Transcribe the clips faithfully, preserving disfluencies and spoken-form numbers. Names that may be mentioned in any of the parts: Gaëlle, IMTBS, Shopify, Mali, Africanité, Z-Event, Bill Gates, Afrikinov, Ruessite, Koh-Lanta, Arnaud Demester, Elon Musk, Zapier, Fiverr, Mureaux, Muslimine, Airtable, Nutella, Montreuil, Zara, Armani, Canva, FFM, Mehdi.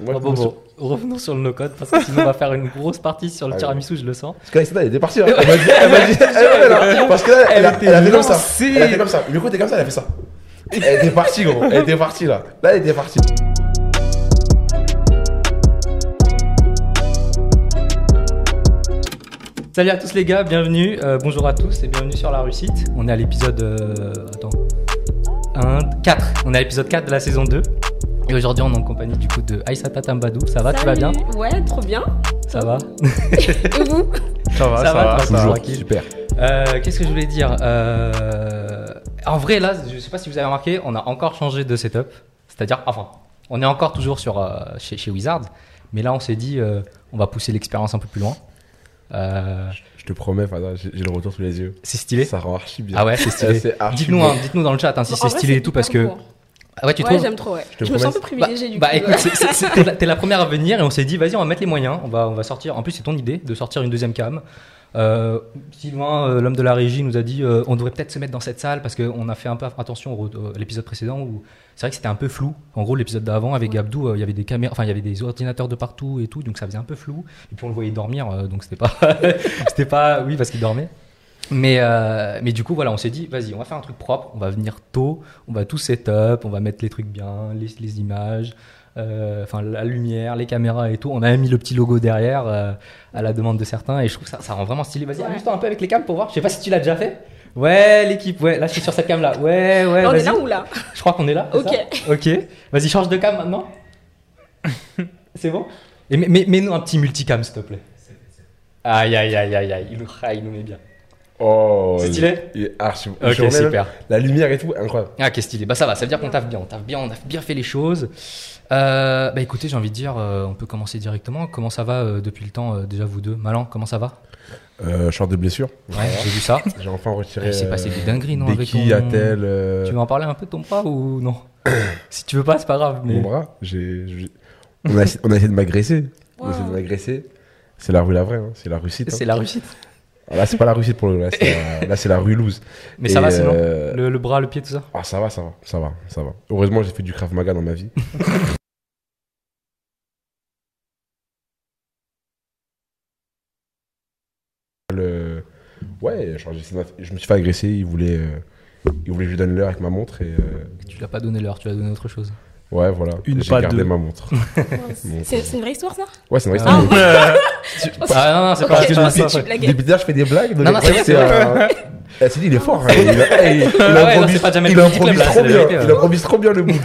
Moi, bon, bon, bon, revenons sur le no-code parce que sinon on va faire une grosse partie sur le ah, tiramisu, je le sens. Parce qu'Aïssata, elle était partie. Hein. Elle m'a dit, elle m'a dit, elle m'a dit, parce que là, elle, elle, elle, elle avait comme ça. Elle était comme ça. Le coup était comme ça, elle a fait ça. Elle était partie, gros. Elle était partie là. Là, elle était partie. Salut à tous les gars, bienvenue. Euh, bonjour à tous et bienvenue sur la Ruessite. On est à l'épisode. Euh, attends. un, quatre. On est à l'épisode quatre de la saison deux. Et aujourd'hui, on est en compagnie du coup de Aïssata Tambadou. Ça va, Salut. Tu vas bien? Ouais, trop bien. Ça va? Et vous? Ça va, ça, ça va. va toujours, super. Euh, qu'est-ce que je voulais dire euh... En vrai, là, je sais pas si vous avez remarqué, on a encore changé de setup. C'est-à-dire, enfin, on est encore toujours sur, euh, chez, chez Wizard. Mais là, on s'est dit, euh, on va pousser l'expérience un peu plus loin. Euh... Je te promets, j'ai, j'ai le retour sous les yeux. C'est stylé. Ça rend archi bien. Ah ouais, c'est stylé. c'est dites-nous, hein, dites-nous dans le chat hein, si bon, c'est stylé vrai, c'est et tout parce que. Ah ouais, tu ouais, trouves? J'aime trop. Ouais. Je, je me sens un peu privilégiée bah, du bah, coup. Bah écoute, c'est, c'est, c'est, t'es, la, t'es la première à venir et on s'est dit vas-y, on va mettre les moyens, on va, on va sortir. En plus, c'est ton idée de sortir une deuxième cam. Euh, Sylvain, euh, l'homme de la régie, nous a dit euh, on devrait peut-être se mettre dans cette salle parce qu'on a fait un peu attention au, euh, à l'épisode précédent où c'est vrai que c'était un peu flou. En gros, l'épisode d'avant avec ouais. Gabdou, il euh, y avait des caméras, enfin il y avait des ordinateurs de partout et tout, donc ça faisait un peu flou. Et puis on le voyait dormir, euh, donc c'était pas, c'était pas, oui parce qu'il dormait. Mais, euh, mais du coup, voilà, on s'est dit, vas-y, on va faire un truc propre, on va venir tôt, on va tout set-up, on va mettre les trucs bien, les, les images, euh, enfin la lumière, les caméras et tout. On a mis le petit logo derrière euh, à la demande de certains et je trouve que ça, ça rend vraiment stylé. Vas-y, ouais. amuse-toi un peu avec les cams pour voir. Je sais pas si tu l'as déjà fait. Ouais, l'équipe, ouais, là je suis sur cette cam là. Ouais, ouais. On vas-y. Est là ou là? Je crois qu'on est là. Ok. Ça ok. Vas-y, change de cam maintenant. C'est bon? Et mets, mets, mets-nous un petit multicam, s'il te plaît. Aïe, aïe, aïe, aïe, aïe. Il nous, il nous met bien. Oh, c'est stylé. Il est archi beau. Ok, super. Même, la lumière et tout, incroyable. Ah, qu'est-ce stylé. Bah ça va, ça veut dire qu'on taffe bien, on taffe bien, on a bien fait les choses. Euh, bah écoutez, j'ai envie de dire, euh, on peut commencer directement. Comment ça va euh, depuis le temps euh, déjà vous deux, Malan? Comment ça va? Euh, short de blessure. Ouais, ouais, j'ai vu ça. J'ai enfin retiré. Il s'est passé des dingueries, non? Béquille, avec ton... attel. Euh... Tu veux en parler un peu de ton bras ou non? Si tu veux pas, c'est pas grave. Mais... Mon bras, j'ai. j'ai... On, a... on a essayé de m'agresser. Wow. On a essayé de m'agresser. C'est la rue la vraie, hein. C'est la Ruessite. C'est hein. la Ruessite. Là, c'est pas la Ruessite pour le. Là, c'est la, là, c'est la rue Louse. Mais et ça va, c'est euh... non le, le bras, le pied, tout ça. Ah, ça va, ça va, ça va, ça va. Heureusement, j'ai fait du Krav Maga dans ma vie. le... Ouais, genre, je me suis fait agresser. Il voulait, euh... il voulait que je lui donne l'heure avec ma montre et. Euh... Tu l'as pas donné l'heure, tu l'as donné autre chose. Ouais, voilà. Une j'ai gardé de... ma montre. c'est, c'est une vraie histoire, ça? Ouais, c'est une vraie histoire. Ah, ah non, non, c'est okay. pas okay. une histoire. Depuis d'ailleurs, je fais des blagues. Non, non, c'est, c'est, c'est un... Elle s'est dit, il est fort. Hein. Il, a, il, il, a ouais, non, c'est pas jamais il improvise club, trop là, bien. Vérité, ouais. Il improvise trop bien le bout.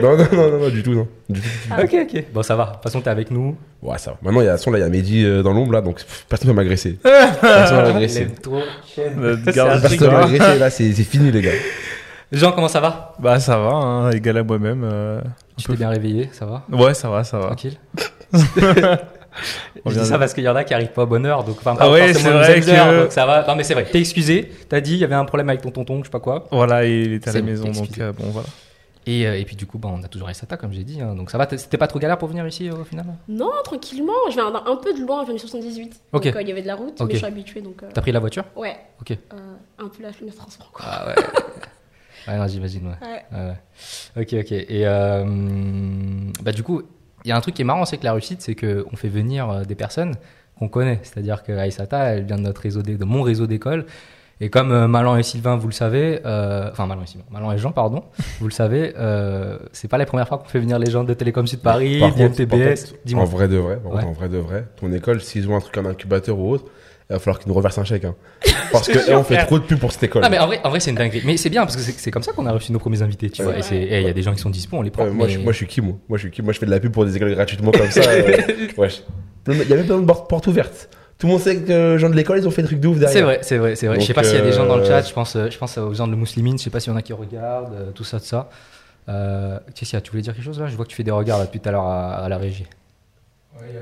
non, non, non, non, non, du tout, non. Du tout, du tout. Ah, ok, ok. Bon, ça va. De toute façon, t'es avec nous. Ouais, ça va. Maintenant, il y a, son, là, il y a Mehdi euh, dans l'ombre, là, donc personne ne va m'agresser. Personne ne va m'agresser. Personne ne va m'agresser, là, c'est fini, les gars. Jean, comment ça va? Bah ça va, hein, égal à moi-même. Euh, tu t'es peu... bien réveillé, ça va? Ouais, ça va, ça va. Tranquille. Je dis ça parce qu'il y en a qui arrivent pas à bonne heure, donc enfin, ah ouais, forcément c'est vrai que... heure, donc ça va. Non mais c'est vrai. T'es excusé. T'as dit il y avait un problème avec ton tonton, je sais pas quoi. Voilà, et il était à la maison, donc euh, bon voilà. Et, et puis du coup, bah, on a toujours Aïssata, comme j'ai dit. Hein, donc ça va, c'était pas trop galère pour venir ici euh, au final? Non, tranquillement. Je viens un, un peu de loin, je viens du soixante-dix-huit. Okay. Donc euh, il y avait de la route, okay. mais je suis habituée. Donc, euh... T'as pris la voiture? Ouais. Ok. Euh, un peu la fenêtre transport quoi. Ah ouais. Ouais, non, j'imagine, ouais. ouais. ouais. Ok, ok. Et euh, bah, du coup, il y a un truc qui est marrant, c'est que la Ruessite, c'est qu'on fait venir des personnes qu'on connaît. C'est-à-dire qu'Aïssata, elle vient de, notre réseau de, de mon réseau d'école. Et comme euh, Malan et Sylvain, vous le savez, euh, enfin Malan et Sylvain, Malan et Jean, pardon, vous le savez, euh, c'est pas la première fois qu'on fait venir les gens de Télécom Sud Paris, de M T B S. En vrai de vrai, ouais. en vrai de vrai, ton école, s'ils ont un truc, un incubateur ou autre, il va falloir qu'ils nous reversent un chèque. Hein. Parce que hey, on fait trop de pub pour cette école. Non, mais en vrai, en vrai, c'est une dinguerie. Mais c'est bien parce que c'est, c'est comme ça qu'on a reçu nos premiers invités. Tu ouais, vois, il ouais. hey, y a des gens qui sont dispo, on les prend. Ouais, mais moi, mais... Je, moi, je suis qui, moi Moi, je suis qui Moi, je fais de la pub pour des écoles gratuitement comme ça. euh, ouais. Il y avait plein de portes ouvertes. Tout le monde sait que les gens de l'école, ils ont fait des trucs de ouf derrière. C'est vrai, c'est vrai, c'est vrai. Donc, je sais pas euh... s'il y a des gens dans le chat. Je pense, je pense aux gens de Muslimine. Je sais pas s'il y en a qui regardent, tout ça, tout ça. Euh, Kessia, tu voulais dire quelque chose là? Je vois que tu fais des regards là, depuis tout à l'heure à, à la régie. Ouais, il y, a,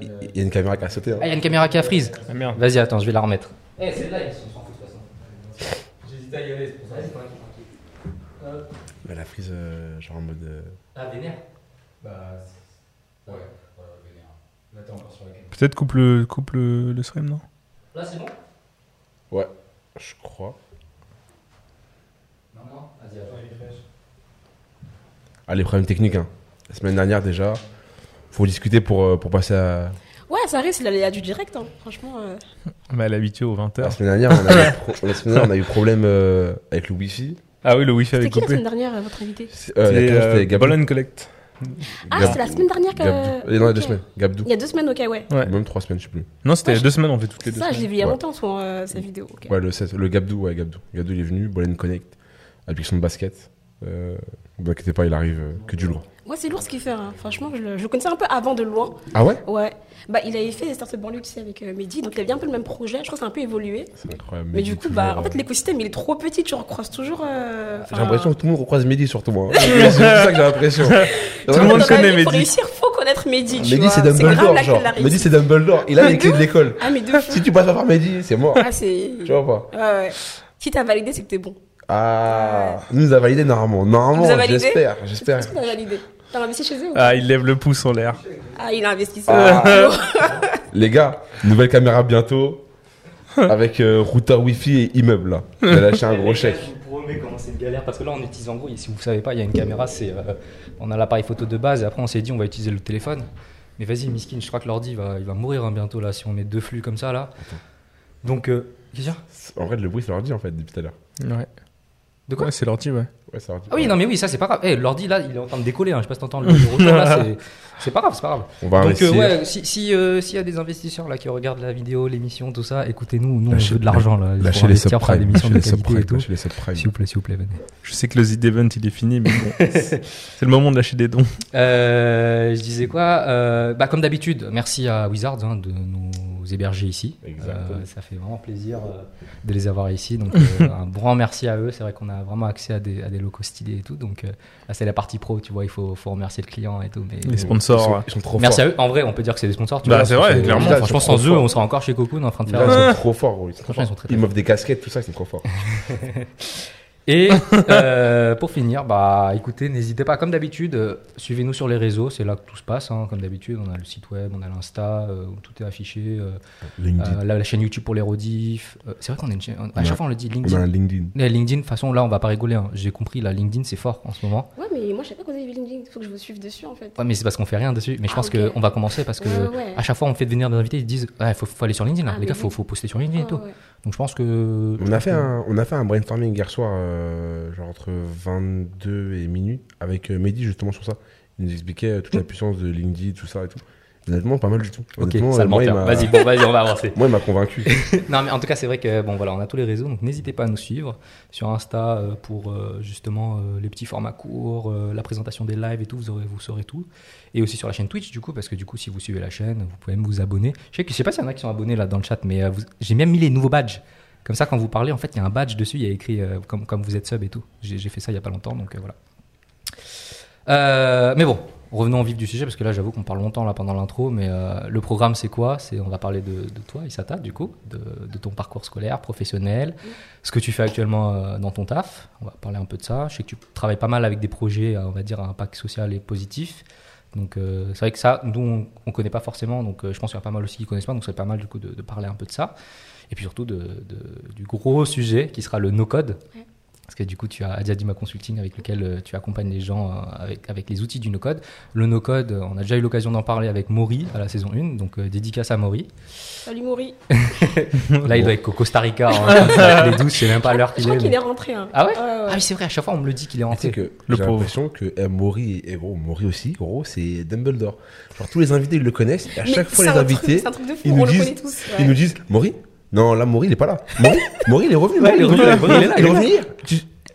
il, y a... il y a une caméra qui a sauté. Hein. Ah, il y a une caméra qui a freeze. Ah, merde. Vas-y, attends, je vais la remettre. Eh, hey, celle-là, ils s'en foutent de toute façon. J'hésite à y aller, c'est pour ça. Vas-y, tranquille, tranquille. Bah, la freeze, euh, genre en mode. Euh... Ah, vénère. Bah, c'est... ouais, ouais, vénère. Là, t'es encore sur la caméra. Peut-être coupe le, coupe le, le stream, non? Là, c'est bon? Ouais, je crois. Non, non, vas-y, attends, il est fraîche. Ah, les problèmes techniques, hein. La semaine dernière déjà. faut discuter pour, pour passer à... Ouais, ça risque, il y a du direct, hein, franchement. Euh... On est habitué aux vingt heures. La semaine dernière, on a, pro... la semaine dernière, on a eu problème euh, avec le Wi-Fi. Ah oui, le Wi-Fi avait coupé. C'était qui la semaine dernière, votre invité ? C'est euh, euh, Gabdou. Collect. Ah, Gabdou. C'est la semaine dernière que... Gabdou. Non, okay. Il y a deux semaines. Gabdou. Il y a deux semaines, ok, ouais. ouais. Même trois semaines, je sais plus. Non, c'était ouais, deux je... semaines, on fait toutes les deux ça, semaines. Ça, je l'ai vu il y a longtemps, soit, euh, cette vidéo. Okay. Ouais, le, le Gabdou, ouais, Gabdou. Gabdou, il est venu, Bolen Connect, application de basket. Euh, ne vous inquiétez pas, il arrive euh, que du lourd. Ouais, c'est lourd ce qu'il fait, hein. Franchement, je le, je le connaissais un peu avant de loin. Ah ouais ? Ouais. Bah, il avait fait les Startup Banlieue aussi avec euh, Mehdi, donc il avait un peu le même projet. Je crois que c'est un peu évolué. C'est incroyable. Mais du coup, bah, en fait, l'écosystème, il est trop petit, tu recroises toujours. Euh, j'ai l'impression que tout le monde recroise Mehdi, surtout moi. C'est ça que j'ai l'impression. Tout le monde connaît Mehdi. Pour réussir, faut connaître Mehdi. Mehdi, c'est Dumbledore, genre. Mehdi, c'est Dumbledore. Il a les clés de l'école. Ah, mais de fou. Si tu passes pas par Mehdi, c'est mort. Ah, c'est. Tu vois pas ? Ouais, ouais. Si t'as validé, c'est que t'es bon. Ah, ouais. Nous a validé normalement. Normalement, j'espère. J'espère. Qu'est-ce qu'on a validé ? T'as investi chez eux ou... Ah, il lève le pouce en l'air. Ah, il a investi ça. Ah. Les gars, nouvelle caméra bientôt. Avec euh, routeur wifi et immeuble là. On a lâché un gros chèque. Je vous promets comment c'est de galère parce que là on utilise en gros, si vous savez pas, il y a une caméra, c'est euh, on a l'appareil photo de base et après on s'est dit on va utiliser le téléphone. Mais vas-y, Miskin, je crois que l'ordi va, il va mourir hein, bientôt là si on met deux flux comme ça là. Attends. Donc euh, qu'est-ce que en vrai le bruit c'est l'ordi en fait depuis tout à l'heure. Ouais. De quoi ? Ouais, c'est l'ordi, ouais. Ouais, c'est l'ordi. Ah oui, non, mais oui, ça, c'est pas grave. Hey, l'ordi, là, il est en train de décoller. Hein. Je sais pas si t'entends le retour, là, c'est... c'est pas grave, c'est pas grave. On va donc, euh, ouais, si, si, euh, s'il y a des investisseurs là, qui regardent la vidéo, l'émission, tout ça, écoutez-nous. Nous, lâchez, on veut de l'argent. Là, lâchez les subprimes. Lâchez les subprimes. S'il vous plaît, s'il vous plaît, venez. Je sais que le Z-Event, il est fini, mais bon, c'est, c'est le moment de lâcher des dons. Euh, je disais quoi euh, bah, comme d'habitude, merci à Wizards hein, de nous héberger ici. Euh, ça fait vraiment plaisir euh, de les avoir ici. Donc, euh, un grand merci à eux. C'est vrai qu'on a vraiment accès à des, à des locaux stylés et tout. Donc, euh, là, c'est la partie pro, tu vois. Il faut, faut remercier le client et tout. Mais, les sponsors. Ils sont, ils sont trop merci forts. À eux. En vrai, on peut dire que c'est des sponsors. Tu bah, vois, c'est vrai, clairement. Là, franchement, sans eux, on sera encore chez Cocoon en train de faire. Là, ils, sont ah. trop forts, ils sont trop forts. Ils sont très, très ils m'offrent des casquettes, tout ça, ils sont trop forts. Et euh, pour finir, bah, écoutez, n'hésitez pas, comme d'habitude, euh, suivez-nous sur les réseaux. C'est là que tout se passe. Hein, comme d'habitude, on a le site web, on a l'Insta, euh, où tout est affiché. Euh, euh, la, la chaîne YouTube pour les rodifs. Euh, c'est vrai qu'on a une chaîne. On, à ouais. chaque fois, on le dit. LinkedIn. On a un LinkedIn. Et LinkedIn, de toute façon, là, on va pas rigoler. Hein. J'ai compris, la LinkedIn, c'est fort en ce moment. Ouais, mais moi, je sais pas que vous avez vu LinkedIn. Il faut que je vous suive dessus, en fait. Ouais, mais c'est parce qu'on fait rien dessus. Mais je ah, pense okay. qu'on va commencer parce que ouais, ouais. à chaque fois, on fait venir des invités. Ils disent, il ah, faut, faut aller sur LinkedIn. Là. Ah, les gars, il oui. faut, faut poster sur LinkedIn ah, et tout. Ouais. Donc, je pense que. On a fait un, on a fait un brainstorming hier soir. Euh... genre entre vingt-deux et minuit avec Mehdi justement sur ça il nous expliquait toute la puissance de LinkedIn tout ça et tout honnêtement pas mal du tout ok ça le mentir vas-y bon vas-y on va avancer moi il m'a convaincu non mais en tout cas c'est vrai que bon voilà on a tous les réseaux donc n'hésitez pas à nous suivre sur Insta euh, pour euh, justement euh, les petits formats courts euh, la présentation des lives et tout vous aurez vous saurez tout et aussi sur la chaîne Twitch du coup parce que du coup si vous suivez la chaîne vous pouvez même vous abonner je sais que je sais pas s'il y en a qui sont abonnés là dans le chat mais euh, vous... j'ai même mis les nouveaux badges. Comme ça, quand vous parlez, en fait, il y a un badge dessus, il y a écrit euh, comme, comme vous êtes sub et tout. J'ai, j'ai fait ça il n'y a pas longtemps, donc euh, voilà. Euh, mais bon, revenons au vif du sujet, parce que là, j'avoue qu'on parle longtemps là, pendant l'intro, mais euh, le programme, c'est quoi ? C'est, on va parler de, de toi, Aïssata, du coup, de, de ton parcours scolaire, professionnel, mmh. ce que tu fais actuellement euh, dans ton taf. On va parler un peu de ça. Je sais que tu travailles pas mal avec des projets, euh, on va dire, à impact social et positif. Donc, euh, c'est vrai que ça, nous, on ne connaît pas forcément, donc euh, je pense qu'il y a pas mal aussi qui ne connaissent pas, donc c'est pas mal, du coup, de, de parler un peu de ça. Et puis surtout de, de, du gros sujet qui sera le no-code. Ouais. Parce que du coup, tu as Adiadima Consulting avec lequel tu accompagnes les gens avec, avec les outils du no-code. Le no-code, on a déjà eu l'occasion d'en parler avec Maury à la saison un. Donc, euh, dédicace à Maury. Salut Maury. Là, il doit être au Costa Rica. Hein, les douze, c'est même pas l'heure qu'il est. Je crois est, qu'il mais... est rentré. Hein. Ah ouais, ouais, ouais, ouais Ah oui, c'est vrai, à chaque fois, on me le dit qu'il est rentré. Que le j'ai l'impression que eh, Maury, et gros, Maury aussi, gros, c'est Dumbledore. Genre, tous les invités, ils le connaissent. Et à mais chaque fois, les invités, ils nous disent Maury. Non, là, Maury, il n'est pas là. Maury, Maury, il est revenu. Ouais, il est revenu. Il est là. Il est revenu.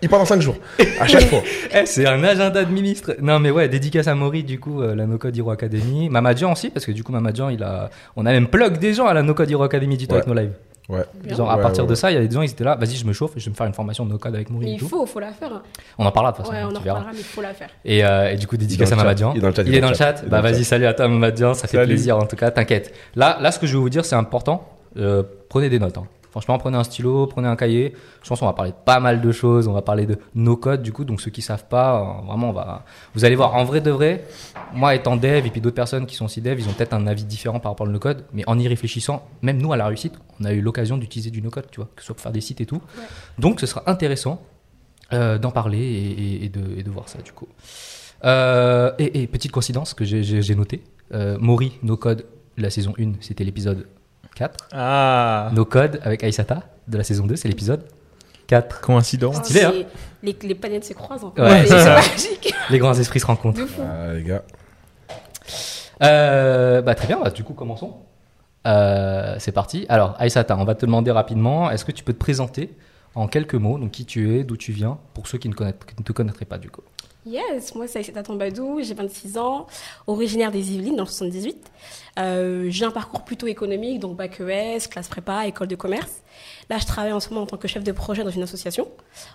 Il part dans cinq jours. À chaque fois. Eh, c'est un agenda de ministre. Non, mais ouais, dédicace à Maury, du coup, euh, la No-Code Hero Academy. Mamadjan aussi, parce que du coup, Mamadjan, il a... on a même plug des gens à la No-Code Hero Academy, dis-toi, ouais. avec nos lives. Ouais. Genre, à ouais, partir ouais. de ça, il y a des gens, ils étaient là, vas-y, je me chauffe, je vais me faire une formation de no-code avec Maury. Mais il faut, il faut la faire. On en parlera de toute façon. Ouais, on en parlera, mais il faut la faire. Et, euh, et du coup, dédicace à Mamadjan. Il est dans le chat. Il est dans le chat. Bah, vas-y, salut à toi, Mamadjan. Ça fait plaisir, en tout cas, t'inquiète. Là, là, ce que je vais vous dire, c'est important. Euh, prenez des notes hein. Franchement prenez un stylo, prenez un cahier, je pense qu'on va parler de pas mal de choses, on va parler de no code du coup, donc ceux qui savent pas euh, vraiment on va, vous allez voir en vrai de vrai moi étant dev et puis d'autres personnes qui sont aussi dev ils ont peut-être un avis différent par rapport au no code mais en y réfléchissant, même nous à la réussite on a eu l'occasion d'utiliser du no code tu vois, que ce soit pour faire des sites et tout, ouais. donc ce sera intéressant euh, d'en parler et, et, et, de, et de voir ça du coup euh, et, et petite coïncidence que j'ai, j'ai, j'ai noté euh, Maury, No Code, la saison un, c'était l'épisode quatre. Ah. No Code avec Aïssata de la saison deux, c'est l'épisode quatre. Coïncidence. Stylé, hein. Les, les planètes se croisent. En fait. Ouais, c'est, c'est ça. Magique. Les grands esprits se rencontrent. Ah, les gars. Euh, bah, très bien, bah, du coup, commençons. Euh, c'est parti. Alors, Aïssata, on va te demander rapidement, est-ce que tu peux te présenter en quelques mots, donc qui tu es, d'où tu viens, pour ceux qui ne, qui ne te connaîtraient pas, du coup. Yes, moi c'est Aïssata Tambadou, j'ai vingt-six ans, originaire des Yvelines dans le soixante-dix-huit. Euh, j'ai un parcours plutôt économique, donc bac E S, classe prépa, école de commerce. Là, je travaille en ce moment en tant que chef de projet dans une association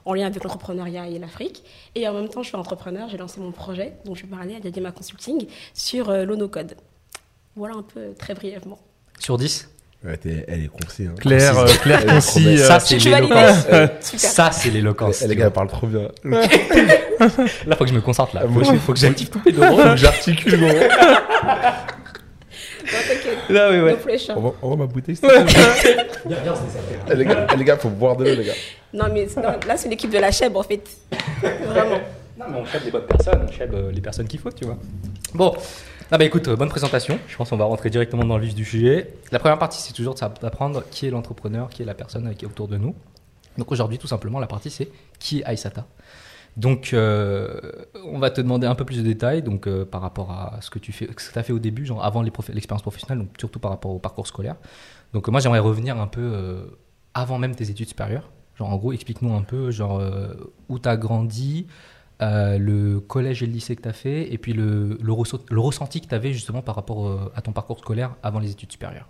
en lien avec l'entrepreneuriat et l'Afrique. Et en même temps, je suis entrepreneur, j'ai lancé mon projet, donc je vais parler à Adiadima Consulting sur euh, l'onocode. Voilà un peu très brièvement. Sur dix. Ouais, elle est concise. Hein. Claire, euh, Claire concise. Ça, euh, c'est l'éloquence. Euh, ça, c'est l'éloquence. Les gars, elle parle trop bien. Là, faut que je me concentre. Là, moi, faut, faut que j'active tout mes dents, faut que j'articule. Bon, t'inquiète. Là, oui, ouais. No on, va, on va ma bouteille. Ouais. les gars, les gars, faut boire de l'eau, les gars. Non, mais non, là, c'est l'équipe de la chèvre, en fait. Vraiment. Non, mais on chèvre des bonnes personnes, on chèvre euh, les personnes qu'il faut, tu vois. Bon. Ah bah écoute, bonne présentation. Je pense qu'on va rentrer directement dans le vif du sujet. La première partie, c'est toujours d'apprendre qui est l'entrepreneur, qui est la personne qui est autour de nous. Donc aujourd'hui, tout simplement, la partie, c'est qui est Aïssata. Donc, euh, on va te demander un peu plus de détails donc, euh, par rapport à ce que tu fais, ce que as fait au début, genre avant les prof... l'expérience professionnelle, donc surtout par rapport au parcours scolaire. Donc euh, moi, j'aimerais revenir un peu euh, avant même tes études supérieures. Genre en gros, explique-nous un peu genre euh, où tu as grandi, Euh, le collège et le lycée que tu as fait, et puis le, le, re- le ressenti que tu avais justement par rapport euh, à ton parcours scolaire avant les études supérieures.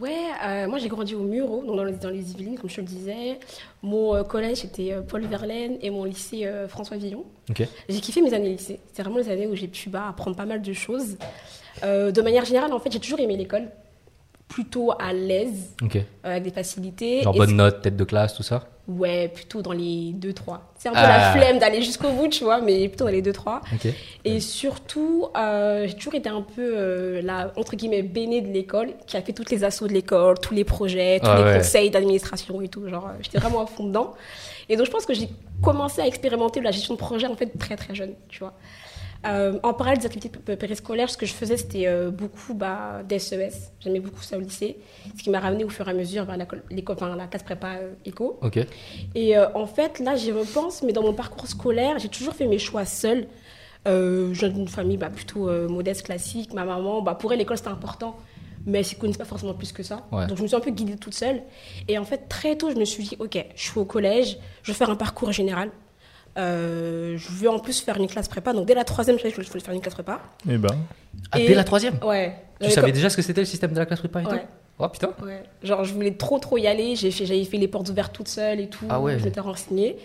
Ouais, euh, moi j'ai grandi au Mureaux, dans, dans les Yvelines, comme je te le disais. Mon euh, collège c'était euh, Paul Verlaine et mon lycée euh, François Villon. Okay. J'ai kiffé mes années lycée. C'était vraiment les années où j'ai pu bah, apprendre pas mal de choses. Euh, de manière générale, en fait, j'ai toujours aimé l'école. Plutôt à l'aise, okay. euh, avec des facilités. Genre et bonne c'est... note, tête de classe, tout ça? Ouais, plutôt dans les deux trois. C'est un peu ah. la flemme d'aller jusqu'au bout, tu vois, mais plutôt dans les deux trois. Okay. Et ouais. surtout, euh, j'ai toujours été un peu euh, la, entre guillemets, bénée de l'école, qui a fait toutes les assos de l'école, tous les projets, tous ah, les ouais. conseils d'administration et tout. Genre, euh, j'étais vraiment à fond dedans. Et donc, je pense que j'ai commencé à expérimenter la gestion de projet, en fait, très très jeune, tu vois. Euh, en parallèle des activités périscolaires, ce que je faisais, c'était euh, beaucoup bah, des S E S. J'aimais beaucoup ça au lycée, ce qui m'a ramené au fur et à mesure vers la, enfin, la classe prépa euh, éco. Okay. Et euh, en fait, là, j'y repense, mais dans mon parcours scolaire, j'ai toujours fait mes choix seule. Euh, je viens d'une famille bah, plutôt euh, modeste, classique. Ma maman, bah, pour elle, l'école, c'était important, mais elle ne s'y connaissait pas forcément plus que ça. Ouais. Donc, je me suis un peu guidée toute seule. Et en fait, très tôt, je me suis dit, OK, je suis au collège, je vais faire un parcours général. Euh, je veux en plus faire une classe prépa, donc dès la troisième, je savais que je voulais faire une classe prépa. Et ben. Ah, et... dès la troisième ? Ouais. Tu euh, savais comme... déjà ce que c'était le système de la classe prépa et ouais. tout ? Oh putain. Ouais. Genre, je voulais trop trop y aller, j'ai fait, j'avais fait les portes ouvertes toute seule et tout, ah ouais. je m'étais renseignée.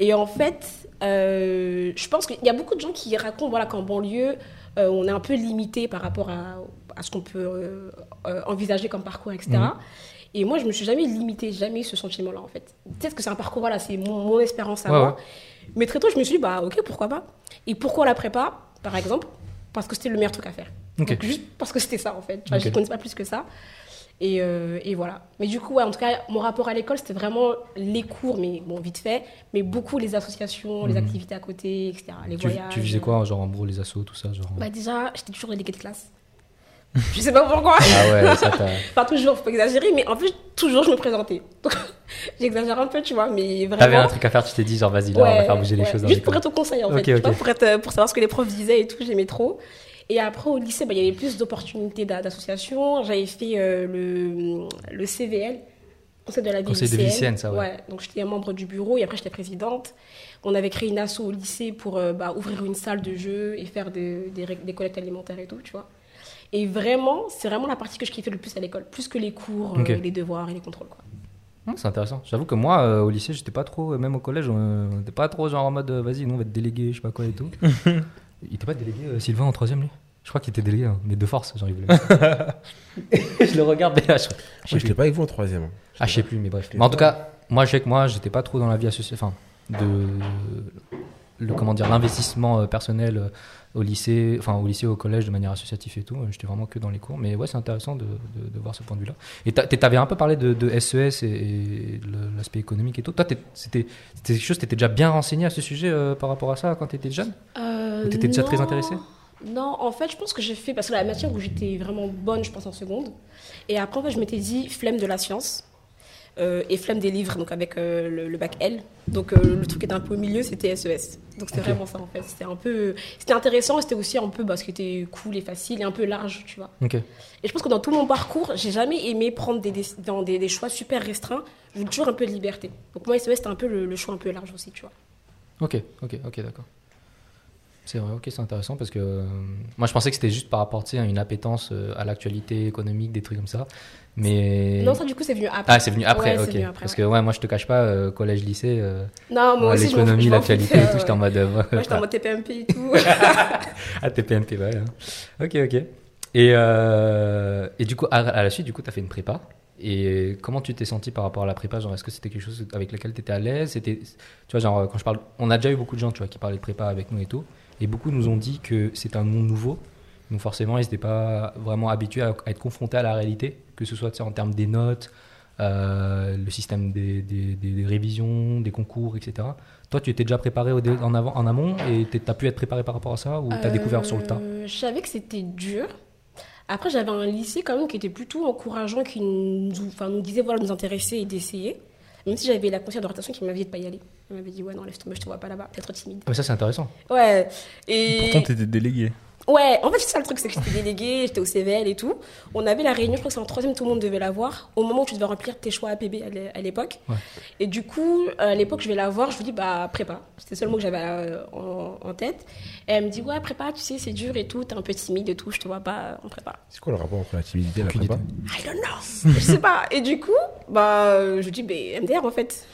Et en fait, euh, je pense qu'il y a beaucoup de gens qui racontent voilà, qu'en banlieue, euh, on est un peu limité par rapport à, à ce qu'on peut euh, euh, envisager comme parcours, et cetera. Mmh. Et moi, je me suis jamais limitée, jamais eu ce sentiment-là, en fait. Peut-être que c'est un parcours, voilà, c'est mon, mon espérance à ouais, moi. Ouais. Mais très tôt, je me suis dit, bah, ok, pourquoi pas ? Et pourquoi la prépa, par exemple ? Parce que c'était le meilleur truc à faire. Okay. Donc, juste parce que c'était ça, en fait. Enfin, okay. Je ne connaissais pas plus que ça. Et, euh, et voilà. Mais du coup, ouais, en tout cas, mon rapport à l'école, c'était vraiment les cours, mais bon, vite fait, mais beaucoup les associations, mmh. les activités à côté, et cetera. Les tu, voyages. Tu faisais quoi, genre, en gros, les assos, tout ça genre... Bah, déjà, j'étais toujours déléguée de classe. Je sais pas pourquoi. Ah ouais, ça t'a... Pas toujours, faut pas exagérer, mais en plus, toujours je me présentais. Donc, j'exagère un peu, tu vois, mais vraiment. T'avais un truc à faire, tu t'es dit, genre, vas-y, là, ouais, on va faire bouger ouais. les choses. Juste pour être au conseil, en okay, fait. Okay. Tu vois, pour, être, pour savoir ce que les profs disaient et tout, j'aimais trop. Et après, au lycée, bah, y avait plus d'opportunités d'associations. J'avais fait euh, le, le C V L, Conseil de la vie Conseil lycéenne. De lycéenne, ça, ouais. ouais. Donc, j'étais membre du bureau et après, j'étais présidente. On avait créé une asso au lycée pour euh, bah, ouvrir une salle de jeu et faire des, des, des collectes alimentaires et tout, tu vois. Et vraiment, c'est vraiment la partie que je kiffais le plus à l'école, plus que les cours, okay. euh, les devoirs et les contrôles, quoi. Mmh, c'est intéressant. J'avoue que moi, euh, au lycée, j'étais pas trop, euh, même au collège, euh, on était pas trop genre en mode, euh, vas-y, nous on va être délégué, je sais pas quoi et tout. Il était pas délégué, euh, Sylvain, en troisième, lui ? Je crois qu'il était délégué, hein, mais de force, genre il voulait. Je le regardais là, je crois. Oui, j'étais pas avec vous en troisième. Hein. Ah, je sais plus, mais bref. Mais en tout cas, moi, je sais que moi, j'étais pas trop dans la vie associée, enfin, de. Le, comment dire, l'investissement personnel au lycée, enfin au lycée, au collège, de manière associative et tout. J'étais vraiment que dans les cours. Mais ouais, c'est intéressant de, de, de voir ce point de vue-là. Et t'avais un peu parlé de, de S E S et, et de l'aspect économique et tout. Toi, c'était, c'était quelque chose, t'étais déjà bien renseigné à ce sujet euh, par rapport à ça quand t'étais jeune ? euh, T'étais déjà très intéressée ? Non, en fait, je pense que j'ai fait... Parce que la matière où j'étais vraiment bonne, je pense, en seconde. Et après, en fait, je m'étais dit flemme de la science euh, et flemme des livres, donc avec euh, le, le bac L. Donc, euh, le truc qui était un peu au milieu, c'était S E S. Donc, c'était okay. Vraiment ça, en fait. C'était un peu... C'était intéressant et c'était aussi un peu... Bah, ce qui était cool et facile et un peu large, tu vois. Okay. Et je pense que dans tout mon parcours, j'ai jamais aimé prendre des, des, dans des, des choix super restreints. Je voulais toujours un peu de liberté. Donc, moi, S E S, c'était un peu le, le choix un peu large aussi, tu vois. Ok, ok, ok, d'accord. C'est vrai, ok, c'est intéressant parce que euh, moi je pensais que c'était juste par rapport à une appétence euh, à l'actualité économique, des trucs comme ça. Mais... Non, ça du coup c'est venu après. Ah, c'est venu après, ouais, ok. Venu après, parce ouais. que ouais, moi je te cache pas, euh, collège, lycée, euh, non, moi euh, aussi, l'économie, je l'actualité euh, et tout, j'étais en mode. Euh, moi j'étais en mode T P M P et tout. Ah, T P M P, ouais. Hein. Ok, ok. Et, euh, et du coup, à, à la suite, du coup, t'as fait une prépa. Et comment tu t'es senti par rapport à la prépa, genre est-ce que c'était quelque chose avec lequel t'étais à l'aise? C'était, tu vois, genre quand je parle, on a déjà eu beaucoup de gens, tu vois, qui parlaient de prépa avec nous et tout. Et beaucoup nous ont dit que c'est un nom nouveau, donc forcément ils n'étaient pas vraiment habitués à être confrontés à la réalité, que ce soit en termes des notes, euh, le système des, des, des, des révisions, des concours, et cetera. Toi, tu étais déjà préparé au dé- en, avant, en amont et tu as pu être préparé par rapport à ça ou tu as euh, découvert sur le tas? Je savais que c'était dur. Après, j'avais un lycée quand même qui était plutôt encourageant, qui nous, enfin, nous disait voilà, nous intéresser et d'essayer. Même si j'avais la conseillère d'orientation qui m'avait dit de pas y aller. Elle m'avait dit ouais non laisse tomber, je te vois pas là-bas, t'es trop timide. Mais ça c'est intéressant. Ouais. Et pourtant t'étais déléguée. Ouais, en fait c'est ça le truc, c'est que j'étais déléguée, j'étais au C V L et tout. On avait la réunion, je crois que c'est en troisième, tout le monde devait la voir au moment où tu devais remplir tes choix A P B à l'époque. Ouais. Et du coup à l'époque je vais la voir, je lui dis bah prépa, c'était le seul mot que j'avais euh, en, en tête. Et elle me dit ouais prépa, tu sais c'est dur et tout, t'es un peu timide et tout, je te vois pas en prépa. C'est quoi le rapport entre la timidité et la prépa? I don't know, je sais pas. Et du coup bah je lui dis bah, M D R en fait.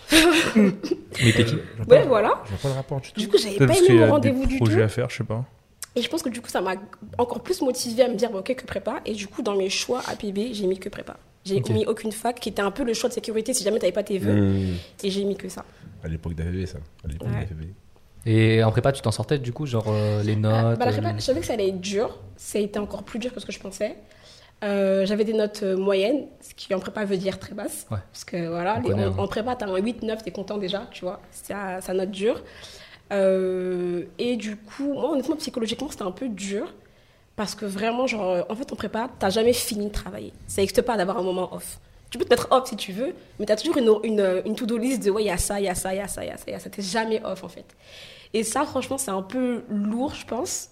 Mais t'es qui? Ouais voilà. Je vois pas le rapport du tout. Du coup j'avais peut-être pas aimé mon rendez-vous du tout. Projet à faire, je sais pas. Et je pense que du coup, ça m'a encore plus motivée à me dire, ok, que prépa. Et du coup, dans mes choix A P B, j'ai mis que prépa. J'ai okay. mis aucune fac, qui était un peu le choix de sécurité si jamais t'avais pas tes vœux. Mmh. Et j'ai mis que ça. À l'époque d'A P B, ça. À l'époque ouais. d'A P B. Et en prépa, tu t'en sortais du coup, genre euh, les notes? Bah, la prépa, euh... je savais que ça allait être dur. Ça a été encore plus dur que ce que je pensais. Euh, j'avais des notes euh, moyennes, ce qui en prépa veut dire très basse. Ouais. Parce que voilà, les, connaît, en, ouais. en prépa, t'as un huit neuf, t'es content déjà, tu vois. C'est ça note dure. Euh, et du coup, moi honnêtement psychologiquement c'était un peu dur parce que vraiment genre en fait en prépa t'as jamais fini de travailler, ça n'existe pas d'avoir un moment off. Tu peux te mettre off si tu veux, mais t'as toujours une, une, une to-do list de ouais il y a ça, il y a ça, il y a ça, il y a ça, y a ça, t'es jamais off en fait. Et ça franchement c'est un peu lourd je pense.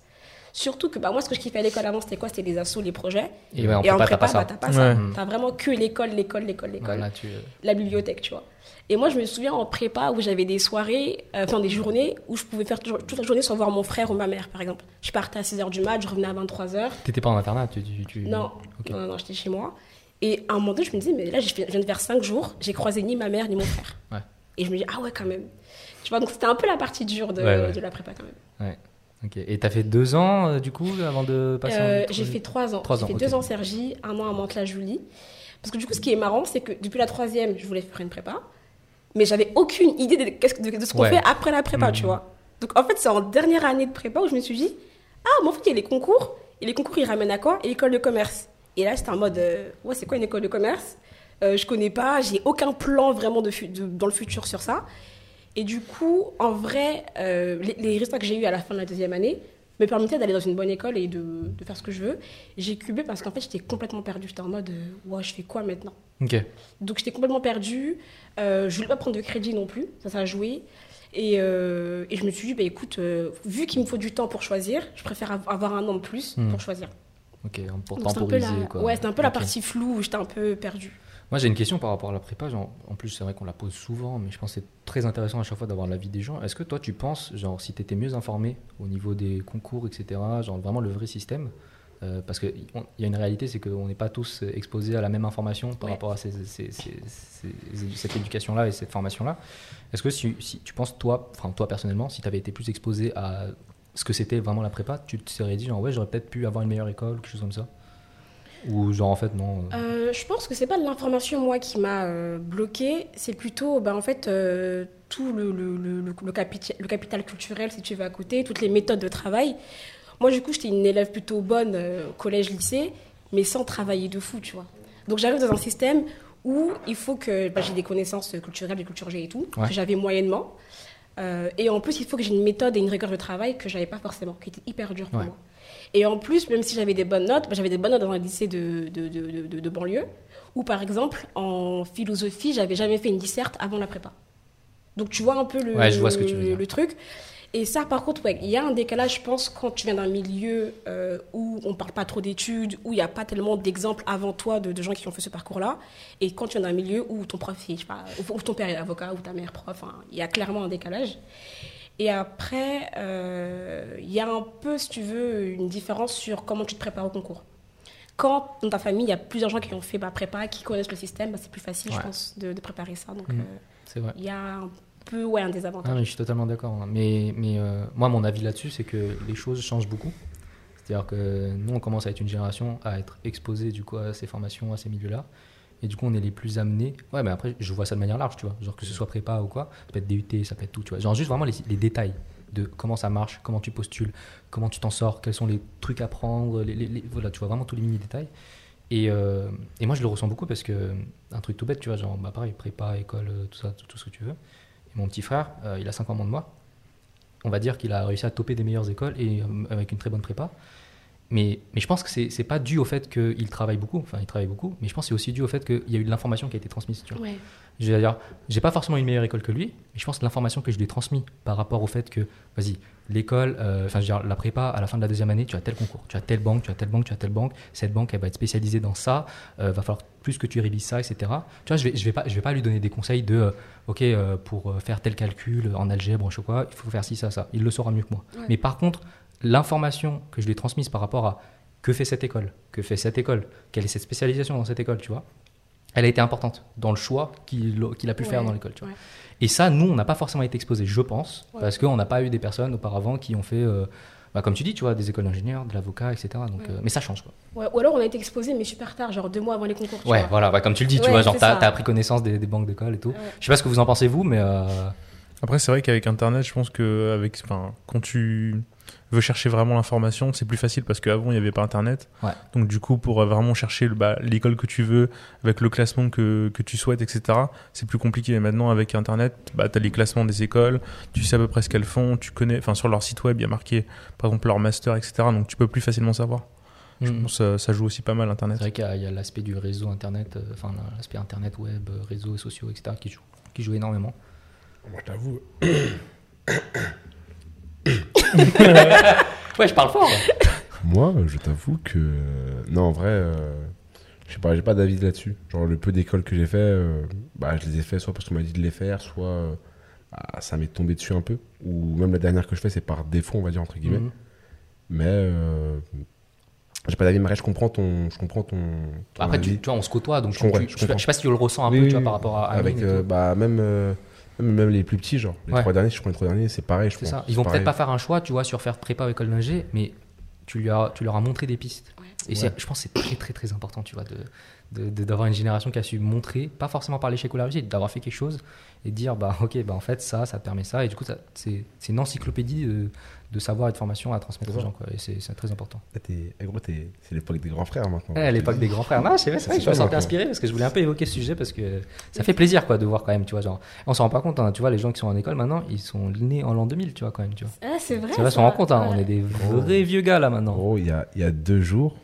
Surtout que bah, moi, ce que je kiffais à l'école avant, c'était quoi? C'était les assos, les projets. Et, ouais, on et en prépa, t'as pas, bah, pas ouais. ça. T'as vraiment que l'école, l'école, l'école, l'école. Voilà, tu... La bibliothèque, tu vois. Et moi, je me souviens en prépa où j'avais des soirées, enfin euh, des journées où je pouvais faire toute la journée sans voir mon frère ou ma mère, par exemple. Je partais à six heures du mat, je revenais à vingt-trois heures. T'étais pas en internat tu, tu, tu... Non. Okay. non, non, non, j'étais chez moi. Et à un moment donné, je me disais, mais là, je viens de faire cinq jours, j'ai croisé ni ma mère ni mon frère. Ouais. Et je me dis, ah ouais, quand même. Tu vois, donc c'était un peu la partie dure de, ouais, ouais. de la prépa, quand même. Ouais. Okay. Et t'as fait deux ans euh, du coup avant de passer euh, en... J'ai fait trois ans. Trois j'ai ans, fait okay. deux ans à Cergy, un an à Mantes-la-Jolie. Parce que du coup, ce qui est marrant, c'est que depuis la troisième, je voulais faire une prépa, mais j'avais aucune idée de, de, de ce qu'on ouais. fait après la prépa, mmh. tu vois. Donc en fait, c'est en dernière année de prépa où je me suis dit, ah, mais en fait, il y a les concours, et les concours, ils ramènent à quoi? Et l'école de commerce. Et là, c'était en mode, euh, ouais, c'est quoi une école de commerce? euh, Je connais pas, j'ai aucun plan vraiment de fu- de, dans le futur sur ça. Et du coup, en vrai, euh, les, les résultats que j'ai eus à la fin de la deuxième année me permettaient d'aller dans une bonne école et de, de faire ce que je veux. J'ai cubé parce qu'en fait, j'étais complètement perdue. J'étais en mode, wow, je fais quoi maintenant? Okay. Donc, j'étais complètement perdue. Euh, je voulais pas prendre de crédit non plus. Ça, ça a joué. Et, euh, et je me suis dit, bah, écoute, euh, vu qu'il me faut du temps pour choisir, je préfère avoir un an de plus mmh. pour choisir. Ok, pour Donc, temporiser. C'était un peu la, quoi. Ouais, c'était un peu okay. la partie floue où j'étais un peu perdue. Moi, j'ai une question par rapport à la prépa. Genre, en plus, c'est vrai qu'on la pose souvent, mais je pense que c'est très intéressant à chaque fois d'avoir l'avis des gens. Est-ce que toi, tu penses, genre, si tu étais mieux informé au niveau des concours, et cetera, genre vraiment le vrai système, euh, parce qu'il y a une réalité, c'est qu'on n'est pas tous exposés à la même information par ouais. rapport à ces, ces, ces, ces, ces, cette éducation-là et cette formation-là. Est-ce que si, si tu penses, toi, enfin, toi personnellement, si tu avais été plus exposé à ce que c'était vraiment la prépa, tu te serais dit, genre, ouais, j'aurais peut-être pu avoir une meilleure école, quelque chose comme ça? Ou genre en fait non euh... Euh, je pense que c'est pas de l'information moi qui m'a euh, bloquée, c'est plutôt bah, en fait euh, tout le, le, le, le, capital, le capital culturel si tu veux à côté, toutes les méthodes de travail. Moi du coup j'étais une élève plutôt bonne euh, collège-lycée mais sans travailler de fou tu vois. Donc j'arrive dans un système où il faut que bah, j'ai des connaissances culturelles, des cultures G et tout, ouais. que j'avais moyennement euh, et en plus il faut que j'ai une méthode et une rigueur de travail que j'avais pas forcément, qui était hyper dure pour ouais. moi. Et en plus, même si j'avais des bonnes notes, bah, j'avais des bonnes notes dans un lycée de, de, de, de, de banlieue, où par exemple, en philosophie, j'avais jamais fait une disserte avant la prépa. Donc tu vois un peu le, ouais, je vois ce que tu veux dire. Le truc. Et ça, par contre, ouais, il y a un décalage, je pense, quand tu viens d'un milieu euh, où on ne parle pas trop d'études, où il n'y a pas tellement d'exemples avant toi de, de gens qui ont fait ce parcours-là, et quand tu viens d'un milieu où ton prof est, je sais pas, où ton père est avocat, ou ta mère prof, il hein, y a clairement un décalage. Et après, il euh, y a un peu, si tu veux, une différence sur comment tu te prépares au concours. Quand dans ta famille, il y a plusieurs gens qui ont fait bah, prépa, qui connaissent le système, bah, c'est plus facile, ouais. je pense, de, de préparer ça. Donc, mmh, euh, c'est vrai. Il y a un peu ouais, un désavantage. Ah, mais je suis totalement d'accord. Hein. Mais, mais euh, moi, mon avis là-dessus, c'est que les choses changent beaucoup. C'est-à-dire que nous, on commence à être une génération à être exposée du coup, à ces formations, à ces milieux-là. Et du coup, on est les plus amenés. Ouais, mais après, je vois ça de manière large, tu vois. Genre que ce soit prépa ou quoi, ça peut être D U T, ça peut être tout, tu vois. Genre juste vraiment les, les détails de comment ça marche, comment tu postules, comment tu t'en sors, quels sont les trucs à prendre, les, les, les, voilà, tu vois, vraiment tous les mini-détails. Et, euh, et moi, je le ressens beaucoup parce que, un truc tout bête, tu vois, genre, bah pareil, prépa, école, tout ça, tout, tout ce que tu veux. Et mon petit frère, euh, il a cinq ans moins de moi. On va dire qu'il a réussi à toper des meilleures écoles et euh, avec une très bonne prépa. Mais, mais je pense que c'est, c'est pas dû au fait qu'il travaille beaucoup, enfin il travaille beaucoup, mais je pense que c'est aussi dû au fait qu'il y a eu de l'information qui a été transmise. Tu vois. Ouais. Je veux dire, j'ai pas forcément une meilleure école que lui, mais je pense que l'information que je lui ai transmise par rapport au fait que, vas-y, l'école, euh, enfin je veux dire, la prépa, à la fin de la deuxième année, tu as tel concours, tu as telle banque, tu as telle banque, tu as telle banque, cette banque elle va être spécialisée dans ça, euh, va falloir plus que tu révises ça, et cetera. Tu vois, je vais, je vais pas, je vais pas lui donner des conseils de, euh, ok, euh, pour faire tel calcul en algèbre, je sais quoi, il faut faire ci, ça, ça. Il le saura mieux que moi. Ouais. Mais par contre, l'information que je lui ai transmise par rapport à que fait cette école, que fait cette école, quelle est cette spécialisation dans cette école, tu vois, elle a été importante dans le choix qu'il, qu'il a pu ouais, faire dans l'école, tu vois. Ouais. Et ça, nous, on n'a pas forcément été exposés, je pense, ouais. parce qu'on n'a pas eu des personnes auparavant qui ont fait, euh, bah, comme tu dis, tu vois, des écoles d'ingénieurs, de l'avocat, et cetera. Donc, ouais. euh, mais ça change, quoi. Ouais, ou alors on a été exposés, mais super tard, genre deux mois avant les concours. Tu ouais, vois. Voilà, bah, comme tu le dis, tu ouais, vois, genre t'as, t'as pris connaissance des, des banques d'école et tout. Ouais. Je sais pas ce que vous en pensez vous, mais euh... après c'est vrai qu'avec Internet, je pense que avec, enfin, quand tu veux chercher vraiment l'information, c'est plus facile parce qu'avant il n'y avait pas Internet. Ouais. Donc du coup, pour vraiment chercher le, bah, l'école que tu veux, avec le classement que, que tu souhaites, et cetera, c'est plus compliqué. Et maintenant, avec Internet, bah, tu as les classements des écoles, tu sais à peu près ce qu'elles font, tu connais, enfin sur leur site web, il y a marqué par exemple leur master, et cetera. Donc tu peux plus facilement savoir. Mmh. Je pense que ça joue aussi pas mal Internet. C'est vrai qu'il y a, il y a l'aspect du réseau Internet, euh, enfin l'aspect Internet, web, réseaux sociaux, et cetera, qui joue, qui joue énormément. Moi, je t'avoue. Ouais, je parle fort. Moi, je t'avoue que non, en vrai, euh, je sais pas, j'ai pas d'avis là-dessus. Genre le peu d'écoles que j'ai fait, euh, bah je les ai fait soit parce qu'on m'a dit de les faire, soit euh, bah, ça m'est tombé dessus un peu, ou même la dernière que je fais, c'est par défaut, on va dire entre guillemets. Mm-hmm. Mais euh, j'ai pas d'avis, mais je comprends ton, je comprends ton. ton Après, tu, tu vois, on se côtoie, donc je, tu, tu, je, je sais pas si tu le ressens un oui, peu, oui, tu vois, par rapport à. Avec euh, bah même. Euh, Même les plus petits, genre les ouais. trois derniers, si je prends les trois derniers, c'est pareil. Je c'est pense. Ça. Ils vont pareil. Peut-être pas faire un choix, tu vois, sur faire prépa ou école d'ingé, mais tu, lui as, tu leur as montré des pistes. Ouais. Et ouais. C'est, je pense que c'est très très très important, tu vois, de, de, de, d'avoir une génération qui a su montrer, pas forcément par l'échec ou la réussite, d'avoir fait quelque chose et de dire, bah ok, bah en fait ça, ça te permet ça. Et du coup, ça, c'est, c'est une encyclopédie de, de savoir et de formation à transmettre aux gens, quoi. Et c'est, c'est très important. Là, t'es, gros, t'es, c'est l'époque des grands frères maintenant. Eh, l'époque des grands frères. Non, c'est vrai, c'est vrai que je me sentais inspiré parce que je voulais un peu évoquer ce sujet parce que ça fait plaisir, quoi, de voir quand même, tu vois, genre, on s'en rend pas compte, hein, tu vois, les gens qui sont en école maintenant, ils sont nés en l'an deux mille, tu vois, quand même, tu vois. Ah, c'est vrai. C'est vrai, on s'en rend compte, hein, ouais. On est des vrais oh. vieux gars là maintenant. Oh, il y a, y a deux jours.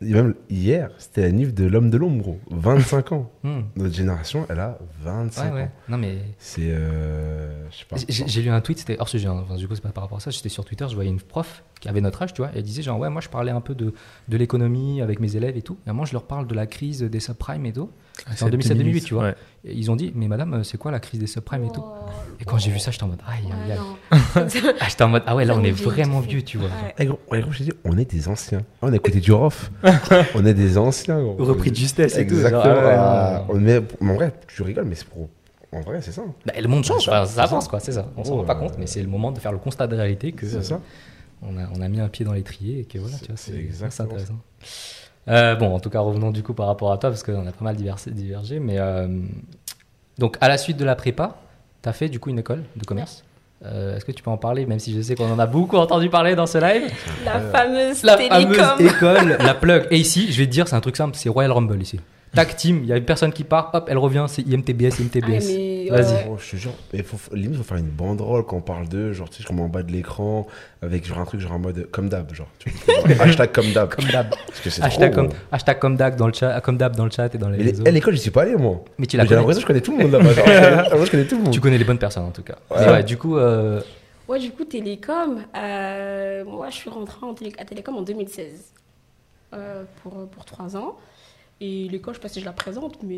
Même hier, c'était l'anniv de l'homme de l'ombre, gros. vingt-cinq ans. Mmh. Notre génération, elle a vingt-cinq ouais, ouais. ans. Non, mais... C'est... Euh... Je sais pas. J'ai, j'ai lu un tweet, c'était hors sujet. Hein. Enfin, du coup, c'est pas par rapport à ça. J'étais sur Twitter, je voyais une prof qui avait notre âge, tu vois. Et elle disait, genre, ouais, moi, je parlais un peu de, de l'économie avec mes élèves et tout. Et moi, je leur parle de la crise des subprimes et tout. Ah, c'est en deux mille sept deux mille huit, tu vois. Ouais. Et ils ont dit, mais madame, c'est quoi la crise des subprimes oh. et tout. Et quand oh. j'ai vu ça, j'étais en mode, aïe, aïe, aïe. Ah, j'étais en mode, ah ouais, là, on est vraiment vieux, tu vois. Ouais. Genre. Ouais, gros, je dis, on est des anciens. On est à côté du Rof. On est des anciens, gros. Repris de justesse et tout. Exactement. Ah, ouais, ouais, ouais. On est... En vrai, tu rigoles, mais c'est pour... En vrai, c'est ça. Bah, le monde change, ça, ça avance, quoi, c'est ça. On oh, s'en rend pas compte, ouais. mais c'est le moment de faire le constat de réalité que euh, on, a, on a mis un pied dans l'étrier et que voilà, c'est, tu vois, c'est, c'est exactement ça, intéressant. Ça. Euh, bon, en tout cas, revenons du coup par rapport à toi, parce qu'on a pas mal divergé, divergé mais euh, donc à la suite de la prépa, t'as fait du coup une école de commerce. Ouais. Euh, est-ce que tu peux en parler, même si je sais qu'on en a beaucoup entendu parler dans ce live. La euh, fameuse la Télécom. Fameuse école, la plug. Et ici, je vais te dire, c'est un truc simple, c'est Royal Rumble ici. Tag team, il y a une personne qui part, hop, elle revient, c'est I M T B S, I M T B S. Allez, vas-y. Ouais. Oh, je te jure, il faut, limite, faut faire une banderole quand on parle d'eux, genre, tu sais, comme en bas de l'écran, avec genre un truc, genre en mode comme d'hab, genre, tu vois, genre hashtag comme d'hab. Comme d'hab. Parce que c'est hashtag, trop, com, hashtag comme d'hab dans le chat, comme d'hab dans le chat et dans les mais réseaux. À l'école, j'y suis pas allé, moi. Mais tu l'as J'ai l'impression que je connais tout le monde là-bas. Genre, je connais tout le monde. Tu connais les bonnes personnes, en tout cas. Ouais. Ouais, du coup. Euh... Ouais, du coup, Télécom, euh, moi, je suis rentrée en télé- à Télécom en deux mille seize euh, pour, pour trois ans. Et l'école, je ne sais pas si je la présente, mais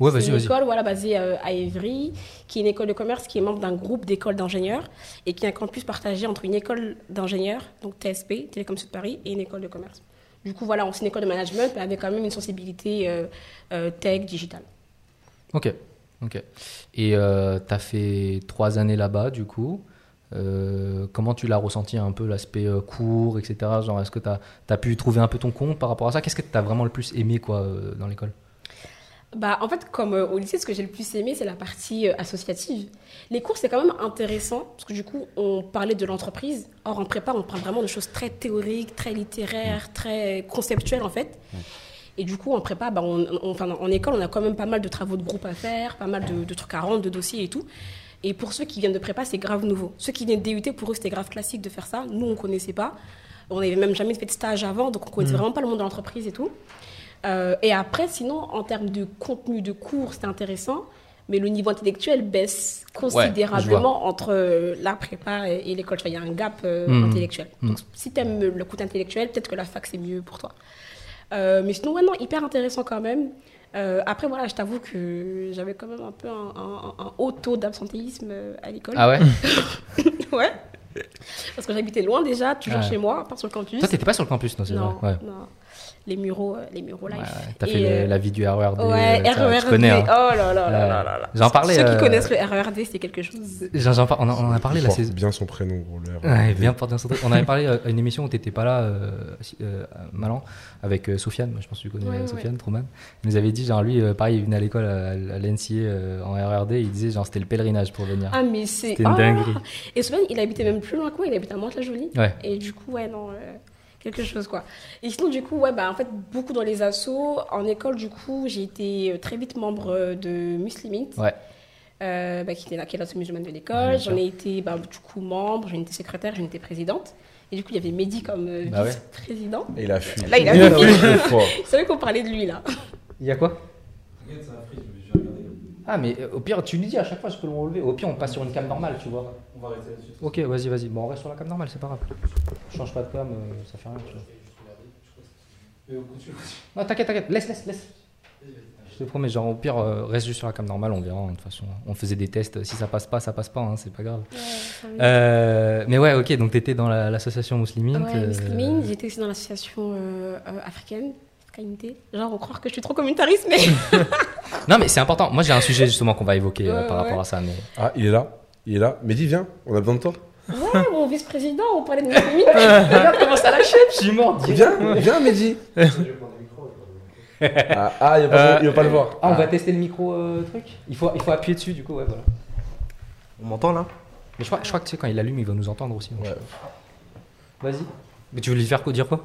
ouais, c'est vas-y, une vas-y. école voilà, basée à Évry, qui est une école de commerce qui est membre d'un groupe d'écoles d'ingénieurs et qui est un campus partagé entre une école d'ingénieurs, donc T S P, Télécom Sud Paris, et une école de commerce. Du coup, voilà, c'est une école de management, mais avec quand même une sensibilité euh, euh, tech, digitale. Ok, ok. Et euh, tu as fait trois années là-bas, du coup. Euh, comment tu l'as ressenti un peu l'aspect euh, cours, et cetera. Genre, est-ce que tu as pu trouver un peu ton compte par rapport à ça? Qu'est-ce que tu as vraiment le plus aimé quoi, euh, dans l'école? Bah, en fait, comme euh, au lycée, ce que j'ai le plus aimé, c'est la partie euh, associative. Les cours, c'est quand même intéressant, parce que du coup, on parlait de l'entreprise. Or, en prépa, on parle vraiment de choses très théoriques, très littéraires, très conceptuelles, en fait. Mmh. Et du coup, en prépa, bah, on, on, enfin, en école, on a quand même pas mal de travaux de groupe à faire, pas mal de, de trucs à rendre, de dossiers et tout. Et pour ceux qui viennent de prépa, c'est grave nouveau. Ceux qui viennent de D U T, pour eux, c'était grave classique de faire ça. Nous, on ne connaissait pas. On n'avait même jamais fait de stage avant, donc on ne connaissait mmh. vraiment pas le monde de l'entreprise et tout. Euh, et après, sinon, en termes de contenu de cours, c'était intéressant. Mais le niveau intellectuel baisse considérablement ouais, entre la prépa et, et l'école. Il y a un gap euh, mmh. intellectuel. Mmh. Donc, si tu aimes le côté intellectuel, peut-être que la fac, c'est mieux pour toi. Euh, mais sinon, ouais, non, hyper intéressant quand même. Euh, après, voilà, je t'avoue que j'avais quand même un peu un, un, un haut taux d'absentéisme à l'école. Ah ouais? Ouais. Parce que j'habitais loin déjà, toujours ah ouais. chez moi, pas sur le campus. Toi, t'étais pas sur le campus, non, c'est non, vrai? Ouais. Non, les Mureaux, les Mureaux live. Ouais, ouais. T'as et fait euh... la vie du R E R D. Ouais, R E R D. Oh là là là là là. J'en parlais. Ceux euh... qui connaissent le R E R D, c'est quelque chose. J'en, j'en par... on, en, on en a parlé là. C'est bien son prénom, gros, le R E R D. Ouais, bien porté son prénom. On avait parlé à une émission où t'étais pas là, euh, euh, Malan, avec euh, Sofiane. Moi, je pense que tu connais ouais, Sofiane, ouais. Truman. Il nous avait dit, genre, lui, euh, pareil, il venait à l'école à, à l'N C A euh, en R E R D. Il disait, genre, c'était le pèlerinage pour venir. Ah, mais c'est. C'était une dinguerie. Et Sofiane, il habitait même plus loin que moi. Il habitait à Mantes-la-Jolie. Et du coup, ouais, non. Quelque chose, quoi. Et sinon, du coup, ouais, bah, en fait, beaucoup dans les assos. En école, du coup, j'ai été très vite membre de Muslimine, ouais. euh, bah, qui était la l'asso musulmane de l'école. Mmh, J'en ai été, bah, du coup, membre, j'en étais secrétaire, j'en étais présidente. Et du coup, il y avait Mehdi comme euh, bah vice-président. Ouais. Et il a fui. Là, il a fui. C'est vrai qu'on parlait de lui, là. Il y a quoi? Regarde, ça a pris, je vais regarder. Ah, mais euh, au pire, tu lui dis à chaque fois, je peux le relever. Au pire, on passe sur une cam normale, tu vois. On va rester là-dessus. Ok, vas-y, vas-y. Bon, on reste sur la cam normale, c'est pas grave. Je change pas de cam, euh, ça fait rien. Tu vois. Non, t'inquiète, t'inquiète. Laisse, laisse, laisse. Je te promets, genre, au pire, euh, reste juste sur la cam normale, on verra. De toute façon, on faisait des tests. Si ça passe pas, ça passe pas, hein, c'est pas grave. Ouais, euh, mais ouais, ok, donc t'étais dans la, l'association Muslimine. Ouais, euh... Muslimine, j'étais aussi dans l'association euh, euh, africaine. Genre, on croit que je suis trop communautariste, mais. Non, mais c'est important. Moi, j'ai un sujet justement qu'on va évoquer euh, par ouais. rapport à ça. Mais... Ah, il est là. Il est là. Mehdi, viens. On a besoin de toi. Ouais, mon vice-président, on parlait de mes limites. Regarde comment ça l'achète. Je suis mort. Viens, viens, Mehdi. Ah, ah, il ne va pas le voir. Ah, on ah. va tester le micro-truc. Euh, il, faut, il faut appuyer dessus, du coup. Ouais, voilà. On m'entend là? Mais je crois, je crois que tu sais, quand il allume, il va nous entendre aussi. Ouais. Vas-y. Mais tu veux lui faire dire quoi?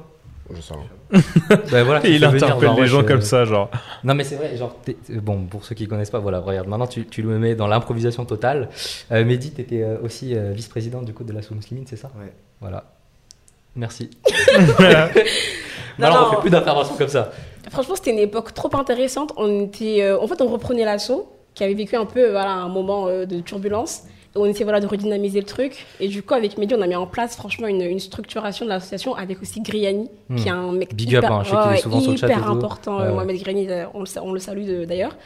Je sais pas. Ben voilà, il interpelle les gens je... comme ça, genre. Non, mais c'est vrai, genre, t'es... bon, pour ceux qui connaissent pas, voilà, regarde, maintenant tu, tu le mets dans l'improvisation totale. Euh, Mehdi, tu étais aussi euh, vice-président du coup de l'asso Muslimine, c'est ça? Ouais. Voilà. Merci. Non, alors, non, on fait plus d'interventions comme ça. Franchement, c'était une époque trop intéressante. On était, euh, en fait, on reprenait l'asso qui avait vécu un peu voilà, un moment euh, de turbulence. On essaie voilà, de redynamiser le truc. Et du coup, avec Mehdi, on a mis en place franchement une, une structuration de l'association avec aussi Griani, mmh. qui est un mec Big hyper, up, hein, ouais, est souvent hyper sur le chat important. Euh, Mohamed Griani, on le, on le salue de, d'ailleurs.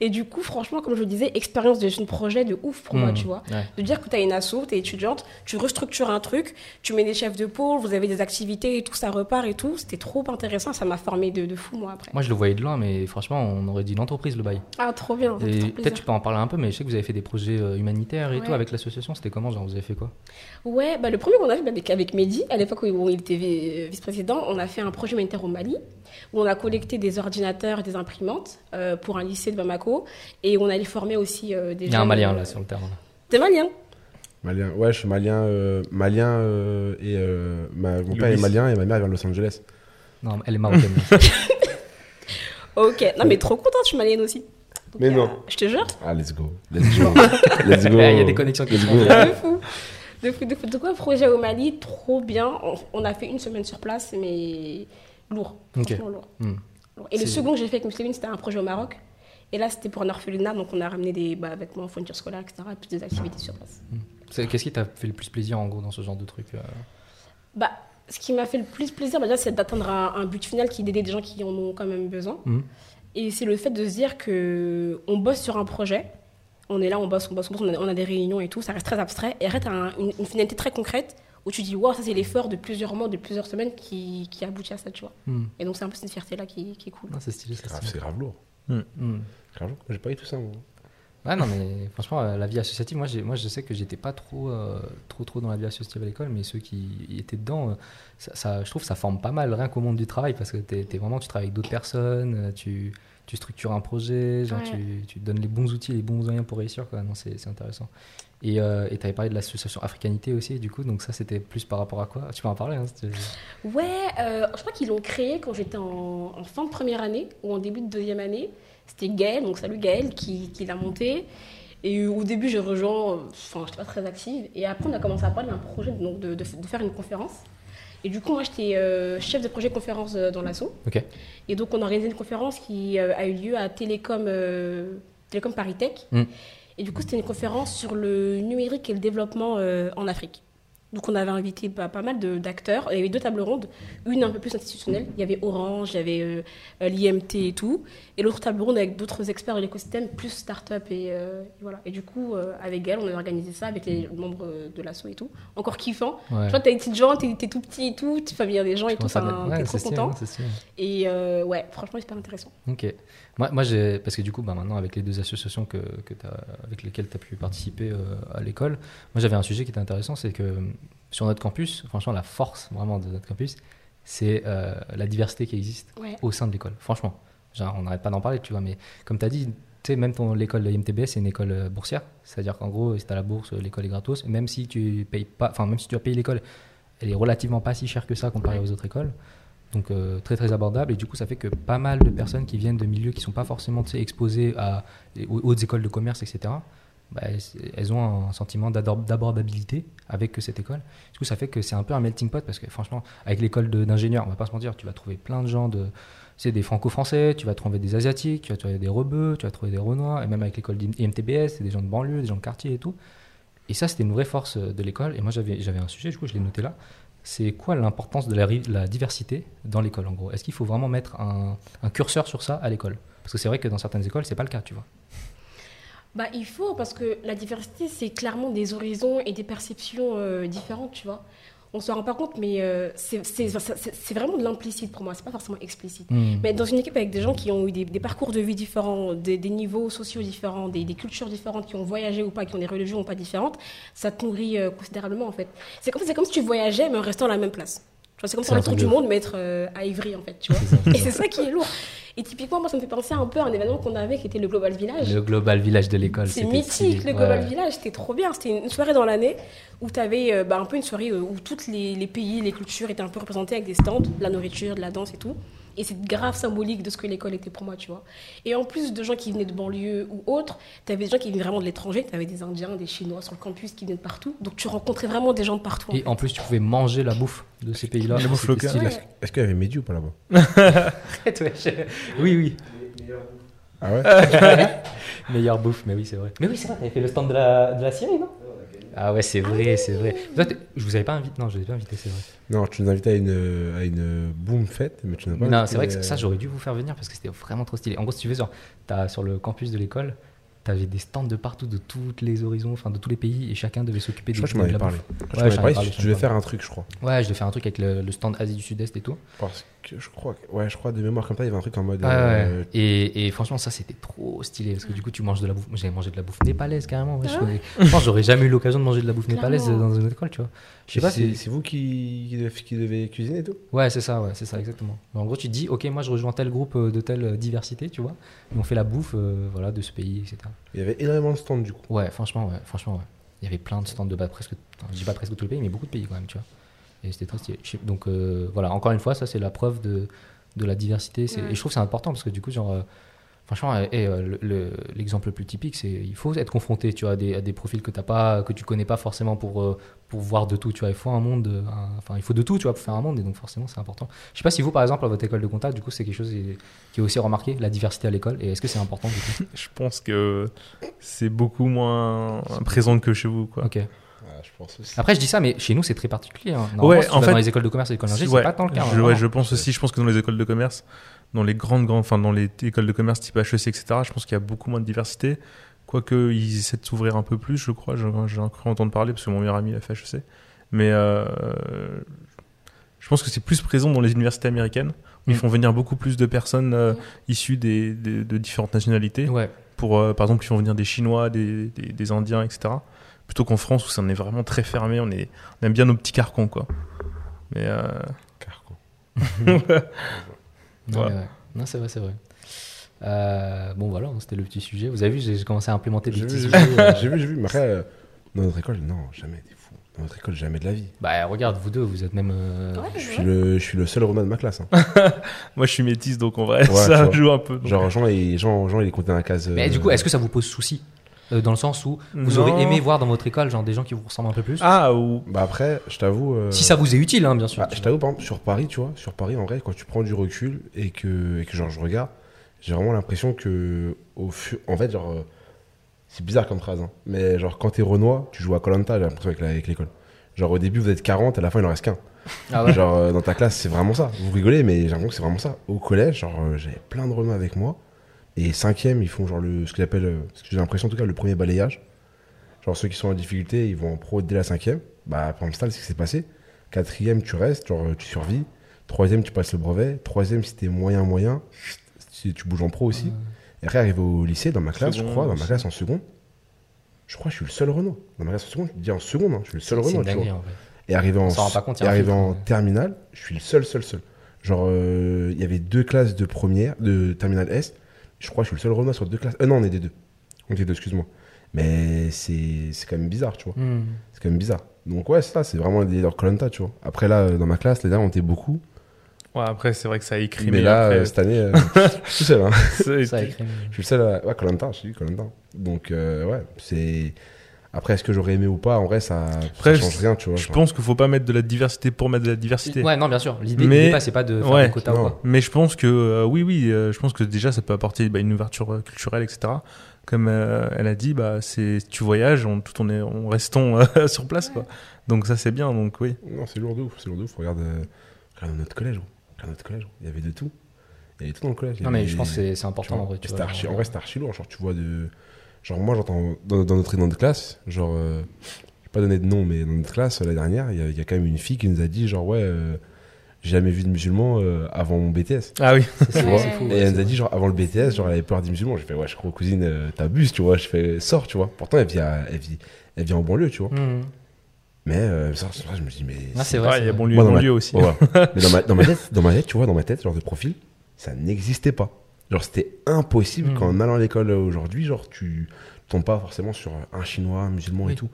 Et du coup, franchement, comme je le disais, expérience de gestion de projet de ouf pour mmh. moi, tu vois. Ouais. De dire que tu as une asso, tu es étudiante, tu restructures un truc, tu mets des chefs de pôle, vous avez des activités et tout, ça repart et tout. C'était trop intéressant, ça m'a formé de, de fou, moi, après. Moi, je le voyais de loin, mais franchement, on aurait dit l'entreprise, le bail. Ah, trop bien. Et trop peut-être tu peux en parler un peu, mais je sais que vous avez fait des projets humanitaires et ouais. tout avec l'association. C'était comment, genre, vous avez fait quoi? Ouais, bah, le premier qu'on a fait avec, avec Mehdi, à l'époque où il était vice-président, on a fait un projet humanitaire au Mali, où on a collecté des ordinateurs et des imprimantes euh, pour un lycée de Bamako. Et on allait former aussi euh, des gens. Il y a un Malien euh, là sur le terrain. T'es Malien? Malien, ouais, je suis Malien. Euh, malien euh, et euh, ma, mon père est Malien et ma mère vient de Los Angeles. Non, elle est marocaine. Ok, non mais trop contente, je suis malienne aussi. Donc, mais euh, non. Je te jure. Ah, let's go. Let's go. Let's go. Il y a des connexions qui se font. De fou. De fou, de fou. Donc, ouais, projet au Mali, trop bien. On, on a fait une semaine sur place, mais lourd. Okay. Lourd. Mmh. Lourd. Et c'est... le second que j'ai fait avec Muslimine, c'était un projet au Maroc. Et là, c'était pour un orphelinat, donc on a ramené des bah, vêtements, fournitures scolaires, et cetera. Et puis des activités sur place. Mmh. C'est, qu'est-ce qui t'a fait le plus plaisir, en gros, dans ce genre de truc euh... Bah, ce qui m'a fait le plus plaisir, bah, déjà, c'est d'atteindre un, un but final qui est d'aider des gens qui en ont quand même besoin. Mmh. Et c'est le fait de se dire qu'on bosse sur un projet, on est là, on bosse, on bosse, on bosse, on a, on a des réunions et tout, ça reste très abstrait, et arrête un, une, une finalité très concrète où tu dis, waouh, ça c'est l'effort de plusieurs mois, de plusieurs semaines qui, qui aboutit à ça, tu vois. Mmh. Et donc c'est un peu cette fierté-là qui, qui est cool. Ah, c'est stylé, c'est, c'est grave, c'est grave lourd. Mmh. Mmh. Grave lourd, j'ai pas eu tout ça, moi. Ah non, mais franchement, euh, la vie associative, moi, j'ai, moi je sais que j'étais pas trop, euh, trop, trop dans la vie associative à l'école, mais ceux qui étaient dedans, euh, ça, ça, je trouve que ça forme pas mal, rien qu'au monde du travail, parce que t'es, t'es vraiment, tu travailles avec d'autres personnes, tu, tu structures un projet, genre, ouais. tu, tu donnes les bons outils, les bons moyens pour réussir, quoi. Non, c'est, c'est intéressant. Et euh, tu avais parlé de l'association Africanité aussi, du coup, donc ça, c'était plus par rapport à quoi? Tu peux en parler, hein, si tu... Ouais, euh, je crois qu'ils l'ont créé quand j'étais en, en fin de première année ou en début de deuxième année. C'était Gaëlle, donc salut Gaëlle, qui, qui l'a monté. Et au début, j'ai rejoint, enfin, je n'étais pas très active. Et après, on a commencé à parler d'un projet, donc de, de, de faire une conférence. Et du coup, moi, j'étais euh, chef de projet conférence dans l'asso. Okay. Et donc, on a organisé une conférence qui euh, a eu lieu à Télécom, euh, Télécom Paris Tech. Mm. Et du coup, c'était une conférence sur le numérique et le développement euh, en Afrique. Donc, on avait invité pas, pas mal de, d'acteurs. Il y avait deux tables rondes, une un peu plus institutionnelle. Il y avait Orange, il y avait euh, l'I M T et tout. Et l'autre table ronde avec d'autres experts de l'écosystème, plus start-up. Et, euh, et, voilà. Et du coup, euh, avec elle, on a organisé ça avec les membres de l'asso et tout. Encore kiffant. Ouais. Tu vois, t'as des petites gens, t'es, t'es tout petit et tout, tu fais venir des gens et tout. Enfin, ouais, t'es trop content. Sûr, sûr. Et euh, ouais, franchement, c'est super intéressant. Ok. Moi, moi j'ai... parce que du coup, bah, maintenant, avec les deux associations que, que t'as... avec lesquelles tu as pu participer euh, à l'école, moi, j'avais un sujet qui était intéressant, c'est que sur notre campus, franchement, la force vraiment de notre campus, c'est euh, la diversité qui existe ouais. au sein de l'école. Franchement, genre, on n'arrête pas d'en parler, tu vois, mais comme tu as dit, tu sais, même ton, l'école de I M T B S, c'est une école boursière. C'est-à-dire qu'en gros, si tu as la bourse, l'école est gratos. Même si tu payes pas, enfin, même si tu as payé l'école, elle est relativement pas si chère que ça comparée ouais. aux autres écoles. Donc, euh, très, très abordable. Et du coup, ça fait que pas mal de personnes qui viennent de milieux qui ne sont pas forcément, tu sais, exposés à, aux, aux écoles de commerce, et cetera, bah, elles ont un sentiment d'abordabilité avec cette école. Du coup, ça fait que c'est un peu un melting pot parce que franchement, avec l'école de, d'ingénieurs, on va pas se mentir, tu vas trouver plein de gens, de, tu sais, des franco-français, tu vas trouver des asiatiques, tu vas trouver des rebeux, tu vas trouver des renois, et même avec l'école I M T B S, c'est des gens de banlieue, des gens de quartier et tout. Et ça, c'était une vraie force de l'école. Et moi, j'avais, j'avais un sujet, du coup, je l'ai noté là. C'est quoi l'importance de la, la diversité dans l'école, en gros? Est-ce qu'il faut vraiment mettre un, un curseur sur ça à l'école? Parce que c'est vrai que dans certaines écoles, c'est pas le cas, tu vois. Bah, il faut, parce que la diversité, c'est clairement des horizons et des perceptions euh, différentes, tu vois. On ne s'en rend pas compte, mais euh, c'est, c'est, c'est, c'est vraiment de l'implicite pour moi, ce n'est pas forcément explicite. Mmh. Mais être dans une équipe avec des gens qui ont eu des, des parcours de vie différents, des, des niveaux sociaux différents, des, des cultures différentes, qui ont voyagé ou pas, qui ont des religions ou pas différentes, ça te nourrit euh, considérablement, en fait. C'est comme, c'est comme si tu voyageais, mais en restant à la même place. Tu vois, c'est comme faire le tour du monde, mais être euh, à Ivry, en fait, tu vois. Et c'est ça qui est lourd. Et typiquement, moi, ça me fait penser un peu à un événement qu'on avait qui était le Global Village. Le Global Village de l'école. C'est mythique, si... le Global ouais. Village, c'était trop bien. C'était une soirée dans l'année où tu avais bah, un peu une soirée où tous les, les pays, les cultures étaient un peu représentés avec des stands, de la nourriture, de la danse et tout. Et c'est grave symbolique de ce que l'école était pour moi, tu vois. Et en plus de gens qui venaient de banlieue ou autres, tu avais des gens qui venaient vraiment de l'étranger. Tu avais des Indiens, des Chinois sur le campus qui venaient de partout. Donc tu rencontrais vraiment des gens de partout. En et fait. En plus, tu pouvais manger la bouffe de ces pays-là. La bouffe locale. Ouais. Est-ce qu'il y avait Mehdi ou pas là-bas? Oui, oui. Ah ouais. Meilleure bouffe, mais oui, c'est vrai. Mais oui, c'est vrai, t'avais fait le stand de la, de la Syrie, non? Ah ouais, c'est vrai, c'est vrai. Toi, je vous avais pas invité, non, je vous avais pas invité, c'est vrai. Non, tu nous invitais à une, à une boom fête, mais tu n'as pas invité. Non, c'est vrai que ça, j'aurais dû vous faire venir parce que c'était vraiment trop stylé. En gros, si tu veux, genre, t'as, sur le campus de l'école, t'avais des stands de partout, de tous les horizons, enfin de tous les pays, et chacun devait s'occuper de, je crois de, que de la bouffe. Je crois que tu m'avais parlé. Ouais, je parlé, je vais faire un truc, je crois. Ouais, je vais faire un truc avec le, le stand Asie du Sud-Est et tout. Parce que je crois, que, ouais, je crois de mémoire comme ça, il y avait un truc en mode. Ah, euh, ouais. et, et franchement, ça c'était trop stylé parce que du coup, tu manges de la bouffe. J'avais mangé de la bouffe népalaise carrément. Ouais, ah ouais. Je pense j'aurais jamais eu l'occasion de manger de la bouffe népalaise dans une autre école, tu vois. Je sais pas. C'est, c'est vous qui, qui devez cuisiner et tout. Ouais, c'est ça, ouais, c'est ça exactement. Mais en gros, tu te dis, ok, moi je rejoins tel groupe de telle diversité, tu vois. On fait la bouffe, euh, voilà, de ce pays, et cetera. Il y avait énormément de stands du coup. Ouais, franchement, ouais, franchement, ouais. Il y avait plein de stands de bah, presque, enfin, je dis pas presque tous les pays, mais beaucoup de pays quand même, tu vois. Et c'était très stylé. Donc euh, voilà, encore une fois, ça c'est la preuve de, de la diversité. C'est, ouais. Et je trouve que c'est important parce que du coup, genre, euh, franchement, et, et, le, le, l'exemple le plus typique, c'est il faut être confronté, tu vois, à des, à des profils que t'as pas, que tu connais pas forcément pour euh, pour voir de tout. Tu vois, il faut un monde, un, enfin, il faut de tout, tu vois, pour faire un monde. Et donc forcément, c'est important. Je sais pas si vous, par exemple, à votre école de comptable, du coup, c'est quelque chose qui est aussi remarqué, la diversité à l'école. Et est-ce que c'est important du coup? Je pense que c'est beaucoup moins présent que chez vous, quoi. Ok. Je pense aussi. Après, je dis ça, mais chez nous, c'est très particulier. Hein. Ouais, si en fait, dans les écoles de commerce et les écoles d'ingé, ouais, c'est pas tant le cas. Je, ouais, je pense aussi. Je pense que dans les écoles de commerce, dans les grandes, grandes, enfin dans les écoles de commerce type H E C, et cetera, je pense qu'il y a beaucoup moins de diversité. Quoique, ils essaient de s'ouvrir un peu plus, je crois. J'ai, j'ai cru entendre parler parce que mon meilleur ami a fait H E C. Mais euh, je pense que c'est plus présent dans les universités américaines. Où mmh. Ils font venir beaucoup plus de personnes euh, issues des, des, de différentes nationalités. Ouais. Pour, euh, par exemple, ils font venir des Chinois, des, des, des Indiens, et cetera. Plutôt qu'en France où ça en est vraiment très fermé, on, est, on aime bien nos petits carcons, quoi. Mais euh... Carcons. non, voilà. Mais ouais. Non, c'est vrai, c'est vrai. Euh, bon, voilà, c'était le petit sujet. Vous avez vu, j'ai commencé à implémenter des j'ai petits vu, sujets. J'ai, euh... j'ai vu, j'ai vu. Mais après, euh, dans notre école, non, jamais, t'es fou. Dans notre école, jamais de la vie. Bah, regarde, vous deux, vous êtes même. Euh... Ouais, je, suis le, je suis le seul Romain de ma classe. Hein. Moi, je suis métisse, donc en vrai, ouais, ça joue un peu. Donc... Genre, Jean, il, Jean, Jean, il est compté dans la case. Mais euh... du coup, est-ce que ça vous pose souci? Euh, dans le sens où vous non. aurez aimé voir dans votre école genre des gens qui vous ressemblent un peu plus. Ah ou bah après, je t'avoue. Euh... Si ça vous est utile, hein, bien sûr. Bah, je t'avoue, par exemple, sur Paris, tu vois, sur Paris, en vrai, quand tu prends du recul et que et que genre je regarde, j'ai vraiment l'impression que au fu... en fait, genre, euh... c'est bizarre comme phrase, hein, mais genre quand t'es Renoir, tu joues à Koh-Lanta, j'ai l'impression avec, la... avec l'école. Genre au début vous êtes quarante, à la fin il en reste qu'un. Ah ouais. Genre euh, dans ta classe, c'est vraiment ça. Vous rigolez, mais j'ai l'impression que c'est vraiment ça. Au collège, genre euh, j'avais plein de Renois avec moi. Et cinquième, ils font genre le, ce que j'appelle, ce que j'ai l'impression en tout cas, le premier balayage. Genre ceux qui sont en difficulté, ils vont en pro dès la cinquième. Bah, par exemple, c'est ce qui s'est passé. Quatrième, tu restes, genre tu survis. Troisième, tu passes le brevet. Troisième, si t'es moyen, moyen, si tu bouges en pro aussi. Et après, arrivé au lycée, dans ma classe, seconde, je crois, dans ma classe en seconde, je crois que je suis le seul Renault. Dans ma classe en seconde, je dis en seconde, hein, je suis le seul Renault. C'est dingue, en fait. Et arrivé en, et arrivé en terminale, je suis le seul, seul, seul. Genre, il euh, y avait deux classes de première, de terminale S. Je crois que je suis le seul Renoir sur deux classes. Euh, non, on est des deux. On est deux, excuse-moi. Mais c'est, c'est quand même bizarre, tu vois. Mmh. C'est quand même bizarre. Donc, ouais, c'est ça, c'est vraiment des leurs Koh-Lanta, tu vois. Après, là, dans ma classe, les gars, on était beaucoup. Ouais, après, c'est vrai que ça a écrit. Mais là, après... euh, cette année, euh, je suis seul. Hein. Ça a écrit. Je suis le seul à. Ouais, Koh-Lanta, je suis Koh-Lanta. Donc, euh, ouais, c'est. Après, est-ce que j'aurais aimé ou pas? En vrai, ça ne change rien, tu vois. Je genre. pense qu'il ne faut pas mettre de la diversité pour mettre de la diversité. Ouais, non, bien sûr. L'idée, mais, l'idée pas, c'est pas de faire ouais, un quota non. ou quoi. Mais je pense que, euh, oui, oui, euh, je pense que déjà, ça peut apporter bah, une ouverture culturelle, et cetera. Comme euh, elle a dit, bah, c'est, tu voyages on, tout en on restant euh, sur place, quoi. Donc ça, c'est bien, donc oui. Non, c'est lourd de ouf, c'est lourd de ouf. Regarde, euh, regarde notre collège, regarde notre collège. Il y avait de tout. Il y avait tout dans le collège. Non, mais avait, je pense que c'est, c'est important, en vrai. Tu vois, archi, en vrai, c'était archi lourd. Genre, tu vois de... Genre moi j'entends dans, dans notre dans notre classe, genre euh, je vais pas donner de nom mais dans notre classe la dernière, il y, y a quand même une fille qui nous a dit genre ouais euh, j'ai jamais vu de musulman euh, avant mon B T S. Ah oui, c'est, tu vois, c'est fou. Et ouais, elle nous a dit genre avant le B T S, genre elle avait peur des musulmans. J'ai fait ouais, je crois cousine euh, t'abuses, tu vois, je fais sors, tu vois. Pourtant elle vit à, elle vit elle vit en banlieue, tu vois. Mm. Mais euh, ça, ça, je me dis mais ah, c'est, c'est vrai, il y a banlieue moi, banlieue ma, aussi. Ouais. Mais dans ma dans ma tête, dans ma tête, tu vois, dans ma tête genre de profil, ça n'existait pas. Genre, c'était impossible mmh. qu'en allant à l'école aujourd'hui, genre, tu tombes pas forcément sur un chinois, un musulman oui. et tout.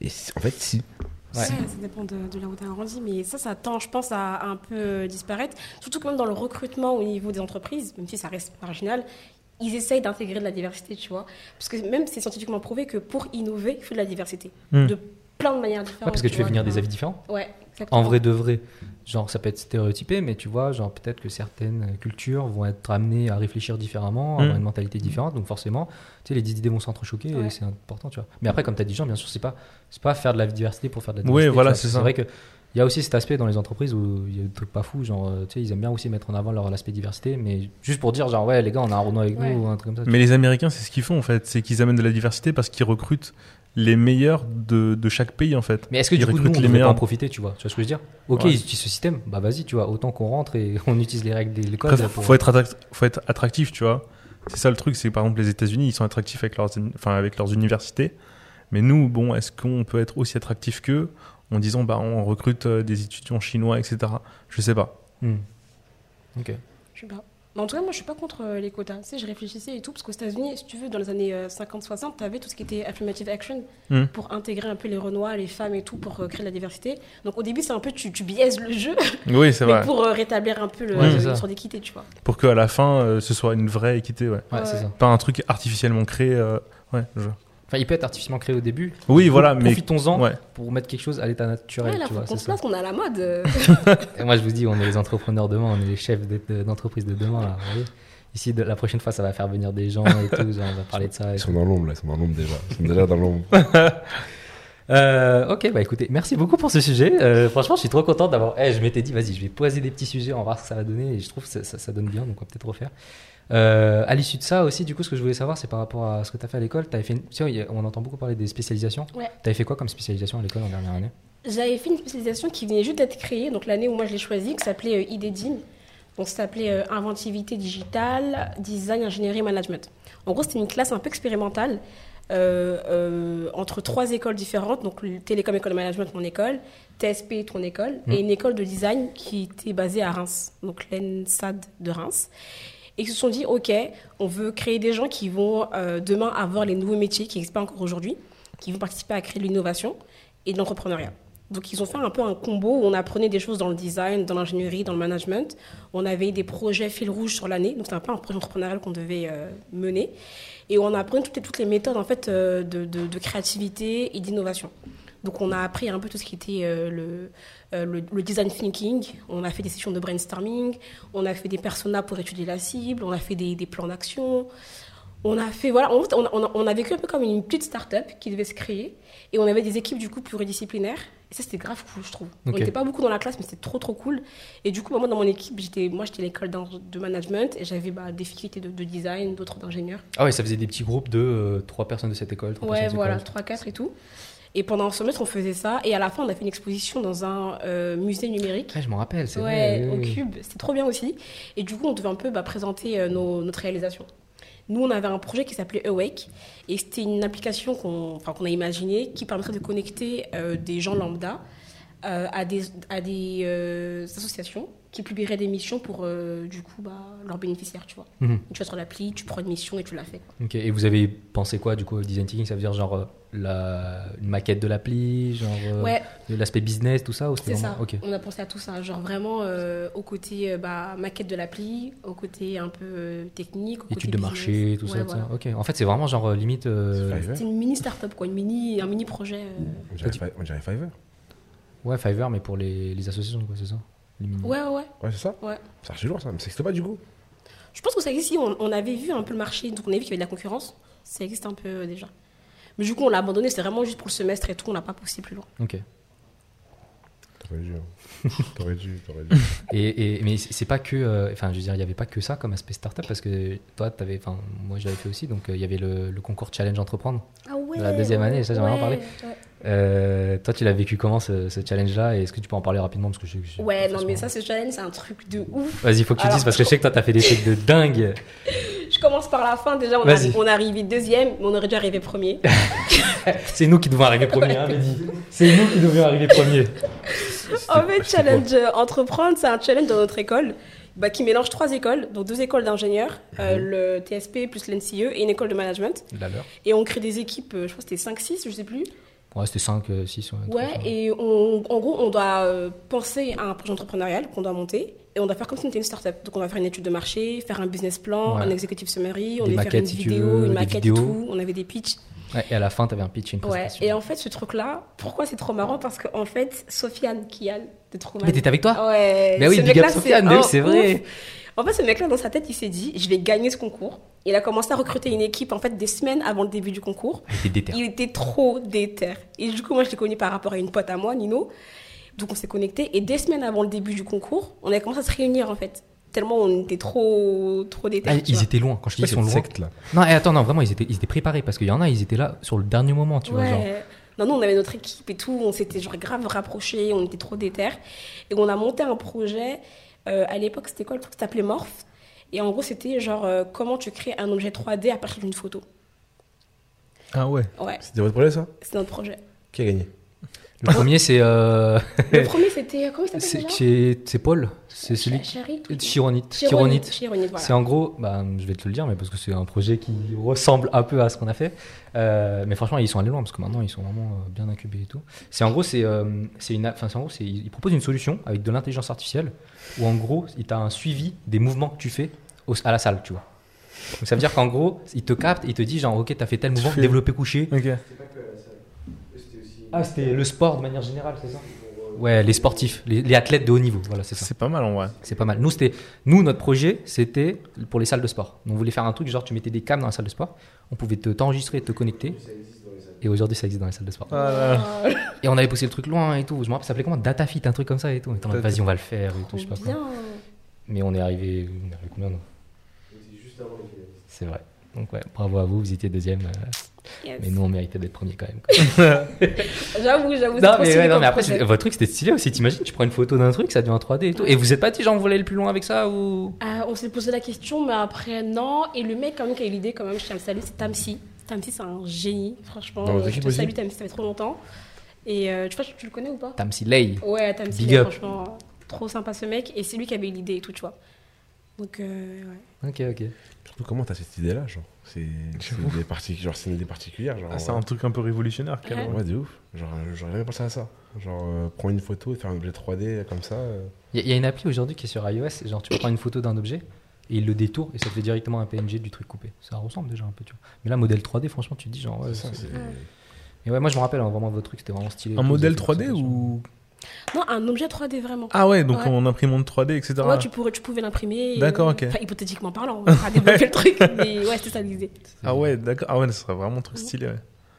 Et en fait, si. Ouais. Ça, ça dépend de, de là où tu as grandi, mais ça, ça tend, je pense, à un peu disparaître. Surtout quand même dans le recrutement au niveau des entreprises, même si ça reste marginal, ils essayent d'intégrer de la diversité, tu vois. Parce que même c'est scientifiquement prouvé que pour innover, il faut de la diversité. Mmh. De plein de manières différentes. Ouais, parce que tu, tu fais vois, venir des avis différents. Ouais. Exactement. En vrai de vrai, genre ça peut être stéréotypé, mais tu vois, genre peut-être que certaines cultures vont être amenées à réfléchir différemment, à avoir mmh. une mentalité différente, donc forcément, tu sais, les idées vont s'entrechoquer ouais. et c'est important, tu vois. Mais après, comme tu as dit, Jean, bien sûr, c'est pas, c'est pas faire de la diversité pour faire de la diversité. Oui, voilà, c'est, c'est vrai que il y a aussi cet aspect dans les entreprises où il y a des trucs pas fous, genre, tu sais, ils aiment bien aussi mettre en avant leur l'aspect diversité, mais juste pour dire, genre, ouais, les gars, on a un Renaud avec ouais. nous ou un truc comme ça. Mais les Américains, c'est ce qu'ils font en fait, c'est qu'ils amènent de la diversité parce qu'ils recrutent les meilleurs de, de chaque pays en fait. Mais est-ce que du coup nous on ne peut pas en profiter, tu vois, tu vois ce que je veux dire? Ok, ouais. Ils utilisent ce système, bah vas-y, tu vois, autant qu'on rentre et on utilise les règles de l'école. Bref, pour... faut être attract... faut être attractif, tu vois. C'est ça le truc, c'est que, par exemple les États-Unis ils sont attractifs avec leurs, enfin avec leurs universités, mais nous bon, est-ce qu'on peut être aussi attractif qu'eux en disant bah on recrute des étudiants chinois, et cetera. Je sais pas. Hmm. Ok. Je sais pas. En tout cas, moi, je suis pas contre les quotas. Tu sais, je réfléchissais et tout, parce qu'aux États-Unis, si tu veux, dans les années cinquante soixante, tu avais tout ce qui était affirmative action mm. pour intégrer un peu les Renois, les femmes et tout, pour euh, créer de la diversité. Donc, au début, c'est un peu tu, tu biaises le jeu, oui, c'est mais vrai. Pour euh, rétablir un peu le, oui, le, sur l'équité, tu vois. Pour qu'à la fin, euh, ce soit une vraie équité, ouais. ouais, ouais. C'est ça. Pas un truc artificiellement créé, euh... ouais, je... Enfin, il peut être artificiellement créé au début. Oui, donc, voilà, mais profitons-en ouais. pour mettre quelque chose à l'état naturel. Ouais, là, tu vois, on se place qu'on est à la mode. Et moi, je vous dis, on est les entrepreneurs demain, on est les chefs d'entreprise de demain. Là, vous voyez. Ici, de, la prochaine fois, ça va faire venir des gens et tout. Genre, on va parler de ça. Ils sont tout. Dans l'ombre, là, ils sont dans l'ombre déjà. Ils sont déjà dans l'ombre. Euh, ok, bah écoutez, merci beaucoup pour ce sujet. Euh, franchement, je suis trop content d'avoir. Hey, je m'étais dit, vas-y, je vais poser des petits sujets, on va voir ce que ça va donner. Et je trouve que ça, ça, ça donne bien, donc on va peut-être refaire. Euh, à l'issue de ça aussi, du coup, ce que je voulais savoir, c'est par rapport à ce que tu as fait à l'école. T'avais fait une... tu sais, on entend beaucoup parler des spécialisations. Ouais. Tu avais fait quoi comme spécialisation à l'école en dernière année ? J'avais fait une spécialisation qui venait juste d'être créée, donc l'année où moi je l'ai choisie, qui s'appelait euh, I D D I M. Donc ça s'appelait euh, Inventivité Digitale, Design, Ingénierie, Management. En gros, c'était une classe un peu expérimentale euh, euh, entre trois écoles différentes, donc le Télécom École de Management, mon école, T S P, ton école, mmh. et une école de design qui était basée à Reims, donc l'E N S A D de Reims. Et qui se sont dit, ok, on veut créer des gens qui vont euh, demain avoir les nouveaux métiers qui n'existent pas encore aujourd'hui, qui vont participer à créer de l'innovation et de l'entrepreneuriat. Donc ils ont fait un peu un combo où on apprenait des choses dans le design, dans l'ingénierie, dans le management. On avait des projets fil rouge sur l'année, donc c'était un peu un projet entrepreneurial qu'on devait euh, mener. Et on apprenait toutes les, toutes les méthodes en fait, euh, de, de, de créativité et d'innovation. Donc on a appris un peu tout ce qui était euh, le, euh, le, le design thinking, on a fait des sessions de brainstorming, on a fait des personas pour étudier la cible, on a fait des, des plans d'action, on a fait, voilà, on, on, on a vécu un peu comme une petite start-up qui devait se créer, et on avait des équipes du coup pluridisciplinaires, et ça c'était grave cool je trouve. Okay. On n'était pas beaucoup dans la classe mais c'était trop trop cool, et du coup moi dans mon équipe, j'étais, moi j'étais à l'école de management, et j'avais bah, des filles qui étaient de, de design, d'autres d'ingénieurs. Ah oui, ça faisait des petits groupes de euh, trois personnes de cette école, trois ouais, personnes voilà, trois quatre et tout. Et pendant un semestre, on faisait ça. Et à la fin, on a fait une exposition dans un euh, musée numérique. Ouais, je m'en rappelle, c'est ouais, vrai. Au Cube. C'était trop bien aussi. Et du coup, on devait un peu bah, présenter euh, nos, notre réalisation. Nous, on avait un projet qui s'appelait Awake. Et c'était une application qu'on, qu'on a imaginée qui permettrait de connecter euh, des gens lambda euh, à des, à des euh, associations qui publieraient des missions pour, euh, du coup, bah, leurs bénéficiaires, tu vois. Mm-hmm. Tu vas sur l'appli, tu prends une mission et tu la fais. Ok. Et vous avez pensé quoi, du coup, au design thinking ? Ça veut dire genre... Euh... La une maquette de l'appli, genre ouais. euh, l'aspect business, tout ça ou c'est, c'est ça. Okay. On a pensé à tout ça, genre vraiment euh, au côté bah, maquette de l'appli, au côté un peu technique, au étude côté de business. Marché, tout ouais, ça, voilà. ça. Ok. En fait, c'est vraiment genre limite. Euh... C'est, c'est une mini startup quoi, une mini un mini projet. Euh... On dirait Fiverr. Ouais, Fiverr, mais pour les les associations quoi, c'est ça. Les mini... Ouais ouais. Ouais c'est ça. Ouais. C'est archi lourd ça, mais c'est que c'était pas du coup. Je pense que ça existe. On, on avait vu un peu le marché, donc on avait vu qu'il y avait de la concurrence. Ça existe un peu euh, déjà. Mais du coup, on l'a abandonné, c'est vraiment juste pour le semestre et tout, on n'a pas poussé plus loin. Ok. T'aurais dû, hein. t'aurais dû, t'aurais dû. Et, et, mais c'est pas que, enfin, euh, je veux dire, il n'y avait pas que ça comme aspect start-up, parce que toi, t'avais, enfin, moi, je l'avais fait aussi, donc il euh, y avait le, le concours Challenge Entreprendre ah ouais, de la deuxième année, ça, j'en ai vraiment parlé. Ouais. Euh, toi, tu l'as vécu comment ce, ce challenge-là ? Et est-ce que tu peux en parler rapidement parce que je, je, ouais, non, mais ça, ce challenge, c'est un truc de ouf. Vas-y, il faut que tu Alors, dises, parce que je sais que toi, t'as fait des trucs de dingue. Je commence par la fin. Déjà, on arrive, on arrive deuxième, mais on aurait dû arriver premier. C'est nous qui devons arriver premier, hein, Mehdi. C'est nous qui devions arriver premier. En fait, challenge entreprendre, c'est un challenge dans notre école bah, qui mélange trois écoles, donc deux écoles d'ingénieurs, mmh. euh, le T S P plus l'N C E et une école de management. D'ailleurs. Et on crée des équipes, je crois que c'était cinq six, je sais plus. Ouais, c'était cinq six. Ouais, ouais et on, en gros, on doit penser à un projet entrepreneurial qu'on doit monter et on doit faire comme si on était une start-up. Donc, on va faire une étude de marché, faire un business plan, ouais. un executive summary, on va faire une si vidéo, veux, une maquette vidéos. Et tout. On avait des pitchs. Ouais, et à la fin, tu avais un pitch, une présentation. Ouais, et en fait, ce truc-là, pourquoi c'est trop marrant ? Parce qu'en fait, Sofiane qui a de trop marrant. Mais t'étais avec toi ? Ouais. Mais oui, big up Sofiane, c'est, oh, c'est vrai. Ouf. En fait, ce mec-là, dans sa tête, il s'est dit, je vais gagner ce concours. Il a commencé à recruter une équipe, en fait, des semaines avant le début du concours. Il était déter. Il était trop déter. Et du coup, moi, je l'ai connu par rapport à une pote à moi, Nino. Donc, on s'est connectés. Et des semaines avant le début du concours, on a commencé à se réunir, en fait. Tellement on était trop, trop déter. Ah, ils vois. Étaient loin. Quand je dis ils sont loin. Secte, là. Non, et attends, non, vraiment, ils étaient, ils étaient préparés. Parce qu'il y en a, ils étaient là sur le dernier moment, tu ouais. vois. Genre... Non, nous, on avait notre équipe et tout. On s'était genre grave rapprochés. On était trop déter. Et on a monté un projet... Euh, à l'époque, c'était quoi le truc qui s'appelait Morph ? Et en gros, c'était genre euh, comment tu crées un objet trois D à partir d'une photo. Ah ouais, ouais. C'était votre projet, ça ? C'était notre projet. Qui a gagné ? Le ah. premier, c'est... Euh... Le premier, c'était... Comment il s'appelle déjà ? C'est Paul. C'est celui... Chironite. Chironite. Chironite, c'est en gros... Bah, je vais te le dire, mais parce que c'est un projet qui ressemble un peu à ce qu'on a fait. Euh, mais franchement, ils sont allés loin, parce que maintenant, ils sont vraiment euh, bien incubés et tout. C'est en gros, c'est... Euh, c'est une... Enfin, c'est en gros, c'est... Ils proposent une solution avec de l'intelligence artificielle où, en gros, t'as un suivi des mouvements que tu fais au... à la salle, tu vois. Donc, ça veut dire qu'en gros, ils te captent, ils te disent genre, OK, t'as fait tel mouvement, développé couché. OK. Ah, c'était le sport de manière générale, c'est ça ? Ouais, les sportifs, les, les athlètes de haut niveau, voilà, c'est ça. C'est pas mal en vrai. C'est pas mal. Nous, c'était, nous, notre projet, c'était pour les salles de sport. Donc, on voulait faire un truc, genre tu mettais des cams dans la salle de sport, on pouvait te, t'enregistrer et te connecter. Et aujourd'hui, ça existe dans les salles de sport. Ah, et on avait poussé le truc loin et tout. Je me rappelle, ça s'appelait comment ? DataFit, un truc comme ça et tout. On était en mode, vas-y, on va le faire et tout, je sais pas quoi. Mais on est arrivé, on est arrivé combien, non ? Juste avant les finales. C'est vrai. Donc, ouais, bravo à vous, vous étiez deuxième. Euh... Yes. Mais nous on méritait d'être premiers quand même quoi. J'avoue, j'avoue. Non mais, ouais, non, mais après votre truc c'était stylé aussi. T'imagines, tu prends une photo d'un truc, ça devient en trois D et tout. Et vous êtes pas dit genre on voulait aller plus loin avec ça ou euh, on s'est posé la question, mais après non. Et le mec quand même qui a eu l'idée quand même, je tiens à le saluer, c'est Tamsi. Tamsi c'est un génie, franchement. Bon, euh, je te salue Tamsi, ça fait trop longtemps. Et euh, tu vois, tu le connais ou pas Tamsi Lay. Ouais, Tamsi Lay, franchement, hein, trop sympa ce mec. Et c'est lui qui avait eu l'idée et tout, tu vois. Donc euh, ouais. Ok, ok. Surtout comment t'as cette idée là, genre c'est, c'est des parties, genre c'est une idée particulière, genre. Ah, c'est ouais. Un truc un peu révolutionnaire, ouais. Quel... ouais, de ouf. Genre j'aurais jamais pensé à ça. Genre euh, prendre une photo et faire un objet trois D comme ça. Il euh... y, y a une appli aujourd'hui qui est sur iOS, genre tu prends une photo d'un objet et il le détourne et ça te fait directement un P N G du truc coupé. Ça ressemble déjà un peu, tu vois. Mais là modèle trois D, franchement tu te dis genre ouais, c'est ça, c'est... C'est... Et ouais, moi je me rappelle hein, vraiment votre truc, c'était vraiment stylé. Un modèle trois D ou non, un objet trois D vraiment. Ah ouais, donc ouais. En imprimante trois D, et cetera. Ouais, tu, pourrais, tu pouvais l'imprimer. D'accord, euh, ok. Enfin, hypothétiquement parlant, on va développer le truc, mais ouais, c'était ça l'idée. Ah ouais, d'accord. Ah ouais, ça serait vraiment un truc stylé, ouais.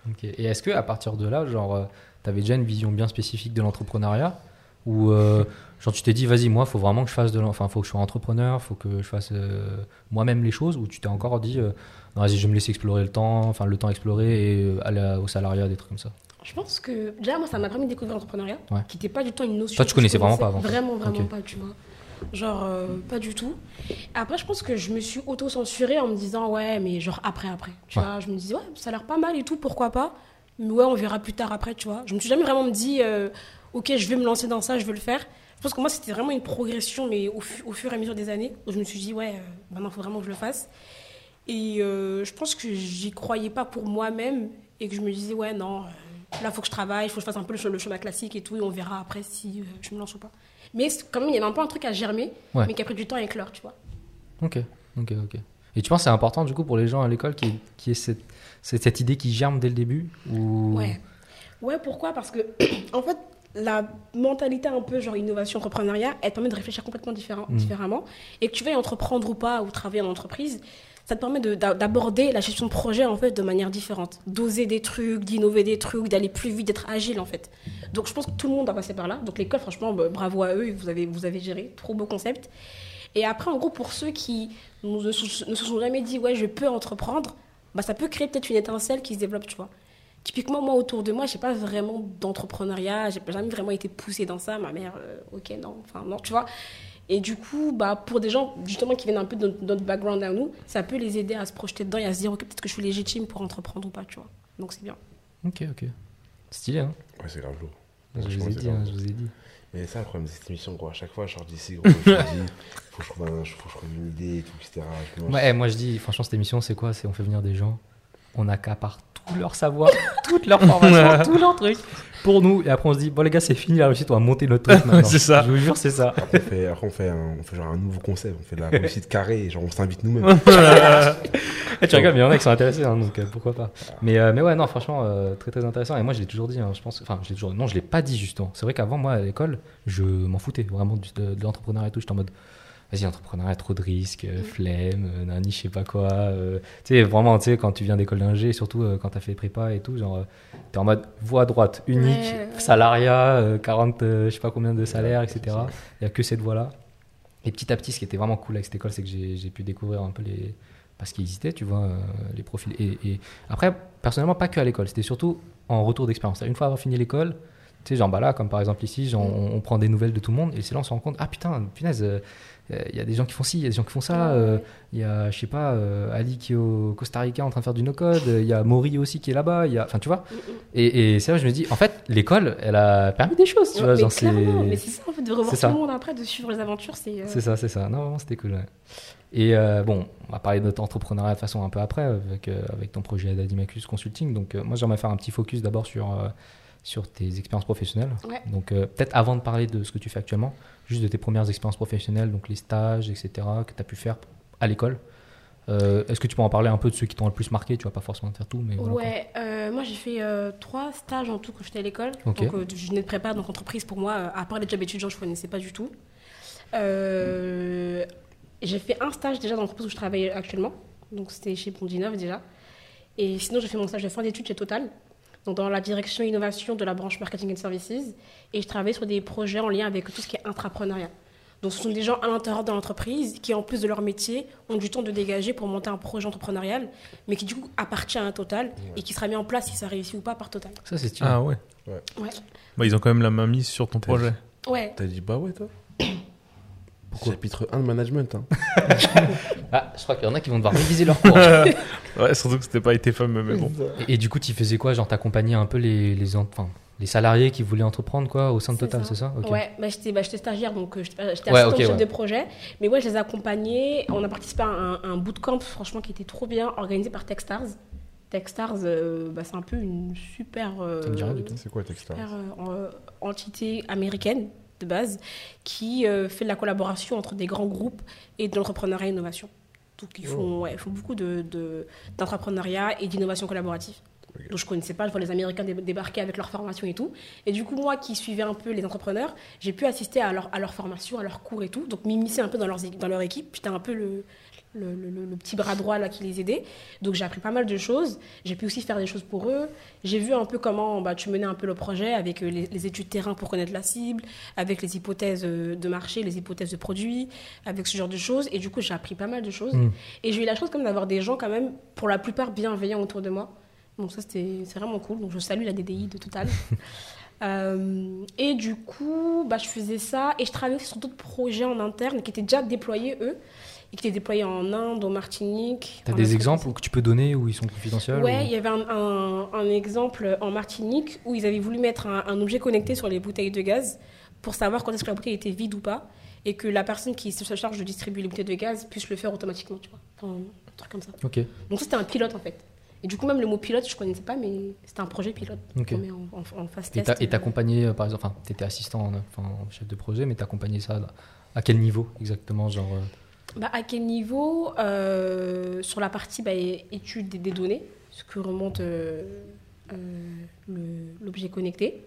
Ok. Et est-ce que à partir de là, genre, euh, t'avais déjà une vision bien spécifique de l'entrepreneuriat, ou euh, genre tu t'es dit, vas-y, moi, faut vraiment que je fasse de, enfin, faut que je sois entrepreneur, faut que je fasse euh, moi-même les choses, ou tu t'es encore dit, euh, non, vas-y, je vais me laisser explorer le temps, enfin, le temps explorer et euh, aller au salariat, des trucs comme ça. Je pense que déjà moi ça m'a permis de découvrir l'entrepreneuriat, ouais. Qui n'était pas du tout une notion. Toi tu connaissais vraiment pas avant. Vraiment vraiment okay. Pas, tu vois. Genre euh, pas du tout. Après je pense que je me suis auto-censurée en me disant ouais mais genre après après. Tu ouais. vois, je me disais ouais ça a l'air pas mal et tout, pourquoi pas. Mais ouais on verra plus tard après, tu vois. Je me suis jamais vraiment dit euh, ok je vais me lancer dans ça, je veux le faire. Je pense que moi c'était vraiment une progression mais au, fu- au fur et à mesure des années où je me suis dit ouais euh, maintenant il faut vraiment que je le fasse. Et euh, je pense que j'y croyais pas pour moi-même et que je me disais ouais non... Euh, là, il faut que je travaille, il faut que je fasse un peu le chemin classique et tout, et on verra après si je me lance ou pas. Mais quand même, il y avait un peu un truc à germer, ouais. Mais qui a pris du temps à éclore, tu vois. Ok, ok, ok. Et tu penses que c'est important, du coup, pour les gens à l'école, qui qui est cette, cette idée qui germe dès le début ou... Ouais. Ouais, pourquoi ? Parce que, en fait, la mentalité un peu genre innovation, entrepreneuriat, elle te permet de réfléchir complètement différem- mmh. différemment. Et que tu veuilles entreprendre ou pas, ou travailler en entreprise, ça te permet de, d'aborder la gestion de projet en fait de manière différente, d'oser des trucs, d'innover des trucs, d'aller plus vite, d'être agile en fait. Donc je pense que tout le monde a passé par là. Donc l'école, franchement, bah, bravo à eux, vous avez, vous avez géré, trop beau concept. Et après, en gros, pour ceux qui ne se, ne se sont jamais dit « ouais, je peux entreprendre », bah, ça peut créer peut-être une étincelle qui se développe, tu vois. Typiquement, moi, autour de moi, je n'ai pas vraiment d'entrepreneuriat, je n'ai jamais vraiment été poussée dans ça. Ma mère, euh, ok, non, enfin non, tu vois. Et du coup, bah, pour des gens justement qui viennent un peu de notre background à nous, ça peut les aider à se projeter dedans et à se dire ok, peut-être que je suis légitime pour entreprendre ou pas, tu vois. Donc c'est bien. Ok, ok. Stylé, hein. Ouais, c'est grave lourd. Je, je vous ai dit, hein, je vous ai dit. Mais ça, le problème de cette émission, quoi. À chaque fois, je sors d'ici, gros, je me dis, faut que je trouve un, faut que je trouve une idée et tout, et cetera. Moi, ouais, je... moi, je dis, franchement, cette émission, c'est quoi ? C'est on fait venir des gens, on accapare tout leur savoir, toute leur formation, tout leur truc. Pour nous, et après on se dit, bon les gars, c'est fini la réussite, on va monter notre truc maintenant. C'est ça. Je vous jure, c'est ça. Après, on fait, après, on fait, un, on fait genre un nouveau concept, on fait de la réussite carrée, et genre on s'invite nous-mêmes. Et tu regardes, mais il y en a qui sont intéressés, hein, donc euh, pourquoi pas. Mais, euh, mais ouais, non, franchement, euh, très très intéressant. Et moi, je l'ai toujours dit, hein, je pense, enfin, je l'ai toujours non, je l'ai pas dit justement. C'est vrai qu'avant, moi, à l'école, je m'en foutais vraiment de, de, de l'entrepreneuriat et tout, j'étais en mode. Vas-y, entrepreneuriat, trop de risques, euh, flemme, euh, nani, je sais pas quoi. Euh, tu sais, vraiment, tu sais, quand tu viens d'école d'ingé, surtout euh, quand t'as fait prépa et tout, genre, euh, t'es en mode voie droite, unique, ouais, ouais. Salariat, euh, quarante, euh, je sais pas combien de salaires, et cetera. Il y a que cette voie-là. Et petit à petit, ce qui était vraiment cool avec cette école, c'est que j'ai, j'ai pu découvrir un peu les. Parce qu'il existait, tu vois, euh, les profils. Et, et après, personnellement, pas que à l'école, c'était surtout en retour d'expérience. Une fois avoir fini l'école, Tu sais, genre, bah là, comme par exemple ici, genre, on, on prend des nouvelles de tout le monde et c'est là on se rend compte, ah putain, punaise, il euh, y a des gens qui font ci, il y a des gens qui font ça, il euh, y a, je sais pas, euh, Ali qui est au Costa Rica en train de faire du no-code, il y a Maury aussi qui est là-bas, il y a, enfin tu vois. Et, et c'est là je me dis, en fait, l'école, elle a permis des choses, tu non, vois. Mais, genre, c'est... mais c'est ça, en fait, de revoir tout le monde après, de suivre les aventures, c'est... Euh... C'est ça, c'est ça. Non, vraiment, c'était cool, ouais. Et euh, bon, on va parler de notre entrepreneuriat de façon un peu après, avec, euh, avec ton projet Adiadima Consulting. Donc, euh, moi, j'aimerais faire un petit focus d'abord sur, euh, sur tes expériences professionnelles. Ouais. Donc, euh, peut-être avant de parler de ce que tu fais actuellement, juste de tes premières expériences professionnelles, donc les stages, et cetera, que tu as pu faire à l'école. Euh, est-ce que tu peux en parler un peu de ceux qui t'ont le plus marqué ? Tu vas pas forcément faire tout, mais voilà. Ouais, euh, moi j'ai fait euh, trois stages en tout quand j'étais à l'école. Okay. Donc, euh, je venais de prépa, donc entreprise pour moi, euh, à part les jobs étudiants, je ne connaissais pas du tout. Euh... J'ai fait un stage déjà dans l'entreprise où je travaille actuellement, donc c'était chez Bond'Innov déjà. Et sinon, j'ai fait mon stage de fin d'études chez Total, donc dans la direction innovation de la branche marketing and services. Et je travaillais sur des projets en lien avec tout ce qui est intrapreneuriat. Donc ce sont des gens à l'intérieur de l'entreprise qui, en plus de leur métier, ont du temps de dégager pour monter un projet entrepreneurial, mais qui du coup appartient à un Total et qui sera mis en place si ça réussit ou pas par Total. Ça, c'est stylé. Ah ouais. Ouais. Ouais. Bah, ils ont quand même la main mise sur ton T'as projet. Dit... Ouais. T'as dit bah ouais toi. Pourquoi ? Chapitre un de management. Hein. Ah, je crois qu'il y en a qui vont devoir réviser leur cours. Ouais, surtout que c'était pas été fameux, mais bon. Et, et du coup, tu faisais quoi ? Genre, t'accompagnais un peu les, les, enfin, les salariés qui voulaient entreprendre quoi, au sein de Total, c'est ça, c'est ça ? Okay. Ouais, bah, j'étais, bah, j'étais stagiaire, donc j'étais, j'étais ouais, assistante okay, chef ouais. de projet. Mais ouais, je les accompagnais. On a participé à un, un bootcamp, franchement, qui était trop bien, organisé par Techstars. Techstars, euh, bah, c'est un peu une super. Euh, ça me dit rien du tout. C'est quoi Techstars ? Super euh, entité américaine de base, qui euh, fait de la collaboration entre des grands groupes et de l'entrepreneuriat et l'innovation. Donc, ils font, oh. ouais, ils font beaucoup de, de, d'entrepreneuriat et d'innovation collaborative. Okay. Donc, je ne connaissais pas, je vois les Américains dé- débarquer avec leur formation et tout. Et du coup, moi qui suivais un peu les entrepreneurs, j'ai pu assister à leur, à leur formation, à leurs cours et tout. Donc, m'immiscer un peu dans leur, dans leur équipe. J'étais un peu le, le, le, le petit bras droit là, qui les aidait. Donc, j'ai appris pas mal de choses. J'ai pu aussi faire des choses pour eux. J'ai vu un peu comment bah, tu menais un peu le projet avec les, les études terrain pour connaître la cible, avec les hypothèses de marché, les hypothèses de produits, avec ce genre de choses. Et du coup, j'ai appris pas mal de choses. Mmh. Et j'ai eu la chance quand même d'avoir des gens quand même, pour la plupart, bienveillants autour de moi. Donc ça, c'était, c'est vraiment cool. Donc je salue la D D I de Total. euh, et du coup, bah, je faisais ça. Et je travaillais sur d'autres projets en interne qui étaient déjà déployés, eux. Et qui étaient déployés en Inde, en Martinique. Tu as des exemples que tu peux donner où ils sont confidentiels ? Ouais, il ou... y avait un, un, un exemple en Martinique où ils avaient voulu mettre un, un objet connecté sur les bouteilles de gaz pour savoir quand est-ce que la bouteille était vide ou pas. Et que la personne qui se charge de distribuer les bouteilles de gaz puisse le faire automatiquement, tu vois. Enfin, un truc comme ça. Okay. Donc ça, c'était un pilote, en fait. Et du coup, même le mot pilote, je ne connaissais pas, mais c'était un projet pilote. Okay. Donc, on met en, en phase test. Et t'accompagnais, par exemple, enfin, t'étais assistant, enfin, chef de projet, mais t'accompagnais ça à quel niveau exactement, genre bah, à quel niveau euh, sur la partie bah, étude des, des données, ce que remonte euh, euh, le, l'objet connecté.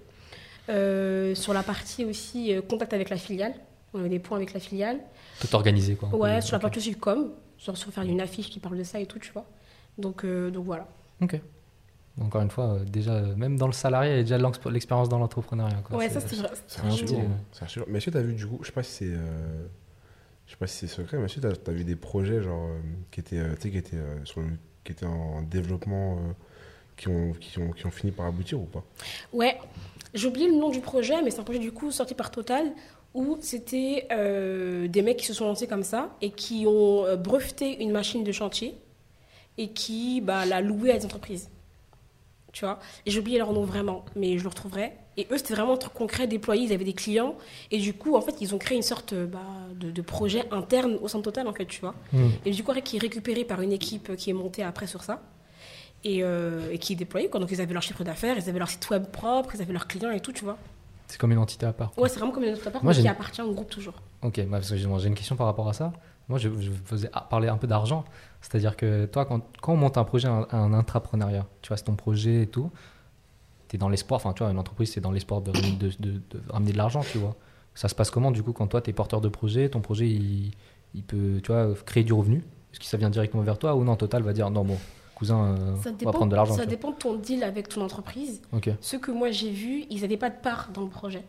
Euh, sur la partie aussi euh, contact avec la filiale. On avait des points avec la filiale. Tout organisé, quoi. Ouais, sur la partie aussi com, genre sur faire une affiche qui parle de ça et tout, tu vois. Donc, euh, donc voilà. Ok. Encore une fois, euh, déjà, euh, même dans le salarié, il y a déjà de l'expérience dans l'entrepreneuriat. Quoi. Ouais, c'est, ça, c'est, c'est, c'est, c'est un jour. C'est un jour. Mais est-ce que tu as vu, du coup, je sais pas si c'est, euh, je sais pas si c'est secret, mais est-ce que tu as vu des projets genre, euh, qui étaient, euh, qui étaient, euh, sur le, qui étaient en développement, euh, qui, ont, qui, ont, qui ont fini par aboutir ou pas ? Ouais, j'ai oublié le nom du projet, mais c'est un projet du coup sorti par Total, où c'était euh, des mecs qui se sont lancés comme ça et qui ont euh, breveté une machine de chantier. Et qui bah, l'a loué à des entreprises. Tu vois ? Et j'ai oublié leur nom vraiment, mais je le retrouverai. Et eux, c'était vraiment un truc concret, déployé, ils avaient des clients. Et du coup, en fait, ils ont créé une sorte bah, de, de projet interne au sein de Total, en fait, tu vois. Mmh. Et du coup, qui est récupéré par une équipe qui est montée après sur ça. Et, euh, et qui est déployée, quoi. Donc, ils avaient leur chiffre d'affaires, ils avaient leur site web propre, ils avaient leurs clients et tout, tu vois. C'est comme une entité à part. Quoi. Ouais, c'est vraiment comme une entité à part, Moi, mais qui appartient au groupe toujours. Ok, bah, parce que j'ai une question par rapport à ça. Moi, je, je faisais parler un peu d'argent. C'est-à-dire que toi, quand, quand on monte un projet, un, un intrapreneuriat, tu vois, c'est ton projet et tout, t'es dans l'espoir, enfin, tu vois, une entreprise, c'est dans l'espoir de, de, de, de ramener de l'argent, tu vois. Ça se passe comment, du coup, quand toi, t'es porteur de projet, ton projet, il, il peut, tu vois, créer du revenu ? Est-ce que ça vient directement vers toi ou non, Total va dire, non, bon, cousin, euh, dépend, on va prendre de l'argent. Ça dépend de ton deal avec ton entreprise. Okay. Ceux que moi, j'ai vus, ils n'avaient pas de part dans le projet.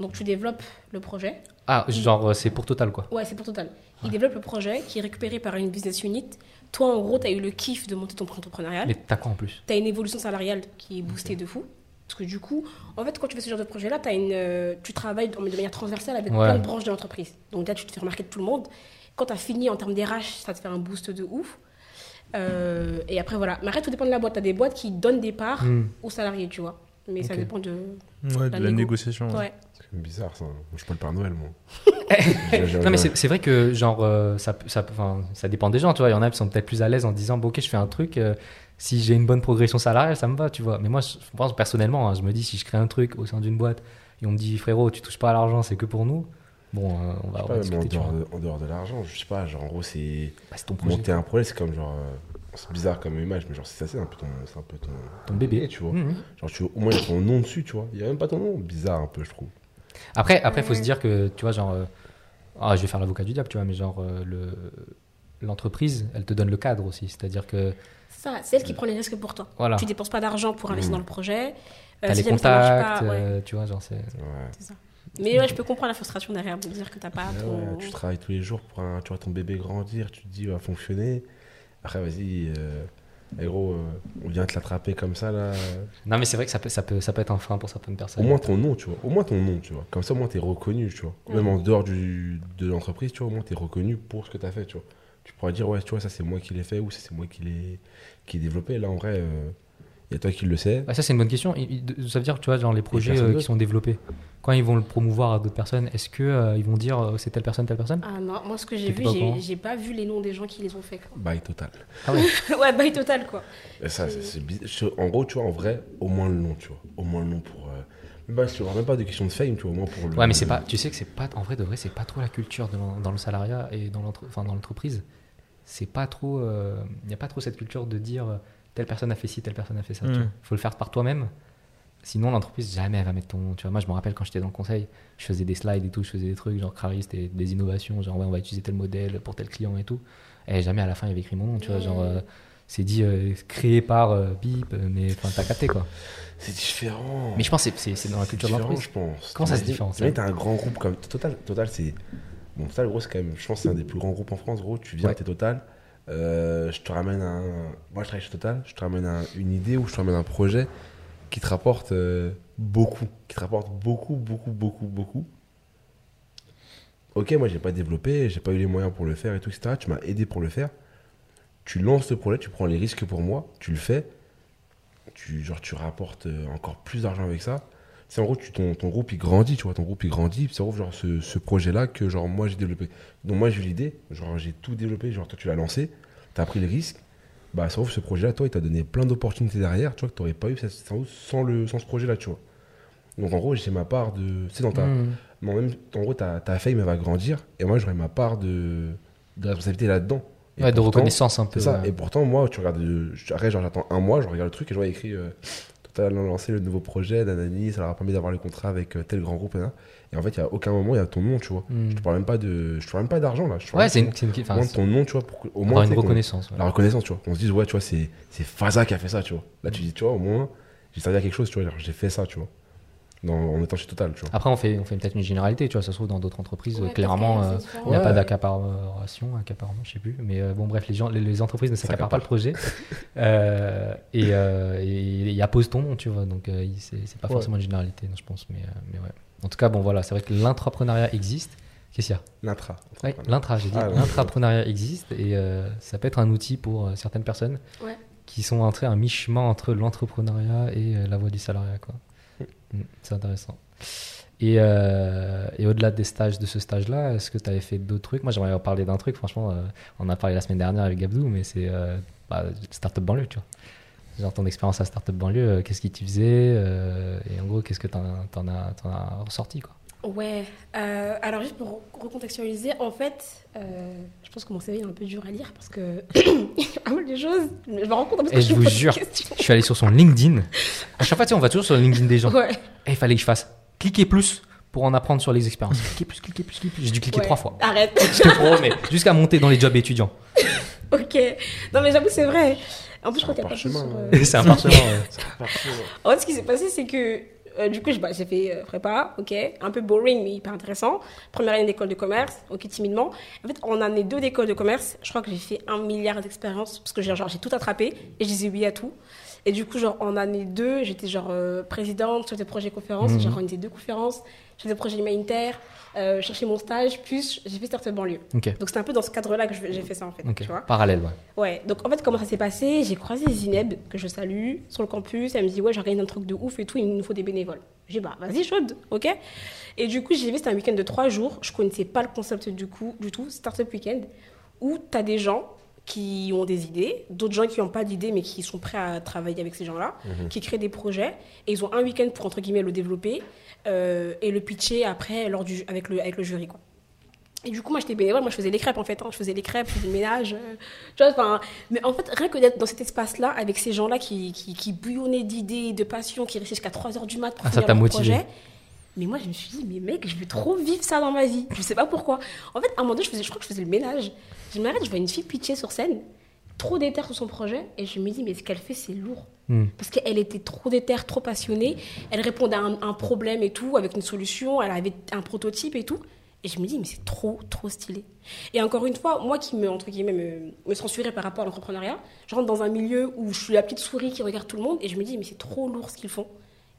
Donc, tu développes le projet. Ah, genre, c'est pour Total, quoi. Ouais, c'est pour Total. Ils ouais. développent le projet qui est récupéré par une business unit. Toi, en gros, tu as eu le kiff de monter ton projet entrepreneurial. Mais t'as quoi en plus ? Tu as une évolution salariale qui est boostée okay. de fou. Parce que du coup, en fait, quand tu fais ce genre de projet-là, t'as une, euh, tu travailles de manière transversale avec ouais. plein de branches de l'entreprise. Donc là, tu te fais remarquer de tout le monde. Quand t'as fini en termes d'R H, ça te fait un boost de ouf. Euh, et après, voilà. Mais après, tout dépend de la boîte. T'as des boîtes qui donnent des parts mmh. aux salariés, tu vois. Mais okay. ça dépend de, ouais, de la, de la négociation. Ouais. C'est bizarre, ça. Je prends le Père Noël, moi. Non, mais c'est, c'est vrai que, genre, euh, ça, ça, ça dépend des gens, tu vois. Il y en a qui sont peut-être plus à l'aise en disant, bon, ok, je fais un truc... Euh, si j'ai une bonne progression salariale, ça me va, tu vois. Mais moi, je pense personnellement, hein, je me dis, si je crée un truc au sein d'une boîte et on me dit, frérot, tu touches pas à l'argent, c'est que pour nous. Bon, euh, on va. Je sais pas, on va discuter, mais en, dehors de, en dehors de l'argent, je sais pas, genre en gros, c'est. Bah, c'est ton projet. Monter un projet, c'est comme genre. Euh, c'est bizarre comme image, mais genre, c'est ça, c'est un peu ton. C'est un peu ton, ton bébé, tu vois. Mmh. Genre, tu, au moins, il y a ton nom dessus, tu vois. Il y a même pas ton nom. Bizarre un peu, je trouve. Après, après, faut se dire que, tu vois, genre. Euh, oh, je vais faire l'avocat du diable, tu vois, mais genre, euh, le, l'entreprise, elle te donne le cadre aussi. C'est-à-dire que. Ça, c'est elle qui prend les risques pour toi. Voilà. Tu ne dépenses pas d'argent pour investir mmh. dans le projet. T'as euh, si les contacts, pas, ouais. euh, tu vois, genre c'est... Ouais. c'est ça. Mais ouais, je peux comprendre la frustration derrière, de dire que t'as pas ouais, trop... Ouais, tu travailles tous les jours pour un... tu vois ton bébé grandir, tu te dis, il va fonctionner. Après, vas-y, euh... hey, gros, euh... on vient te l'attraper comme ça, là. Non, mais c'est vrai que ça peut, ça peut, ça peut être un frein pour certaines personnes. Au moins ton nom, tu vois. Au moins ton nom, tu vois. Comme ça, au moins, t'es reconnu, tu vois. Mmh. Même en dehors du... de l'entreprise, tu vois, au moins, t'es reconnu pour ce que t'as fait, tu vois. Tu pourras dire, ouais, tu vois, ça c'est moi qui l'ai fait ou ça c'est moi qui l'ai, qui l'ai développé. Là, en vrai, il euh, y a toi qui le sais. Ah, ça, c'est une bonne question. Ça veut dire, tu vois, genre les projets euh, qui sont développés, quand ils vont le promouvoir à d'autres personnes, est-ce qu'ils euh, vont dire euh, c'est telle personne, telle personne ? Ah non, moi ce que j'ai T'es vu, pas j'ai, j'ai pas vu les noms des gens qui les ont fait. Bail total. Ah ouais Ouais, bail total, quoi. Et ça, c'est... C'est, c'est, en gros, tu vois, en vrai, au moins le nom, tu vois. Au moins le nom pour. Euh... Bah, je ne vois même pas de question de fame, tu vois, au moins pour le. Ouais, mais c'est pas, tu sais que c'est pas, en vrai de vrai, c'est pas trop la culture de, dans le salariat et dans, l'entre, enfin, dans l'entreprise. C'est pas trop, il euh, n'y a pas trop cette culture de dire telle personne a fait ci, telle personne a fait ça. Il mmh. faut le faire par toi-même. Sinon, l'entreprise, jamais elle va mettre ton nom. Tu vois, moi, je me rappelle quand j'étais dans le conseil, je faisais des slides et tout, je faisais des trucs, genre, crari, c'était des innovations, genre, ouais, on va utiliser tel modèle pour tel client et tout. Et jamais à la fin, il y avait écrit mon nom, tu vois, mmh. genre. Euh, C'est dit euh, créé par euh, bip, mais enfin t'as capté quoi. C'est différent. Mais je pense que c'est, c'est, c'est dans la culture d'entreprise. Je pense. Comment ça se différencie ? Là t'as un grand groupe comme Total. Total c'est bon. Total gros c'est quand même. Je pense que c'est un des plus grands groupes en France. Gros tu viens ouais. t'es Total. Euh, je te ramène un. Moi je travaille chez Total. Je te ramène un, une idée ou je te ramène un projet qui te rapporte euh, beaucoup, qui te rapporte beaucoup, beaucoup, beaucoup, beaucoup. Ok, moi j'ai pas développé, j'ai pas eu les moyens pour le faire et tout et cetera. Tu m'as aidé pour le faire. Tu lances le projet, tu prends les risques pour moi, tu le fais, tu, genre, tu rapportes encore plus d'argent avec ça. C'est en gros, tu, ton, ton groupe il grandit, tu vois, ton groupe il grandit, c'est en gros genre, ce, ce projet-là que genre, moi j'ai développé. Donc moi j'ai eu l'idée, genre, j'ai tout développé, genre, toi tu l'as lancé, tu as pris les risques, bah, c'est en gros, ce projet-là, toi il t'a donné plein d'opportunités derrière, tu vois, que tu n'aurais pas eu ça, ça, sans, le, sans ce projet-là, tu vois. Donc en gros, j'ai ma part de. Tu sais, dans ta. Mmh. Non, même, en gros, ta, ta fame elle va grandir et moi j'aurai ma part de, de responsabilité là-dedans. Et ouais, pourtant, de reconnaissance un peu. C'est ça. Ouais. Et pourtant, moi, tu regardes, je, après, genre, j'attends un mois, je regarde le truc et je vois écrit euh, Total a lancé le nouveau projet, nanani, ça leur a permis d'avoir le contrat avec euh, tel grand groupe. Nanana. Et en fait, il n'y a aucun moment, il y a ton nom, tu vois. Mm. Je te parle même pas de, je te parle même pas d'argent là. Je te ouais, c'est une, c'est une, au moins ton nom, tu vois, pour, au moins une reconnaissance. Ouais. La reconnaissance, tu vois. On se dit, ouais, tu vois, c'est, c'est Faza qui a fait ça, tu vois. Là, tu dis, tu vois, au moins, j'ai servi à quelque chose, tu vois. Genre, j'ai fait ça, tu vois. Dans, en étant chez Total, tu vois. Après, on fait, on fait peut-être une généralité, tu vois. Ça se trouve dans d'autres entreprises, ouais, clairement, euh, il n'y a ouais. pas d'accaparation, accaparement, je sais plus. Mais euh, bon, bref, les gens, les, les entreprises ne s'accaparent pas le projet euh, et, euh, et, et apposent ton nom, tu vois. Donc, euh, c'est, c'est pas ouais. forcément une généralité, non, je pense. Mais, euh, mais ouais. En tout cas, bon, voilà, c'est vrai que l'intrapreneuriat existe. Qu'est-ce qu'il y a ? L'intra. Ouais, l'intra, j'ai dit. Ah, l'intrapreneuriat existe et euh, ça peut être un outil pour euh, certaines personnes ouais. qui sont entrées à un mi-chemin entre l'entrepreneuriat et euh, la voie du salariat, quoi. C'est intéressant. Et, euh, et au-delà des stages, de ce stage-là, est-ce que tu avais fait d'autres trucs ? Moi, j'aimerais parler d'un truc. Franchement, euh, on a parlé la semaine dernière avec Gabdou, mais c'est euh, bah, Startup Banlieue, tu vois. Genre ton expérience à Startup Banlieue, euh, qu'est-ce qui t'y faisait euh, et en gros, qu'est-ce que t'en, t'en as, t'en as ressorti, quoi. Ouais. Euh, alors, juste pour recontextualiser, en fait, euh, je pense que mon C V est un peu dur à lire parce que il y a pas mal de choses. Mais je me rends compte parce que je, je vous jure, je suis allé sur son LinkedIn. À chaque fois, tu sais, on va toujours sur le LinkedIn des gens. Ouais. Et il fallait que je fasse cliquer plus pour en apprendre sur les expériences. Cliquer plus, cliquer plus, cliquer plus. J'ai dû cliquer ouais. trois fois. Arrête. Je te promets. Jusqu'à monter dans les jobs étudiants. Ok. Non, mais j'avoue, c'est vrai. En plus, c'est je crois qu'il y a pas chemin. Euh... C'est un parchemin. Ouais. En fait, ce qui s'est passé, c'est que. Euh, du coup, je, bah, j'ai fait euh, prépa, ok, un peu boring mais hyper intéressant. Première année d'école de commerce, ok, timidement. En fait, en année deux d'école de commerce, je crois que j'ai fait un milliard d'expériences parce que j'ai, genre, j'ai tout attrapé et je disais oui à tout. Et du coup, genre, en année deux, j'étais genre euh, présidente sur des projets conférences. Mmh. J'ai organisé deux conférences, sur des projets humanitaires, euh, chercher mon stage, plus j'ai fait Startup Banlieue. Okay. Donc, c'était un peu dans ce cadre-là que je, j'ai fait ça, en fait. Okay. Tu vois, parallèle, ouais. Ouais. Donc, en fait, comment ça s'est passé? J'ai croisé Zineb, que je salue, sur le campus. Elle me dit, ouais, j'organise un truc de ouf et tout, il nous faut des bénévoles. J'ai dit, bah, vas-y, chaude, ok? Et du coup, j'ai vu, c'était un week-end de trois jours. Je connaissais pas le concept du coup, du tout, Startup Weekend, où t'as des gens qui ont des idées, d'autres gens qui n'ont pas d'idées mais qui sont prêts à travailler avec ces gens-là, mmh. qui créent des projets, et ils ont un week-end pour, entre guillemets, le développer euh, et le pitcher après lors du, avec, le, avec le jury, quoi. Et du coup, moi, j'étais bénévole, moi, je faisais les crêpes, en fait. Hein. Je faisais les crêpes, je faisais le ménage. Euh, tu vois, enfin, mais en fait, rien que d'être dans cet espace-là, avec ces gens-là qui, qui, qui bouillonnaient d'idées, de passion, qui restaient jusqu'à trois heures du mat pour ah, finir leur motivé. Projet. Mais moi, je me suis dit, mais mec, je veux trop vivre ça dans ma vie. Je sais pas pourquoi. En fait, à un moment donné, je, faisais, je crois que je faisais le ménage. Je m'arrête, je vois une fille pitcher sur scène, trop déter sur son projet. Et je me dis, mais ce qu'elle fait, c'est lourd. Mmh. Parce qu'elle était trop déter, trop passionnée. Elle répondait à un, un problème et tout, avec une solution. Elle avait un prototype et tout. Et je me dis, mais c'est trop, trop stylé. Et encore une fois, moi qui me, entre guillemets, me, me censurais par rapport à l'entrepreneuriat, je rentre dans un milieu où je suis la petite souris qui regarde tout le monde. Et je me dis, mais c'est trop lourd ce qu'ils font.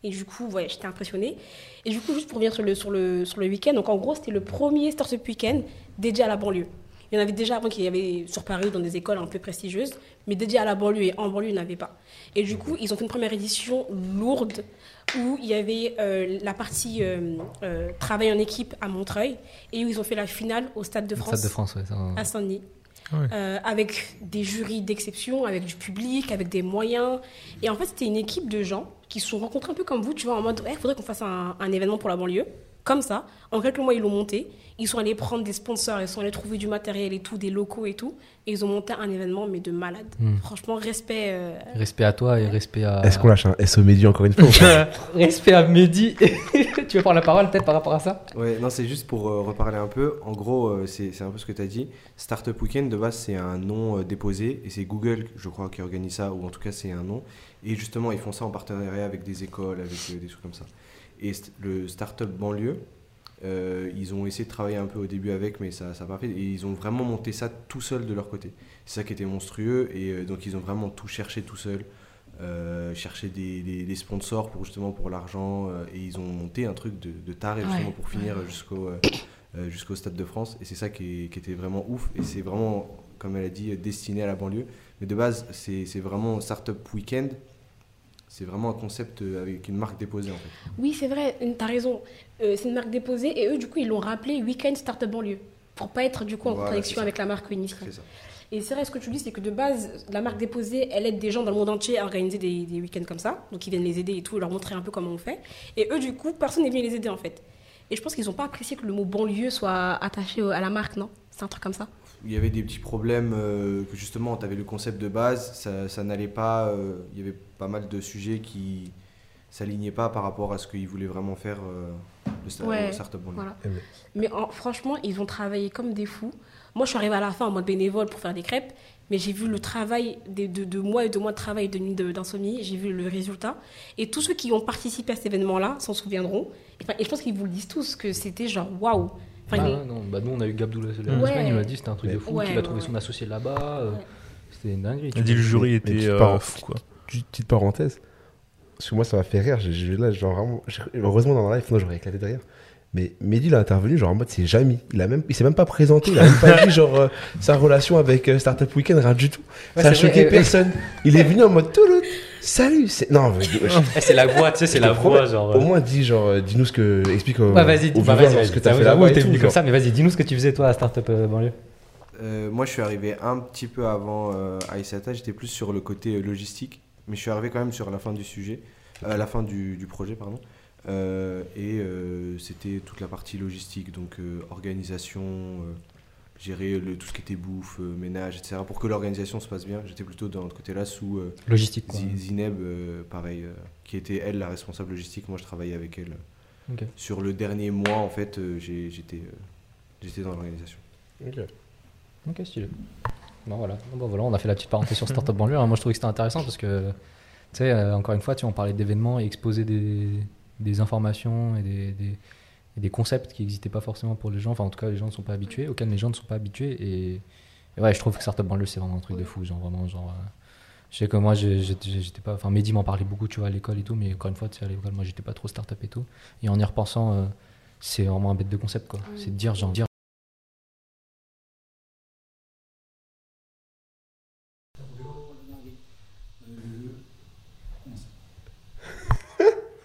Et du coup, ouais, j'étais impressionnée. Et du coup, juste pour venir sur le, sur le, sur le week-end, donc en gros, c'était le premier Startup Weekend dédié à la banlieue. Il y en avait déjà avant qu'il y avait sur Paris, dans des écoles un peu prestigieuses, mais dédié à la banlieue et en banlieue, il n'y en avait pas. Et du coup, ils ont fait une première édition lourde où il y avait euh, la partie euh, euh, travail en équipe à Montreuil et où ils ont fait la finale au Stade de France, Stade de France ouais, un... à Saint-Denis. Oui. Euh, avec des jurys d'exception, avec du public, avec des moyens. Et en fait, c'était une équipe de gens qui se sont rencontrés un peu comme vous, tu vois, en mode, il hey, faudrait qu'on fasse un, un événement pour la banlieue. Comme ça, en quelques mois, ils l'ont monté. Ils sont allés prendre des sponsors, ils sont allés trouver du matériel et tout, des locaux et tout. Et ils ont monté un événement, mais de malade. Mmh. Franchement, respect. Euh... Respect à toi et respect à. Est-ce qu'on lâche un S au Mehdi encore une fois? Respect à Mehdi. Tu veux prendre la parole peut-être par rapport à ça? Ouais, non, c'est juste pour euh, reparler un peu. En gros, euh, c'est, c'est un peu ce que tu as dit. Startup Weekend, de base, c'est un nom euh, déposé. Et c'est Google, je crois, qui organise ça, ou en tout cas, c'est un nom. Et justement, ils font ça en partenariat avec des écoles, avec euh, des trucs comme ça. Et le Startup Banlieue, euh, ils ont essayé de travailler un peu au début avec, mais ça n'a pas fait. Et ils ont vraiment monté ça tout seul de leur côté. C'est ça qui était monstrueux. Et euh, donc, ils ont vraiment tout cherché tout seul. Euh, chercher des, des, des sponsors pour, justement pour l'argent. Euh, et ils ont monté un truc de, de taré justement ouais. pour finir jusqu'au, euh, jusqu'au Stade de France. Et c'est ça qui, est, qui était vraiment ouf. Et c'est vraiment, comme elle a dit, destiné à la banlieue. Mais de base, c'est, c'est vraiment Startup Weekend. C'est vraiment un concept avec une marque déposée en fait. Oui, c'est vrai, t'as raison. Euh, c'est une marque déposée et eux, du coup, ils l'ont rappelé Weekend Startup Banlieue pour pas être du coup en voilà, contradiction avec la marque initiale. Et c'est vrai, ce que tu dis, c'est que de base, la marque déposée, elle aide des gens dans le monde entier à organiser des, des week-ends comme ça. Donc ils viennent les aider et tout, leur montrer un peu comment on fait. Et eux, du coup, personne n'est venu les aider en fait. Et je pense qu'ils n'ont pas apprécié que le mot banlieue soit attaché à la marque, non? C'est un truc comme ça. Il y avait des petits problèmes euh, que justement, tu avais le concept de base, ça, ça n'allait pas. Euh, il y avait pas mal de sujets qui s'alignaient pas par rapport à ce qu'ils voulaient vraiment faire euh, le, sta- ouais, le Startup Banlieue. Voilà. Ouais. Mais en, franchement, ils ont travaillé comme des fous. Moi, je suis arrivée à la fin en mode bénévole pour faire des crêpes, mais j'ai vu le travail de, de, de mois et de mois de travail de nuit de, d'insomnie, j'ai vu le résultat. Et tous ceux qui ont participé à cet événement-là s'en souviendront. Et, et je pense qu'ils vous le disent tous que c'était genre waouh. Enfin, bah, non, bah nous on a eu Gabdou la semaine, ouais. il m'a dit c'était un truc de fou, ouais, qu'il a trouvé ouais. son associé là-bas, ouais. c'était une dinguerie. Il a dit le jury était petite euh, par... fou quoi. Petite parenthèse, parce que moi ça m'a fait rire, j'ai, j'ai, là, genre, vraiment... j'ai... heureusement dans la live, non, j'aurais éclaté derrière. Mais Mehdi il a intervenu genre en mode c'est Jamy, il a même il s'est même pas présenté, il a même pas dit genre euh, sa relation avec euh, Startup Weekend, rien du tout. Ouais, ça a choqué vrai, personne. Ouais. Il est venu en mode tout le salut, c'est non mais... c'est la voix, tu sais, c'est la voix genre au moins dis genre dis-nous ce que explique au... bah vas-y, au bah vas-y, vas-y, ce que tu as fait là-bas, t'es venu comme ça mais vas-y, dis-nous ce que tu faisais toi à Startup euh, Banlieue. Euh, moi je suis arrivé un petit peu avant euh, Aïssata, j'étais plus sur le côté logistique, mais je suis arrivé quand même sur la fin du sujet, à euh, la fin du, du projet pardon. Euh, et euh, c'était toute la partie logistique, donc euh, organisation, euh, gérer le, tout ce qui était bouffe, euh, ménage, et cetera. Pour que l'organisation se passe bien, j'étais plutôt dans ce côté-là sous euh, logistique, Z- Zineb, euh, pareil, euh, qui était elle la responsable logistique. Moi, je travaillais avec elle okay. sur le dernier mois. En fait, euh, j'ai, j'étais, euh, j'étais dans l'organisation. Ok, ok, stylé. Bon voilà, bon voilà, on a fait la petite parenthèse sur Startup Banlieue. Hein. Moi, je trouvais que c'était intéressant parce que, tu sais, euh, encore une fois, tu on parlait d'événements et exposer des des informations et des, des, et des concepts qui n'existaient pas forcément pour les gens. Enfin, en tout cas, les gens ne sont pas habitués, aucun des gens ne sont pas habitués. Et, et ouais, je trouve que Startup Banlieue, c'est vraiment un truc de fou. Genre, vraiment, genre, Je sais que moi, je, je, j'étais pas. Enfin, Mehdi m'en parlait beaucoup, tu vois, à l'école et tout, mais encore une fois, tu sais, à l'école, moi, j'étais pas trop startup et tout. Et en y repensant, euh, c'est vraiment un bête de concept, quoi. Mmh. C'est de dire, genre, dire.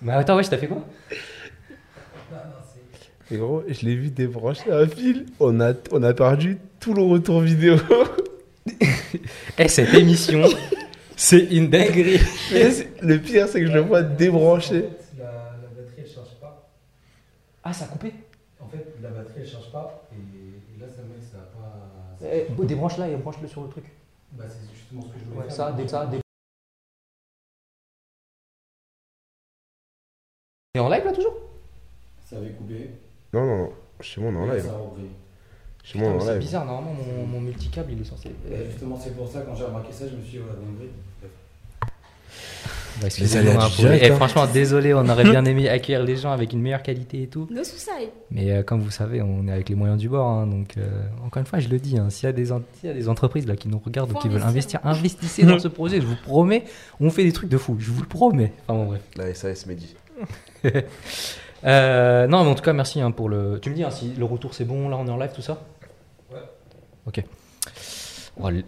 Mais attends, ouais, je t'ai fait quoi? Et gros, je l'ai vu débrancher un fil. On a, on a perdu tout le retour vidéo. Et cette émission, c'est une dinguerie. Le pire, c'est que je le vois débrancher. La, la batterie, elle ne charge pas. Ah, ça a coupé? En fait, la batterie, elle ne charge pas. Et, et là, ça mec, ça n'a pas. Ça... Eh, oh, débranche-la et branche-le sur le truc. Bah, c'est justement ce que je voulais ouais, faire. Ça, dès ça, dès... T'es en live là toujours? Ça avait coupé. Non, non, non. Chez moi, on est en live. Ça a repris. Chez moi, on est en live. C'est bizarre, normalement, mon, mon multicable, il est censé. Et justement, c'est pour ça, quand j'ai remarqué ça, je me suis dit, voilà, dinguerie. Bah, excusez-moi pour... eh, franchement, désolé, on aurait bien aimé accueillir les gens avec une meilleure qualité et tout. Nos soucis. Mais euh, comme vous savez, on est avec les moyens du bord. Hein, donc, euh, encore une fois, je le dis, hein, s'il y a des en... s'il y a des entreprises là, qui nous regardent ou qui veulent investir, investissez dans ce projet. Je vous promets, on fait des trucs de fou. Je vous le promets. Enfin, bon, bref. La S A S Mehdi. euh, non mais en tout cas merci hein, pour le. Tu me dis hein, si le retour c'est bon, là on est en live tout ça. Ouais. Ok.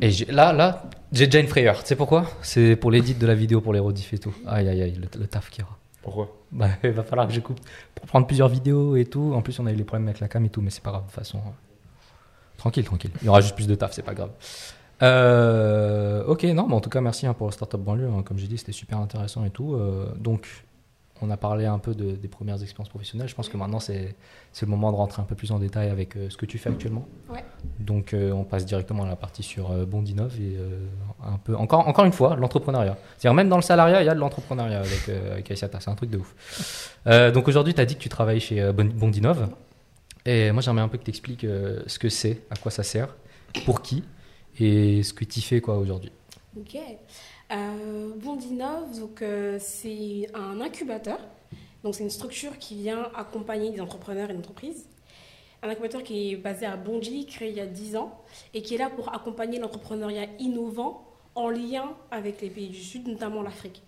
Et j'ai, là là j'ai déjà une frayeur. Tu sais pourquoi? C'est pour l'édit de la vidéo, pour les rediff et tout. Aïe aïe aïe le, le taf qu'il y aura. Pourquoi? Bah il va falloir que je coupe pour prendre plusieurs vidéos et tout. En plus on a eu les problèmes avec la cam et tout, mais c'est pas grave de toute façon. Tranquille tranquille. Il y aura juste plus de taf, c'est pas grave. Euh, ok non mais en tout cas merci hein, pour le Startup Banlieue. Hein. Comme j'ai dit c'était super intéressant et tout. Euh, donc on a parlé un peu de, des premières expériences professionnelles. Je pense que maintenant, c'est, c'est le moment de rentrer un peu plus en détail avec euh, ce que tu fais actuellement. Ouais. Donc, euh, on passe directement à la partie sur euh, Bond'Innov et euh, un peu, encore, encore une fois, l'entrepreneuriat. C'est-à-dire, même dans le salariat, il y a de l'entrepreneuriat avec, euh, avec Aïssata. C'est un truc de ouf. Euh, donc, aujourd'hui, tu as dit que tu travailles chez euh, Bond'Innov. Et moi, j'aimerais un peu que tu expliques euh, ce que c'est, à quoi ça sert, pour qui et ce que tu fais quoi, aujourd'hui. Ok. Euh, Bond'Innov, donc euh, c'est un incubateur. Donc c'est une structure qui vient accompagner des entrepreneurs et des entreprises. Un incubateur qui est basé à Bondy, créé il y a dix ans, et qui est là pour accompagner l'entrepreneuriat innovant en lien avec les pays du Sud, notamment l'Afrique.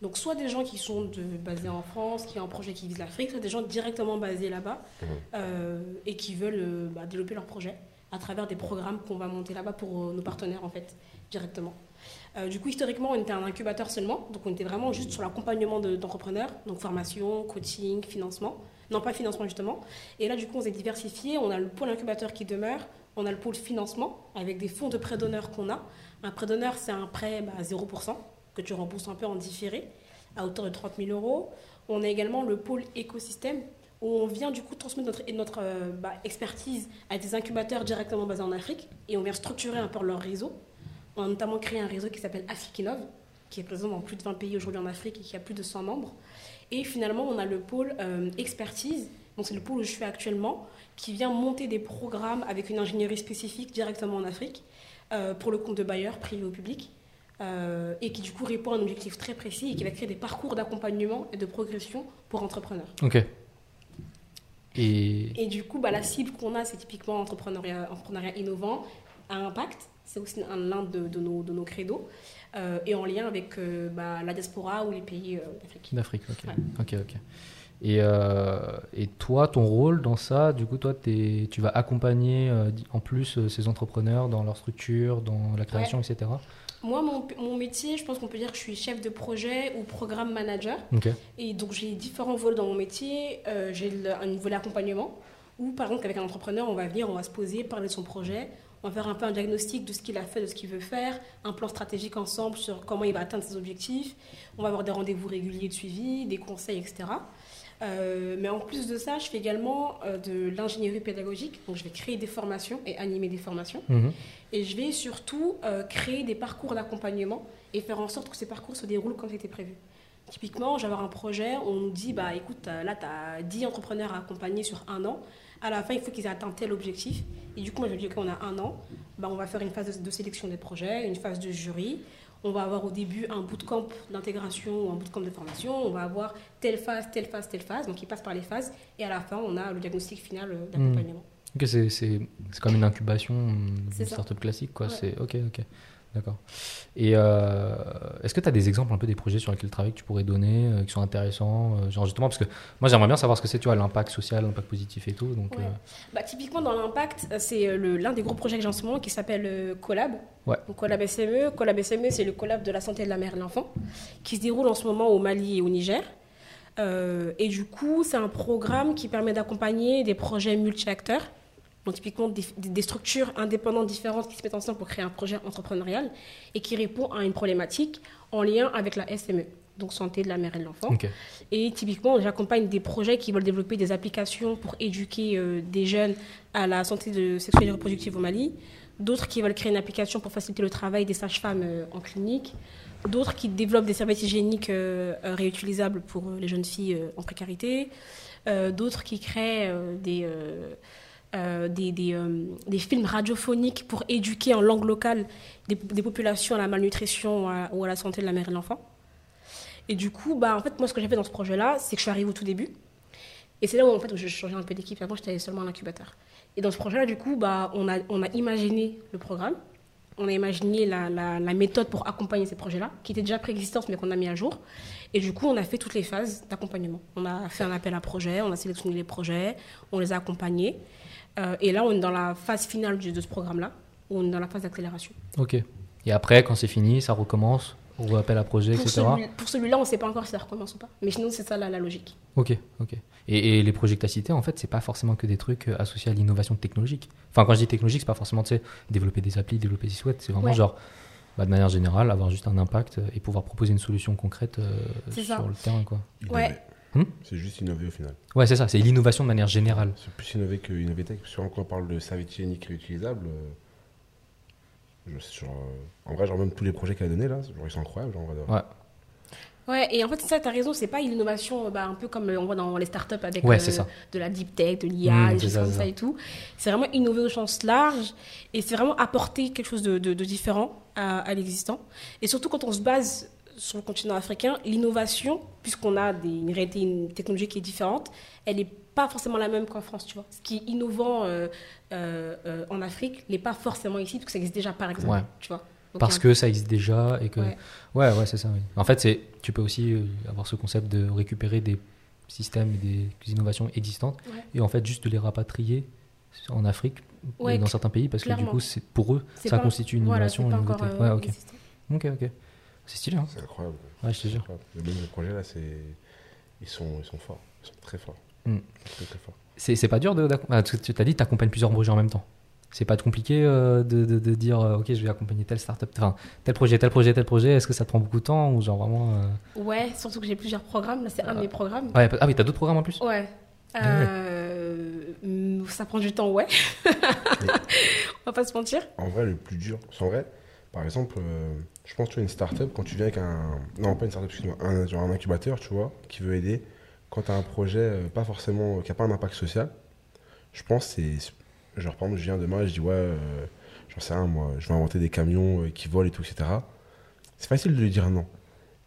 Donc soit des gens qui sont de, basés en France, qui ont un projet qui vise l'Afrique, soit des gens directement basés là-bas euh, et qui veulent euh, bah, développer leur projet à travers des programmes qu'on va monter là-bas pour euh, nos partenaires en fait, directement. Euh, du coup, historiquement, on était un incubateur seulement, donc on était vraiment juste sur l'accompagnement de, d'entrepreneurs, donc formation, coaching, financement, non pas financement justement. Et là, du coup, on s'est diversifié, on a le pôle incubateur qui demeure, on a le pôle financement avec des fonds de prêt d'honneur qu'on a. Un prêt d'honneur, c'est un prêt bah, à zéro pour cent que tu rembourses un peu en différé à hauteur de trente mille euros. On a également le pôle écosystème où on vient du coup transmettre notre, notre euh, bah, expertise à des incubateurs directement basés en Afrique et on vient structurer un peu leur réseau. On a notamment créé un réseau qui s'appelle Afrikinov, qui est présent dans plus de vingt pays aujourd'hui en Afrique et qui a plus de cent membres. Et finalement, on a le pôle euh, expertise, donc c'est le pôle où je suis actuellement, qui vient monter des programmes avec une ingénierie spécifique directement en Afrique euh, pour le compte de bailleurs privés ou publics euh, et qui du coup répond à un objectif très précis et qui va créer des parcours d'accompagnement et de progression pour entrepreneurs. Ok. Et, et du coup, bah, la cible qu'on a, c'est typiquement entrepreneuriat, entrepreneuriat innovant à impact. C'est aussi un, l'un de, de, nos, de nos credos euh, et en lien avec euh, bah, la diaspora ou les pays euh, d'Afrique. D'Afrique, ok. Ouais. Ok, ok. Et, euh, et toi, ton rôle dans ça, du coup, toi, t'es, tu vas accompagner euh, en plus euh, ces entrepreneurs dans leur structure, dans la création, ouais. et cetera. Moi, mon, mon métier, je pense qu'on peut dire que je suis chef de projet ou programme manager. Okay. Et donc, j'ai différents volets dans mon métier. Euh, j'ai le, un volet accompagnement où, par exemple, avec un entrepreneur, on va venir, on va se poser, parler de son projet. On va faire un peu un diagnostic de ce qu'il a fait, de ce qu'il veut faire, un plan stratégique ensemble sur comment il va atteindre ses objectifs. On va avoir des rendez-vous réguliers de suivi, des conseils, et cetera. Euh, mais en plus de ça, je fais également euh, de l'ingénierie pédagogique. Donc, je vais créer des formations et animer des formations. Mmh. Et je vais surtout euh, créer des parcours d'accompagnement et faire en sorte que ces parcours se déroulent comme c'était prévu. Typiquement, j'ai un projet, on nous dit, bah, écoute, là, tu as dix entrepreneurs à accompagner sur un an. À la fin, il faut qu'ils atteignent tel objectif. Et du coup, moi, je me dis, OK, on a un an. Bah, on va faire une phase de, de sélection des projets, une phase de jury. On va avoir au début un bootcamp d'intégration ou un bootcamp de formation. On va avoir telle phase, telle phase, telle phase. Donc, ils passent par les phases. Et à la fin, on a le diagnostic final d'accompagnement. Mmh. Ok, c'est, c'est, c'est comme une incubation d'une startup classique, quoi. Ouais. C'est, ok, ok, d'accord. Et euh, est-ce que tu as des exemples un peu des projets sur lesquels tu travailles que tu pourrais donner, euh, qui sont intéressants, euh, genre justement, parce que moi j'aimerais bien savoir ce que c'est, tu vois, l'impact social, l'impact positif et tout. Donc, ouais. euh... bah, typiquement dans l'impact, c'est le, l'un des gros projets que j'ai en ce moment qui s'appelle euh, Collab. Ouais. Donc, Collab S M E. Collab S M E, c'est le collab de la santé de la mère et de l'enfant, qui se déroule en ce moment au Mali et au Niger. Euh, et du coup, c'est un programme qui permet d'accompagner des projets multi-acteurs, donc typiquement des, des structures indépendantes différentes qui se mettent ensemble pour créer un projet entrepreneurial et qui répond à une problématique en lien avec la S M E, donc santé de la mère et de l'enfant. Okay. Et typiquement, j'accompagne des projets qui veulent développer des applications pour éduquer euh, des jeunes à la santé de, sexuelle et reproductive au Mali, d'autres qui veulent créer une application pour faciliter le travail des sages-femmes euh, en clinique, d'autres qui développent des serviettes hygiéniques euh, réutilisables pour les jeunes filles euh, en précarité, euh, d'autres qui créent euh, des, euh, euh, des, des, euh, des films radiophoniques pour éduquer en langue locale des, des populations à la malnutrition ou à, ou à la santé de la mère et de l'enfant. Et du coup, bah, en fait, moi, ce que j'ai fait dans ce projet-là, c'est que je suis arrivée au tout début. Et c'est là où, en fait, où je changeais un peu d'équipe. Avant, j'étais seulement à l'incubateur. Et dans ce projet-là, du coup, bah, on a, on a imaginé le programme. On a imaginé la, la, la méthode pour accompagner ces projets-là, qui était déjà préexistante, mais qu'on a mis à jour. Et du coup, on a fait toutes les phases d'accompagnement. On a fait un appel à projets, on a sélectionné les projets, on les a accompagnés. Euh, et là, on est dans la phase finale de, de ce programme-là, où on est dans la phase d'accélération. OK. Et après, quand c'est fini, ça recommence, on voit appel à projet, pour et cetera. Celui, pour celui-là, on ne sait pas encore si ça recommence ou pas. Mais sinon, c'est ça la, la logique. OK, OK. Et, et les projets que tu as cités, en fait, c'est pas forcément que des trucs associés à l'innovation technologique. Enfin, quand je dis technologique, c'est pas forcément, tu sais, développer des applis, développer des sites. C'est vraiment ouais. genre, bah, de manière générale, avoir juste un impact et pouvoir proposer une solution concrète euh, sur ça. Le terrain, quoi. Ouais. Hum? C'est juste innover au final. Ouais, c'est ça. C'est l'innovation de manière générale. C'est plus innover que Innovatech. Si on parle de serviettes hygiéniques réutilisables, euh, je sais, genre, euh, en vrai, genre même tous les projets qu'elle a donnés là, genre, ils sont incroyables. Genre, on va ouais. Ouais, et en fait, ça, t'as raison, c'est pas l'innovation, bah, un peu comme on voit dans les startups avec ouais, euh, de la deep tech, de l'I A, mmh, des choses comme ça, ça et tout. C'est vraiment innover au sens large et c'est vraiment apporter quelque chose de, de, de différent à, à l'existant. Et surtout quand on se base sur le continent africain, l'innovation, puisqu'on a des, une réalité, une technologie qui est différente, elle n'est pas forcément la même qu'en France, tu vois. Ce qui est innovant euh, euh, euh, en Afrique n'est pas forcément ici, parce que ça existe déjà, par exemple, ouais. tu vois. Okay. Parce que ça existe déjà et que... Ouais, ouais, ouais c'est ça. Oui. En fait, c'est... tu peux aussi avoir ce concept de récupérer des systèmes et des innovations existantes ouais. et en fait juste de les rapatrier en Afrique ouais, et dans certains pays parce clairement. Que du coup, c'est... pour eux, c'est ça pas... constitue une voilà, innovation. Une nouveauté. Euh, ouais, ok. Ok, ok. C'est stylé, hein ? C'est incroyable. Ouais, je te jure. Le même projet, là, c'est... Ils sont, ils sont forts. Ils sont très forts. Mm. Très, très forts. C'est, c'est pas dur de... Tu as dit que tu accompagnes plusieurs projets en même temps. C'est pas compliqué euh, de, de, de dire euh, ok, je vais accompagner telle startup, enfin tel projet, tel projet, tel projet. Est-ce que ça te prend beaucoup de temps ou genre vraiment euh... Ouais, surtout que j'ai plusieurs programmes. Là, c'est euh... un de mes programmes. Ouais, ah oui, t'as d'autres programmes en plus. Ouais. Euh... ouais. Ça prend du temps, ouais. On va pas se mentir. En vrai, le plus dur, c'est en vrai. Par exemple, euh, je pense tu as une startup quand tu viens avec un, non pas une startup, excuse-moi, un, genre un incubateur, tu vois, qui veut aider. Quand t'as un projet, euh, pas forcément, qui a pas un impact social, je pense que c'est genre, par exemple, je viens demain et je dis, ouais, euh, j'en sais rien, moi, je vais inventer des camions euh, qui volent et tout, et cetera. C'est facile de lui dire non.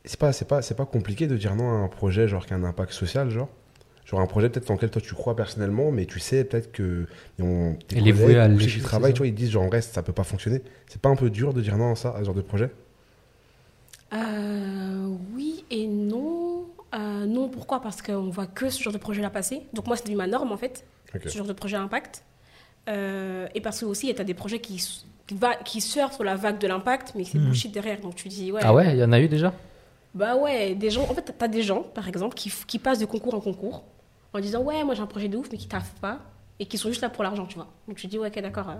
Et c'est pas, c'est, pas, c'est pas compliqué de dire non à un projet genre, qui a un impact social, genre. Genre un projet peut-être dans lequel toi tu crois personnellement, mais tu sais peut-être que on, tes collègues, ou ceux qui travaillent, tu vois, ils disent, genre, en reste, ça peut pas fonctionner. C'est pas un peu dur de dire non à ça, à ce genre de projet ? Euh, oui et non. Euh, non, pourquoi ? Parce qu'on voit que ce genre de projet-là passer. Donc moi, c'est devenu ma norme, en fait, okay. ce genre de projet à impact. Euh, et parce que aussi, tu as des projets qui, va, qui surfent sur la vague de l'impact, mais c'est mmh. bullshit derrière. Donc tu dis, ouais. Ah ouais, il y en a eu déjà ? Bah ouais, des gens. En fait, tu as des gens, par exemple, qui, qui passent de concours en concours en disant, ouais, moi j'ai un projet de ouf, mais qui taffent pas et qui sont juste là pour l'argent, tu vois. Donc tu dis, ouais, ok, d'accord. Euh,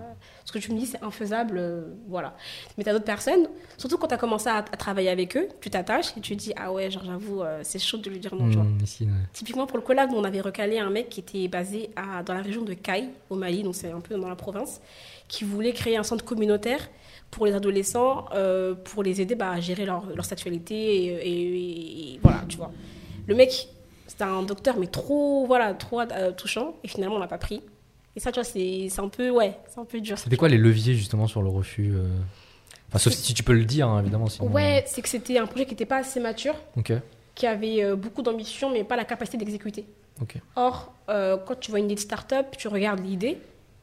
ce que tu me dis, c'est infaisable. Euh, voilà. Mais tu as d'autres personnes, surtout quand tu as commencé à, à travailler avec eux, tu t'attaches et tu dis, ah ouais, genre j'avoue, euh, c'est chaud de lui dire non, mmh, tu vois. Ici, ouais. Typiquement, pour le collab, on avait recalé un mec qui était basé à, dans la région de Kaï, au Mali, donc c'est un peu dans la province, qui voulait créer un centre communautaire pour les adolescents, euh, pour les aider bah, à gérer leur, leur sexualité. Et, et, et voilà, tu vois. Le mec... C'était un docteur, mais trop, voilà, trop euh, touchant. Et finalement, on ne l'a pas pris. Et ça, tu vois, c'est, c'est, un, peu, ouais, c'est un peu dur. C'était quoi les leviers, justement, sur le refus euh... Enfin, sauf c'est... si tu peux le dire, hein, évidemment. Sinon... Ouais, c'est que c'était un projet qui n'était pas assez mature, okay. qui avait euh, beaucoup d'ambition, mais pas la capacité d'exécuter. Okay. Or, euh, quand tu vois une idée de start-up, tu regardes l'idée,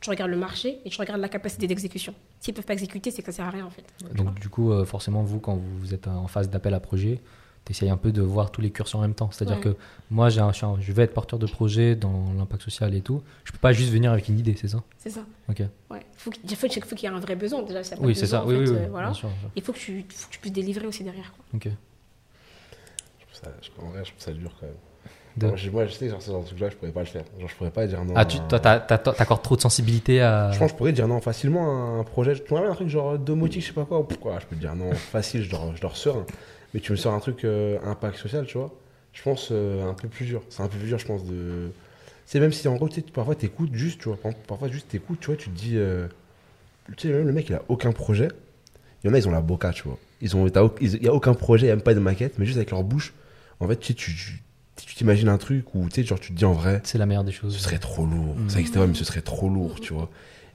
tu regardes le marché et tu regardes la capacité d'exécution. S'ils ne peuvent pas exécuter, c'est que ça ne sert à rien en fait. Donc du coup, euh, forcément, vous, quand vous êtes en phase d'appel à projet, tu essayes un peu de voir tous les curseurs en même temps. C'est-à-dire ouais. que moi, j'ai un, je vais être porteur de projet dans l'impact social et tout. Je ne peux pas juste venir avec une idée, c'est ça? C'est ça. Ok. Ouais. Faut il faut, faut qu'il y ait un vrai besoin. Déjà, ça oui, c'est besoin, ça. Oui, fait, oui, oui, euh, voilà. sûr, sûr. Il faut que, tu, faut que tu puisses délivrer aussi derrière. Quoi. Ok. Je ça, je, en vrai, je trouve ça dur quand même. De... Moi, je, moi, je sais que genre, ce genre de truc-là, je pourrais pas le faire. Genre, je pourrais pas dire non. Ah, tu, toi, t'as, t'as, t'accordes trop de sensibilité à. Je pense que je pourrais dire non facilement à un projet. Tu vois, un truc genre domotique, je sais pas quoi. Pourquoi je peux te dire non facile, je dors, je dors serein. Mais tu me sors un truc euh, impact social, tu vois. Je pense euh, un peu plus dur. C'est un peu plus dur, je pense. de C'est même si en gros, tu sais, parfois t'écoutes juste, tu vois. Parfois, juste t'écoutes, tu vois, tu te dis. Euh... Tu sais, même le mec, il a aucun projet. Il y en a, ils ont la boca, tu vois. Ils ont, il n'y a aucun projet, il n'y a même pas de maquette, mais juste avec leur bouche. En fait, tu sais, tu. tu tu t'imagines un truc où tu sais genre tu te dis en vrai c'est la meilleure des choses, ce serait trop lourd, mmh. c'est extrême, mais ce serait trop lourd, tu vois.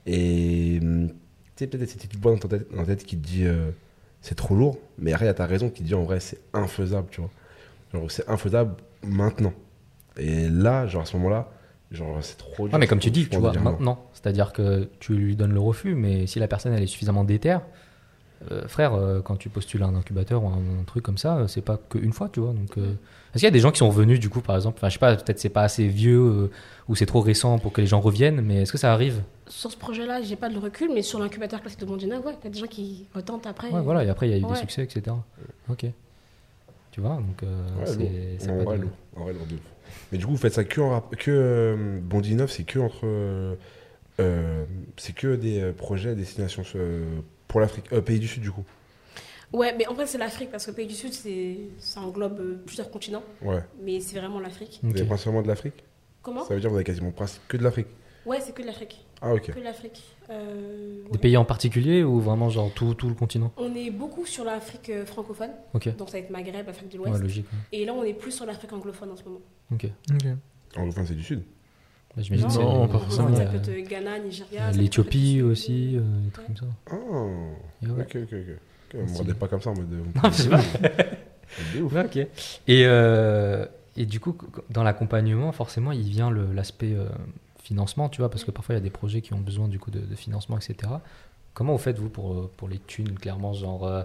Et tu sais, peut-être cette petite voix dans ta tête, dans ta tête qui te dit euh, c'est trop lourd, mais après il y a ta raison qui te dit en vrai c'est infaisable, tu vois, genre c'est infaisable maintenant. Et là genre à ce moment là genre c'est trop dur. Ah mais comme tu dis, tu vois, maintenant, c'est à dire que tu lui donnes le refus, mais si la personne elle est suffisamment déterre, Euh, frère, euh, quand tu postules à un incubateur ou un, un truc comme ça, euh, c'est pas qu'une fois, tu vois. Donc, euh, est-ce qu'il y a des gens qui sont venus du coup, par exemple, enfin, je sais pas, peut-être c'est pas assez vieux euh, ou c'est trop récent pour que les gens reviennent, mais est-ce que ça arrive? Sur ce projet-là, j'ai pas de recul, mais sur l'incubateur classique de Bond'Innov, ouais, t'as des gens qui retentent après. Ouais, et... voilà, et après il y a eu ouais. des succès, et cetera. Ok. Tu vois, donc euh, ouais, c'est, c'est en pas vrai, de... en vrai, mais du coup, vous faites ça que, en rap... que euh, Bond'Innov, c'est que entre, euh, c'est que des euh, projets à destination. Euh, Pour l'Afrique, euh, Pays du Sud du coup. Ouais, mais en vrai c'est l'Afrique parce que Pays du Sud c'est, ça englobe euh, plusieurs continents. Ouais. Mais c'est vraiment l'Afrique. Vous avez okay. principalement de l'Afrique? Comment? Ça veut dire que vous avez quasiment que de l'Afrique? Ouais, c'est que de l'Afrique. Ah ok. Que de l'Afrique. Euh, ouais. Des pays en particulier ou vraiment genre tout, tout le continent? On est beaucoup sur l'Afrique francophone. Ok. Donc ça va être Maghreb, Afrique de l'Ouest. Ouais, logique. Ouais. Et là on est plus sur l'Afrique anglophone en ce moment. Ok. okay. Anglophone c'est du Sud? Bah, non, que non pas forcément. Ça peut être Ghana, Nigeria. L'Éthiopie aussi, euh, des trucs ouais. comme ça. Oh, ouais. ok, ok, ok. On ne me rendait pas comme ça en mode. Non, je sais pas. C'est ouf. Ouais, ok. Et, euh, et du coup, dans l'accompagnement, forcément, il vient le, l'aspect euh, financement, tu vois, parce que parfois, il y a des projets qui ont besoin du coup de, de financement, et cetera. Comment vous faites, vous, pour, pour les thunes, clairement, genre. Euh,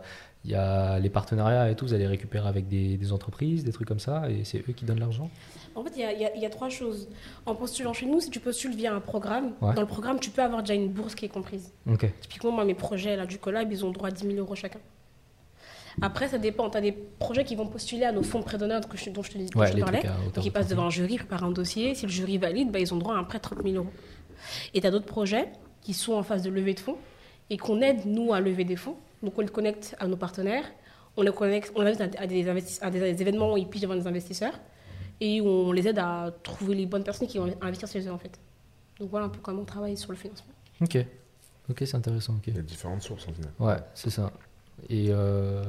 Il y a les partenariats et tout, vous allez récupérer avec des, des entreprises, des trucs comme ça, et c'est eux qui donnent l'argent? En fait, il y a, y, a, y a trois choses. En postulant chez nous, si tu postules via un programme, ouais. dans le programme, tu peux avoir déjà une bourse qui est comprise. Okay. Typiquement, moi, mes projets là, du collab, ils ont droit à dix mille euros chacun. Après, ça dépend. Tu as des projets qui vont postuler à nos fonds pré-donneurs dont je, dont je te, dont ouais, je te parlais, qui passent devant un jury, préparent un dossier. Si le jury valide, bah, ils ont droit à un prêt de trente mille euros. Et tu as d'autres projets qui sont en phase de levée de fonds et qu'on aide, nous, à lever des fonds. Donc, on le connecte à nos partenaires, on le connecte, on l'invite à, à des événements où ils pitchent devant des investisseurs et on les aide à trouver les bonnes personnes qui vont investir chez eux, en fait. Donc, voilà un peu comment on travaille sur le financement. Ok, ok, c'est intéressant. Okay. Il y a différentes sources, en final. Ouais, c'est ça. Et, euh...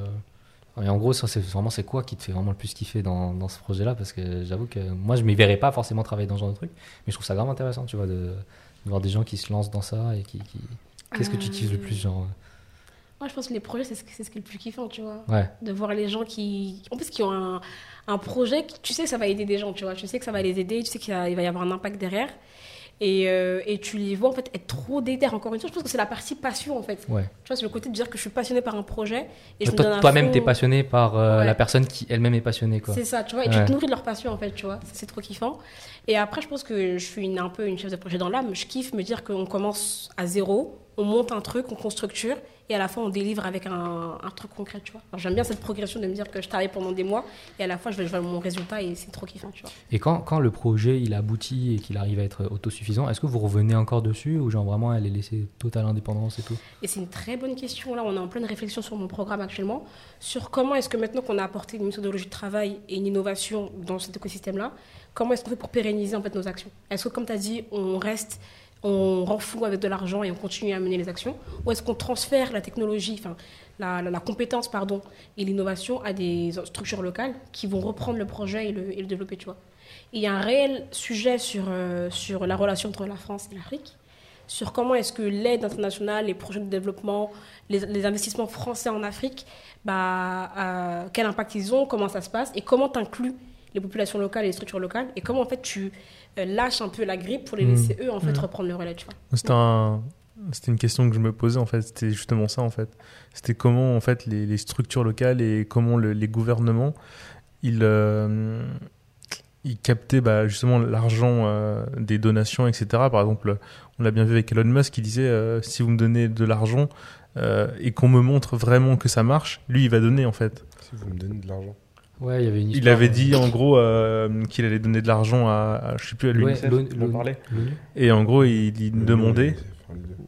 et en gros, ça, c'est, vraiment, c'est quoi qui te fait vraiment le plus kiffer dans, dans ce projet-là? Parce que j'avoue que moi, je ne m'y verrais pas forcément travailler dans ce genre de truc, mais je trouve ça grave intéressant, tu vois, de, de voir des gens qui se lancent dans ça. Et qui, qui... Qu'est-ce que tu kiffes le plus, genre? Moi, je pense que les projets, c'est ce, c'est ce qui est le plus kiffant, tu vois. Ouais. De voir les gens qui... En plus, qui ont un, un projet, qui, tu sais que ça va aider des gens, tu vois. Tu sais que ça va les aider, tu sais qu'il va y avoir un impact derrière. Et, euh, et tu les vois, en fait, être trop déter. Encore une fois, je pense que c'est la partie passion, en fait. Ouais. Tu vois, c'est le côté de dire que je suis passionnée par un projet. Et je toi, toi-même, fond... t'es passionnée par euh, ouais. la personne qui, elle-même, est passionnée, quoi. C'est ça, tu vois. Et ouais. tu te nourris de leur passion, en fait, tu vois. Ça, c'est trop kiffant. Et après, je pense que je suis une, un peu une chef de projet dans l'âme. Je kiffe me dire qu'on commence à zéro, on monte un truc, on constructure et à la fin on délivre avec un, un truc concret, tu vois. Alors, j'aime bien cette progression de me dire que je travaille pendant des mois et à la fin je vais voir mon résultat et c'est trop kiffant, tu vois. Et quand, quand le projet il aboutit et qu'il arrive à être autosuffisant, est-ce que vous revenez encore dessus ou genre vraiment elle est laissée totale indépendance et tout? Et c'est une très bonne question. Là on est en pleine réflexion sur mon programme actuellement, sur comment est-ce que maintenant qu'on a apporté une méthodologie de travail et une innovation dans cet écosystème-là, comment est-ce qu'on fait pour pérenniser en fait nos actions? Est-ce que comme tu as dit, on reste... on renfloue avec de l'argent et on continue à mener les actions, ou est-ce qu'on transfère la technologie, enfin la, la, la compétence pardon, et l'innovation à des structures locales qui vont reprendre le projet et le, et le développer, tu vois. Et il y a un réel sujet sur, euh, sur la relation entre la France et l'Afrique, sur comment est-ce que l'aide internationale, les projets de développement, les, les investissements français en Afrique, bah, euh, quel impact ils ont, comment ça se passe et comment t'inclus les populations locales et les structures locales, et comment en fait tu euh, lâches un peu la grippe pour les laisser mmh. eux en fait mmh. reprendre le relais, tu vois. C'était, ouais. un... C'était une question que je me posais en fait, c'était justement ça en fait. C'était comment en fait les, les structures locales et comment le, les gouvernements ils, euh, ils captaient bah, justement l'argent euh, des donations, et cetera. Par exemple, on l'a bien vu avec Elon Musk qui disait euh, si vous me donnez de l'argent euh, et qu'on me montre vraiment que ça marche, lui il va donner en fait. Si vous me donnez de l'argent. Ouais, il y avait une histoire. Il avait dit en gros euh, qu'il allait donner de l'argent à, à je sais plus à l'UNICEF, ouais, on parlait. Et en gros, il, il demandait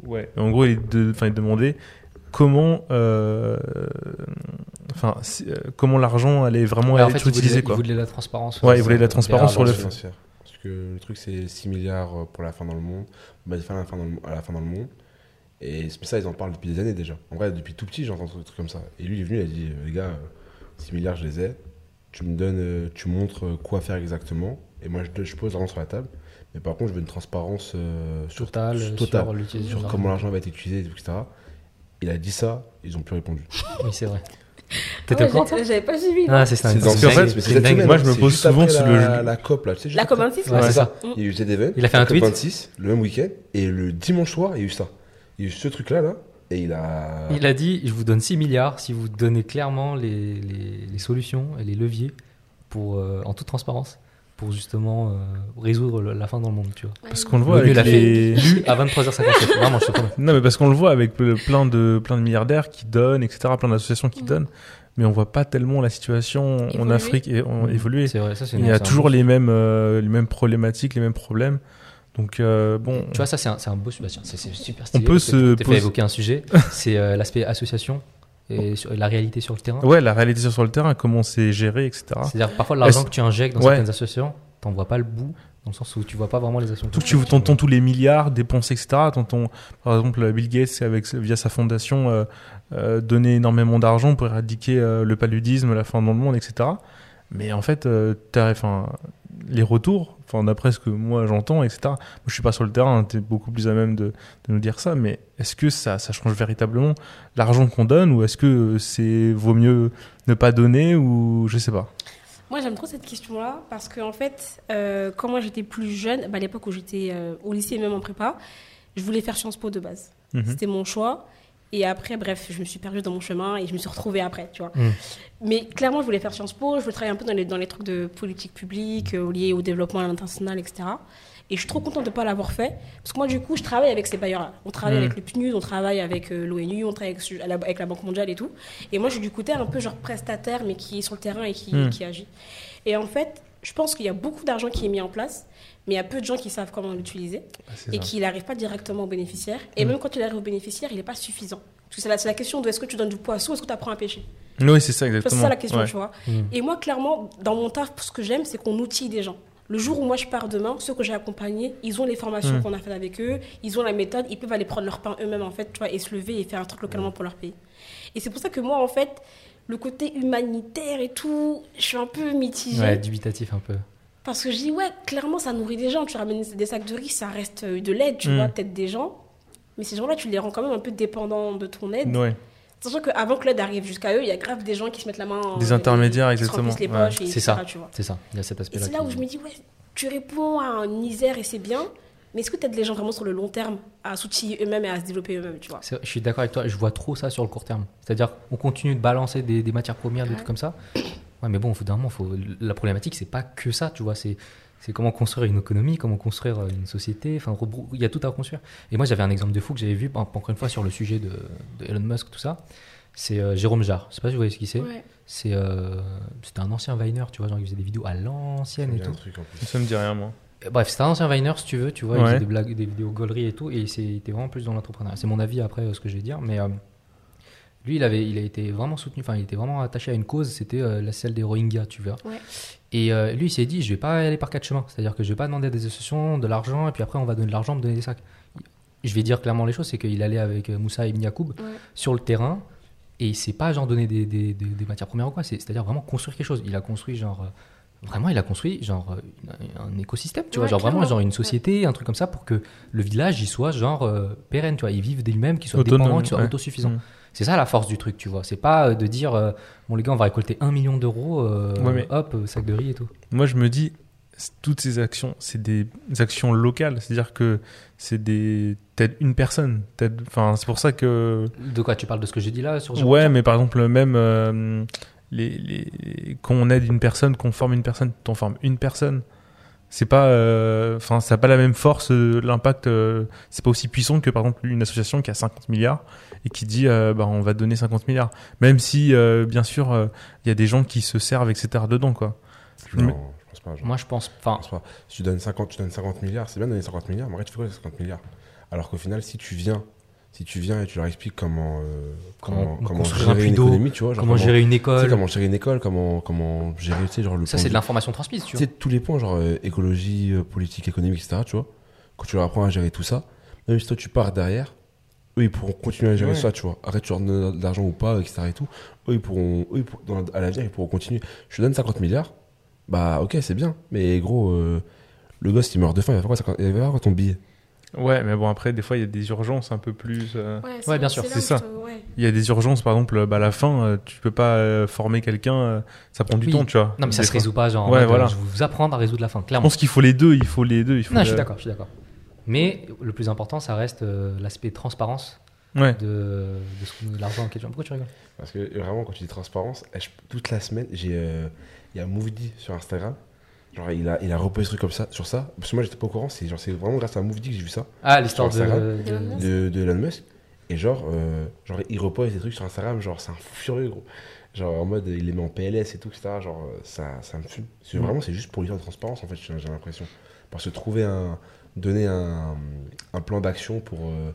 ouais, en gros, il de, enfin il demandait comment euh, enfin si, euh, comment l'argent allait vraiment ouais, être en fait, utilisé quoi. Il voulait la transparence. Ouais, il voulait la transparence sur le financier. Parce que le truc c'est six milliards pour la fin dans le monde, bah à la fin dans le, à la fin dans le monde. Et c'est ça ils en parlent depuis des années déjà. En vrai, depuis tout petit, j'entends des trucs comme ça. Et lui il est venu, il a dit les gars, six milliards je les ai. Tu me donnes, tu montres quoi faire exactement, et moi je, je pose l'argent sur la table. Mais par contre, je veux une transparence euh, sur, Total, sur, total, sur, l'utilisation sur comment l'argent va être utilisé, et cetera. Il a dit ça, ils n'ont plus répondu. Oui, c'est vrai. T'étais ouais, j'avais, j'avais pas suivi. Ah, c'est ça. Parce qu'en fait, c'est c'est dingue. Dingue. Moi, je me pose souvent sur le la C O P là. Tu sais, la C O P vingt-six. Ouais, ouais, c'est ça. Il y a eu cet événement. Il a fait un tweet. C O P vingt-six le même week-end, et le dimanche soir, il y a eu ça. Il y a eu ce truc là, là. Et il a... il a dit, je vous donne six milliards si vous donnez clairement les, les, les solutions et les leviers pour, euh, en toute transparence pour justement euh, résoudre le, la fin dans le monde. Tu vois. Parce qu'on le voit le avec les... Lu à vingt-trois heures cinquante-sept. Vraiment, je te promets. Non, mais parce qu'on le voit avec le, plein, de, plein de milliardaires qui donnent, et cetera, plein d'associations qui mmh. donnent, mais on ne voit pas tellement la situation évoluer. En Afrique et, on, mmh. évoluer. C'est vrai, ça, c'est il y a toujours les mêmes, euh, les mêmes problématiques, les mêmes problèmes. Donc, euh, bon, tu vois, ça, c'est un, c'est un beau sujet. C'est, c'est super stylé. On peut se t'es pose... fait évoquer un sujet, c'est euh, l'aspect association et sur, la réalité sur le terrain. Ouais, la réalité sur le terrain, comment c'est géré, et cetera. C'est-à-dire parfois l'argent Est-ce... que tu injectes dans ouais. certaines associations, t'en vois pas le bout, dans le sens où tu vois pas vraiment les associations. Tout, tu entends tous les milliards dépensés, et cetera. T'entends, par exemple, Bill Gates, avec, via sa fondation, euh, euh, donner énormément d'argent pour éradiquer euh, le paludisme, la faim dans le monde, et cetera. Mais en fait, euh, t'as, enfin, les retours... Enfin, d'après ce que moi j'entends, et cetera. Moi, je suis pas sur le terrain, hein, tu es beaucoup plus à même de, de nous dire ça, mais est-ce que ça, ça change véritablement l'argent qu'on donne, ou est-ce que c'est vaut mieux ne pas donner, ou je sais pas. Moi, j'aime trop cette question-là, parce que en fait, euh, quand moi j'étais plus jeune, bah, à l'époque où j'étais euh, au lycée et même en prépa, je voulais faire Sciences Po de base. Mmh. C'était mon choix. Et après, bref, je me suis perdue dans mon chemin et je me suis retrouvée après, tu vois. Mmh. Mais clairement, je voulais faire Sciences Po, je voulais travailler un peu dans les, dans les trucs de politique publique, euh, liés au développement à l'international, et cetera. Et je suis trop contente de ne pas l'avoir fait, parce que moi, du coup, je travaille avec ces bailleurs-là. On travaille mmh. avec le P N U D, on travaille avec euh, l'ONU, on travaille avec, la, avec la Banque mondiale et tout. Et moi, je suis du côté un peu genre prestataire, mais qui est sur le terrain et qui, mmh. qui agit. Et en fait, je pense qu'il y a beaucoup d'argent qui est mis en place, mais il y a peu de gens qui savent comment l'utiliser ah, et ça. Qui n'arrivent pas directement aux bénéficiaires. Et mmh. même quand il arrive aux bénéficiaires, il n'est pas suffisant. Parce que c'est la, c'est la question de est-ce que tu donnes du poisson ou est-ce que tu apprends à pêcher. Oui, c'est ça, exactement. C'est ça la question, ouais. tu vois. Mmh. Et moi, clairement, dans mon taf, ce que j'aime, c'est qu'on outille des gens. Le jour où moi je pars demain, ceux que j'ai accompagnés, ils ont les formations mmh. qu'on a faites avec eux, ils ont la méthode, ils peuvent aller prendre leur pain eux-mêmes, en fait, tu vois, et se lever et faire un truc localement pour leur pays. Et c'est pour ça que moi, en fait, le côté humanitaire et tout, je suis un peu mitigée. Ouais, dubitatif un peu. Parce que je dis, ouais, clairement, ça nourrit des gens. Tu ramènes des sacs de riz, ça reste de l'aide, tu mmh. vois, peut-être des gens. Mais ces gens-là, tu les rends quand même un peu dépendants de ton aide. Ouais. Sachant qu'avant que l'aide arrive jusqu'à eux, il y a grave des gens qui se mettent la main... En, des intermédiaires, exactement. Les ouais. C'est et cetera, ça, tu vois. C'est ça. Il y a cet aspect-là. Et c'est là où je me dis, ouais, tu réponds à une misère et c'est bien, mais est-ce que t'aides les gens vraiment sur le long terme à s'outiller eux-mêmes et à se développer eux-mêmes, tu vois. Je suis d'accord avec toi, je vois trop ça sur le court terme. C'est-à-dire qu'on continue de balancer des, des matières premières, ouais. des trucs comme ça. Ouais, mais bon, au bout d'un moment, faut... la problématique, c'est pas que ça, tu vois. C'est, c'est comment construire une économie, comment construire une société. Enfin, rebrou... il y a tout à reconstruire. Et moi, j'avais un exemple de fou que j'avais vu, encore une fois, sur le sujet de, de Elon Musk, tout ça. C'est euh, Jérôme Jarre. Je sais pas si vous voyez ce qu'il c'est. Ouais. C'est euh... C'était un ancien Viner, tu vois, genre il faisait des vidéos à l'ancienne et tout. Ça me dit rien, moi. Bref, c'est un ancien Viner, si tu veux, tu vois, ouais. il faisait des blagues, des vidéos gauleries et tout, et c'est, il était vraiment plus dans l'entrepreneuriat. C'est mon avis après euh, ce que je vais dire, mais euh, lui, il avait, il a été vraiment soutenu, enfin, il était vraiment attaché à une cause, c'était euh, la celle des Rohingyas, tu vois. Ouais. Et euh, lui, il s'est dit, je vais pas aller par quatre chemins, c'est-à-dire que je vais pas demander à des associations de l'argent, et puis après, on va donner de l'argent, me donner des sacs. Je vais dire clairement les choses, c'est qu'il allait avec Moussa Ibn Yacoub ouais. sur le terrain, et c'est pas genre donner des, des, des, des matières premières ou quoi, c'est, c'est-à-dire vraiment construire quelque chose. Il a construit genre. Euh, Vraiment, il a construit genre un écosystème, tu ouais, vois, genre clairement. Vraiment genre une société, ouais. un truc comme ça pour que le village y soit genre euh, pérenne, tu vois, ils vivent d'eux-mêmes, qu'ils soient Autonome, dépendants, qu'ils soient ouais. autosuffisants. Mmh. C'est ça la force du truc, tu vois. C'est pas de dire, euh, bon les gars, on va récolter un million d'euros, euh, ouais, hop, sac de riz et tout. Moi, je me dis, toutes ces actions, c'est des actions locales. C'est-à-dire que c'est des... t'aides une personne. T'aides... Enfin, c'est pour ça que... De quoi tu parles, de ce que j'ai dit là sur... Ouais, mais par exemple, même... Euh, les, les... Quand on aide une personne, qu'on forme une personne, t'en formes une personne. C'est pas... Enfin, euh, ça n'a pas la même force. Euh, l'impact, euh, c'est pas aussi puissant que, par exemple, une association qui a cinquante milliards et qui dit, euh, bah, on va donner cinquante milliards. Même si, euh, bien sûr, il euh, y a des gens qui se servent, et cetera dedans, quoi. Mais... Pas, moi je pense, enfin si tu donnes cinquante, tu donnes cinquante milliards, c'est bien de donner cinquante milliards, mais en vrai tu fais quoi les cinquante milliards? Alors qu'au final, si tu viens si tu viens et tu leur expliques comment euh, comment comment, comment gérer une économie, tu vois, genre comment, comment gérer une école, comment gérer une école, comment comment gérer, tu sais, genre le... Ça c'est de, de l'information transmise, tu vois. C'est tous les points, genre euh, écologie, euh, politique, économique, et cetera, tu vois. Quand tu leur apprends à gérer tout ça, même si toi tu pars derrière, eux ils pourront continuer à gérer, ouais, ça, tu vois. Arrête, tu leur donnes de l'argent ou pas, et cetera et tout. Eux ils pourront, eux ils pourront, dans, à l'avenir ils pourront continuer. Je te donne cinquante milliards. Bah ok, c'est bien, mais gros, euh, le gosse il meurt de faim, il va faire quoi, ça, il va faire quoi ton billet? Ouais, mais bon, après des fois il y a des urgences un peu plus euh... ouais, ouais, bien sûr, c'est ça, il ouais. y a des urgences, par exemple bah, la faim, tu peux pas former quelqu'un, ça prend du oui. temps, tu vois. Non mais ça se résout pas, genre ouais, voilà. Je vais vous apprendre à résoudre la faim, clairement. Je pense qu'il faut les deux, il faut les deux il faut non les... je suis d'accord, je suis d'accord, mais le plus important ça reste euh, l'aspect transparence. Ouais. De, de, de l'argent en question. Pourquoi tu rigoles? Parce que vraiment, quand tu dis transparence, je, toute la semaine, j'ai, il euh, y a Mouvdi sur Instagram. Genre, il a, il a reposé ce truc comme ça, sur ça. Parce que moi, j'étais pas au courant. C'est, genre, c'est vraiment grâce à Mouvdi que j'ai vu ça. Ah, l'histoire de, de, de, de Elon Musk. Et genre, euh, genre, il repose des trucs sur Instagram. Genre, c'est un furieux, gros. Genre, en mode, il les met en P L S et tout, et cetera. Genre, ça, ça me fume. C'est, mmh. Vraiment, c'est juste pour lui dire transparence, en fait, j'ai, j'ai l'impression. Parce que trouver un. Donner un, un plan d'action pour. Euh,